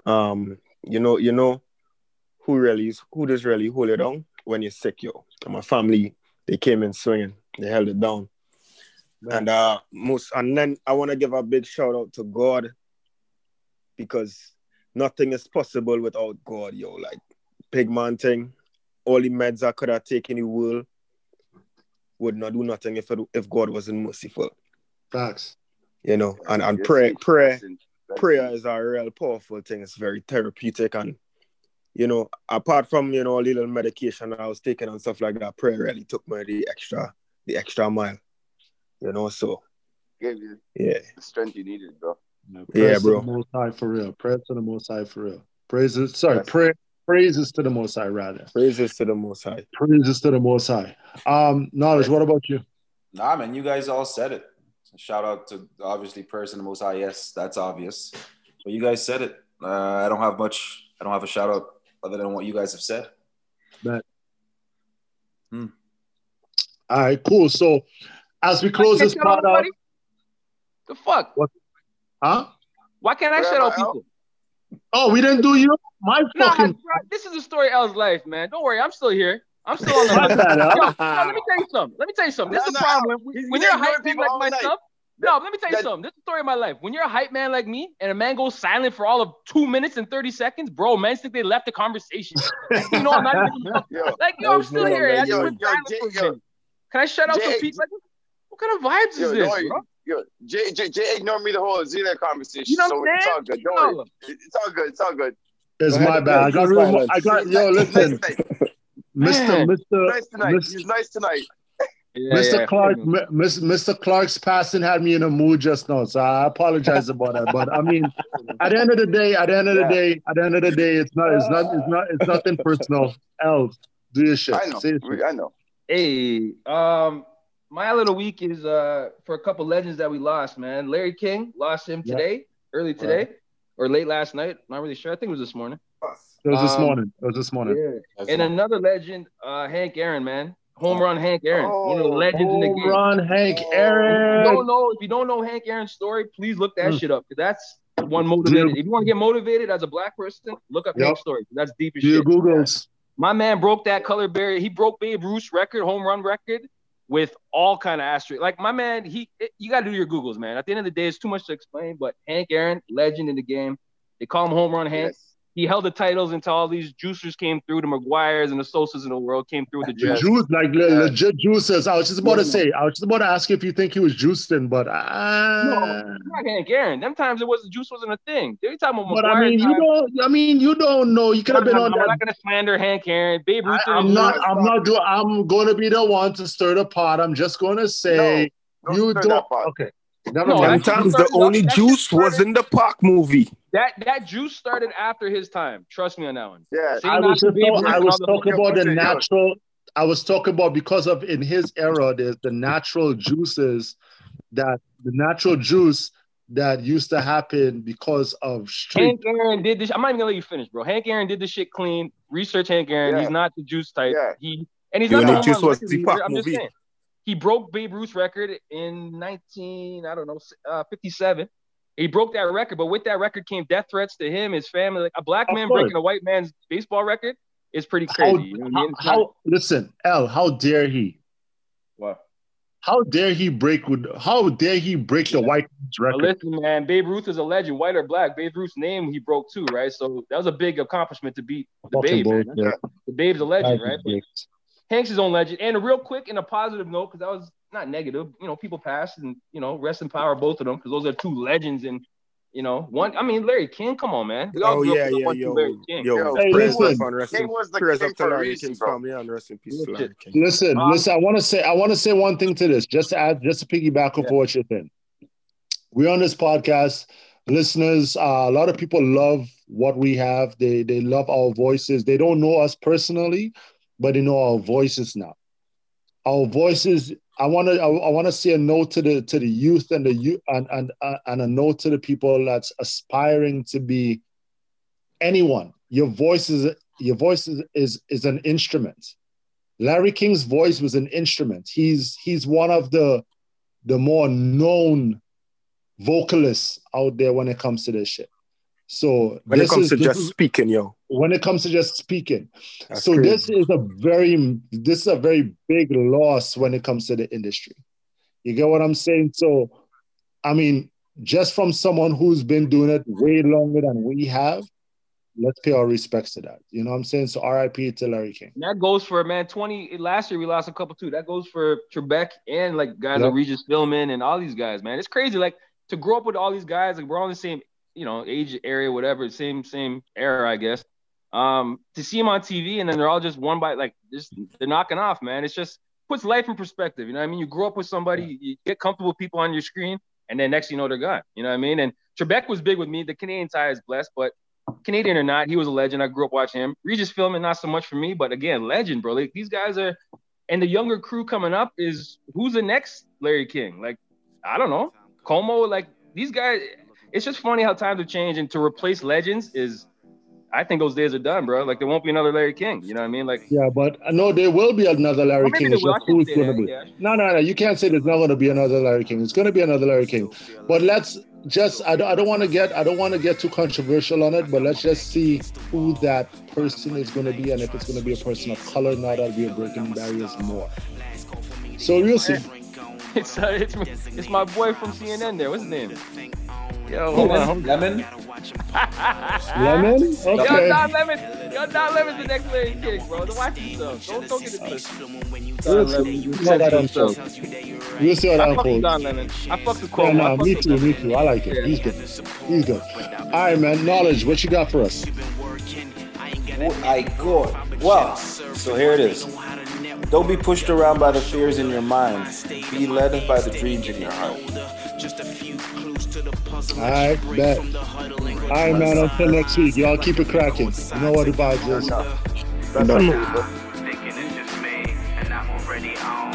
um, you know, you know. Who really is, who does really hold it down when you're sick, yo? And my family, they came in swinging. They held it down. Right. And uh, most, and then I want to give a big shout out to God, because nothing is possible without God, yo. Like, big man thing, all the meds I could have taken in the world would not do nothing if it, if God wasn't merciful. Facts. You know, and, and prayer, prayer, prayer is a real powerful thing. It's very therapeutic, and you know, apart from, you know, a little medication I was taking and stuff like that, prayer really took me the extra, the extra mile, you know, so. Gave you yeah. the strength you needed, bro. No, yeah, bro. Praise to the Most High for real. Praise to the Most High for real. Praises, sorry, yes. pra- praises to the Most High, rather. Praises to the Most High. Praises to the Most High. Um, Knowledge, what about you? Nah, man, you guys all said it. Shout out to, obviously, prayers to the Most High. Yes, that's obvious. But you guys said it. Uh, I don't have much, I don't have a shout out other than what you guys have said. But hmm. All right, cool. So as we close this part out, The fuck? What? Huh? Why can't I shut out people? Oh, we didn't do you? My nah, fucking. Bro, this is the story of L's life, man. Don't worry, I'm still here. I'm still on the yo, no, let me tell you something. Let me tell you something. This no, is the no, problem. No, when, when you're a hype man like myself, no, let me tell you that, something. This is the story of my life. When you're a hype man like me and a man goes silent for all of two minutes and thirty seconds, bro, men think they left the conversation. You know, I'm not even, yo, like, yo, I'm still here. I just yo, went yo, silent Jay, for a minute. Can I shut out some people? What kind of vibes yo, is this, yo, bro? Yo, Jay, Jay, Jay ignored me the whole Zealand conversation. You know what so man? It's all good. Don't worry. It's all good. It's all good. It's my bad. I got real. I got, yo, listen. Mister Mister Nice tonight. Mister He's nice tonight. Yeah, Mister Yeah, Clark, Mister Clark's passing had me in a mood just now, so I apologize about that. But I mean, at the end of the day, at the end of the yeah. day, at the end of the day, it's not, it's not, it's not, it's nothing personal. L, do your shit. I know. Seriously. I know. Hey, um, my L of the week is uh for a couple legends that we lost, man. Larry King lost him today, yeah. early today, right. or late last night. Not really sure. I think it was this morning. It was this um, morning. It was this morning. Yeah. And morning. Another legend, uh, Hank Aaron, man. Home run Hank Aaron. Oh, one of the legends in the game. Home run Hank Aaron. If you don't know, if you don't know Hank Aaron's story, please look that mm. shit up. Because that's one motivated. If you want to get motivated as a black person, look up yep. Hank's story. That's deep as shit. Googles. My man broke that color barrier. He broke Babe Ruth's record, home run record, with all kind of asterisks. Like, my man, he it, you got to do your Googles, man. At the end of the day, it's too much to explain. But Hank Aaron, legend in the game. They call him Home Run Hank. Yes. He held the titles until all these juicers came through. The Maguires and the Sosas in the world came through with the juice. Juice, like yeah. legit juicers. I was just about yeah, to say, I was just about to ask you if you think he was juicing, but I... No, not Hank Aaron. Them times it was, the juice wasn't a thing. They were talking about Maguire. But I mean, times. you don't, I mean, you don't know. You could have been I'm, on I'm that. I'm not going to slander Hank Aaron. Babe Ruth. I, I'm not, I'm not doing, I'm going to be the one to stir the pot. I'm just going to say, no, don't you don't. That pot. Okay. Never no, mind. Sometimes the only up, juice started, was in the Park movie. That that juice started after his time. Trust me on that one. Yeah, so I, was just thought, I was talking about the natural. I was talking about because of in his era, there's the natural juices that the natural juice that used to happen because of street. Hank Aaron did this. I'm not even gonna let you finish, bro. Hank Aaron did this shit clean. Research Hank Aaron. Yeah. He's not the juice type. Yeah. He and he's yeah. not the juice was the Park movie. He broke Babe Ruth's record in nineteen, I don't know, uh, fifty-seven. He broke that record, but with that record came death threats to him, his family. Like, a black man breaking a white man's baseball record is pretty crazy. How, you know how, I mean? how, listen, L, how dare he? What? How dare he break with? How dare he break the white man's record? Well, listen, man, Babe Ruth is a legend, white or black. Babe Ruth's name he broke too, right? So that was a big accomplishment to beat the Babe. Bullshit, man. Yeah. The Babe's a legend, right? But, Hank's his own legend. And real quick, in a positive note, because that was not negative. You know, people passed, and you know, rest in power, both of them, because those are two legends. And you know, one. I mean, Larry King. Come on, man. We all oh yeah, yeah, yo, Larry King. yo. Hey, listen. King was the king for Larry King. Yeah, rest in peace, Larry King. Listen, um, listen. I want to say, I want to say one thing to this, just to add, just to piggyback off yeah. what you're saying. We're on this podcast, listeners. Uh, a lot of people love what we have. They they love our voices. They don't know us personally, but you know our voices now. Our voices. I want to. I, I want to say a note to the to the youth and the youth and and and a note to the people that's aspiring to be anyone. Your voice is your voice is, is is an instrument. Larry King's voice was an instrument. He's he's one of the the more known vocalists out there when it comes to this shit. So when it comes to just speaking, yo. When it comes to just speaking, so this is a very this is a very big loss when it comes to the industry. You get what I'm saying? So, I mean, just from someone who's been doing it way longer than we have, let's pay our respects to that. You know what I'm saying? So R I P to Larry King. That goes for man. twenty last year we lost a couple too. That goes for Trebek and like guys yep. like Regis Philbin and all these guys. Man, it's crazy. Like to grow up with all these guys. Like we're all in the same, you know, age, area, whatever, same, same era, I guess. Um, to see them on T V and then they're all just one by, like, just they're knocking off, man. It's just puts life in perspective, you know what I mean? You grow up with somebody, yeah. you get comfortable with people on your screen, and then next thing you know, they're gone, you know what I mean? And Trebek was big with me. The Canadian tie is blessed, but Canadian or not, he was a legend. I grew up watching him. Regis Philbin, not so much for me, but again, legend, bro. Like, these guys are, and the younger crew coming up is, who's the next Larry King? Like, I don't know. Como, like, these guys... It's just funny how times have changed, and to replace legends is I think those days are done, bro. Like, there won't be another Larry King. You know what I mean? Like, yeah, but no, there will be another Larry well, King. It's just who's going to be? Yeah. No, no, no. You can't say there's not going to be another Larry King. It's going to be another Larry King. But let's just. I don't. I don't want to get. I don't want to get too controversial on it. But let's just see who that person is going to be, and if it's going to be a person of color. Now that we are breaking barriers more. So we'll see. It's uh, it's it's my boy from C N N. There. What's his name? Yo, hold on, hold on. Lemon? Lemon? Okay. Yo, Don Lemon. Yo, Don Lemon's the next Larry King, bro. Don't watch yourself. Don't, don't get it twisted. Don Lemon. You saw that on show. You saw that on show. I fuck Don Lemon. I fuck the quote. Yeah, nah, me too, me too. I like it. Yeah. He's good. He's good. All right, man. Knowledge, what you got for us? What I got? Well, so here it is. Don't be pushed around by the fears in your mind. Be led by the dreams in your heart. I bet. Alright, man, until next week, y'all keep it cracking. You know what the vibes is. Thinking it's just me, and I'm already on.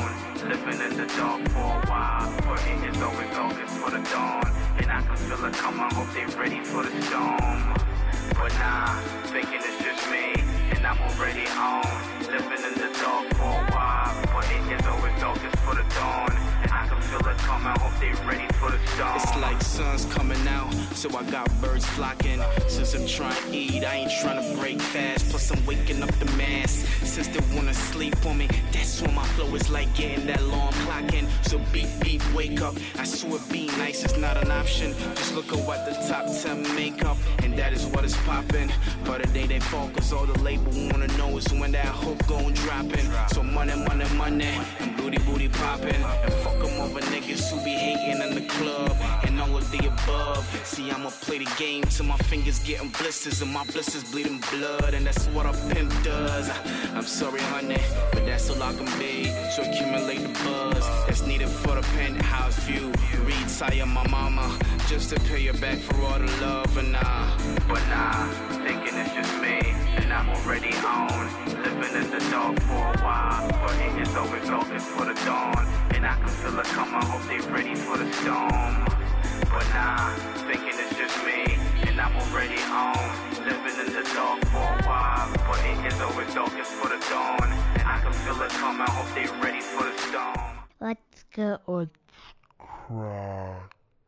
Living in the dark for a while, for it is always August for the dawn. And I can feel it come, I hope they're ready for the storm. But nah, thinking it's just me, and I'm already on. Living in the dark for a while, for it is always August for the dawn. I can feel it coming, hope they ready for the storm. It's like sun's coming out, so I got birds flocking. Since I'm trying to eat, I ain't trying to break fast. Plus I'm waking up the mass, since they wanna sleep on me. That's when my flow is like getting that long clocking. So beep, beep, wake up. I swear be nice, it's not an option. Just look at what the top ten make up, and that is what is popping. But the day they fall, cause all the label wanna know is when that hook gon' dropping. So money, money, money, and booty, booty popping. And fuck come over niggas who be hating in the club and all of the above. See, I'ma play the game till my fingers getting blisters and my blisters bleeding blood, and that's what a pimp does. I'm sorry, honey, but that's all I can be. So accumulate the buzz that's needed for the penthouse view. Retire my mama just to pay her back for all the love, and nah, but nah, thinking it's just me, and I'm already on. Living in the dark for a while, but it is always August for the dawn. And I can feel it come, I hope they ready for the storm. But nah, thinking it's just me, and I'm already on. Living in the dark for a while, but it is always darkest for the dawn. And I can feel it come, I hope they ready for the storm. Let's go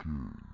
on.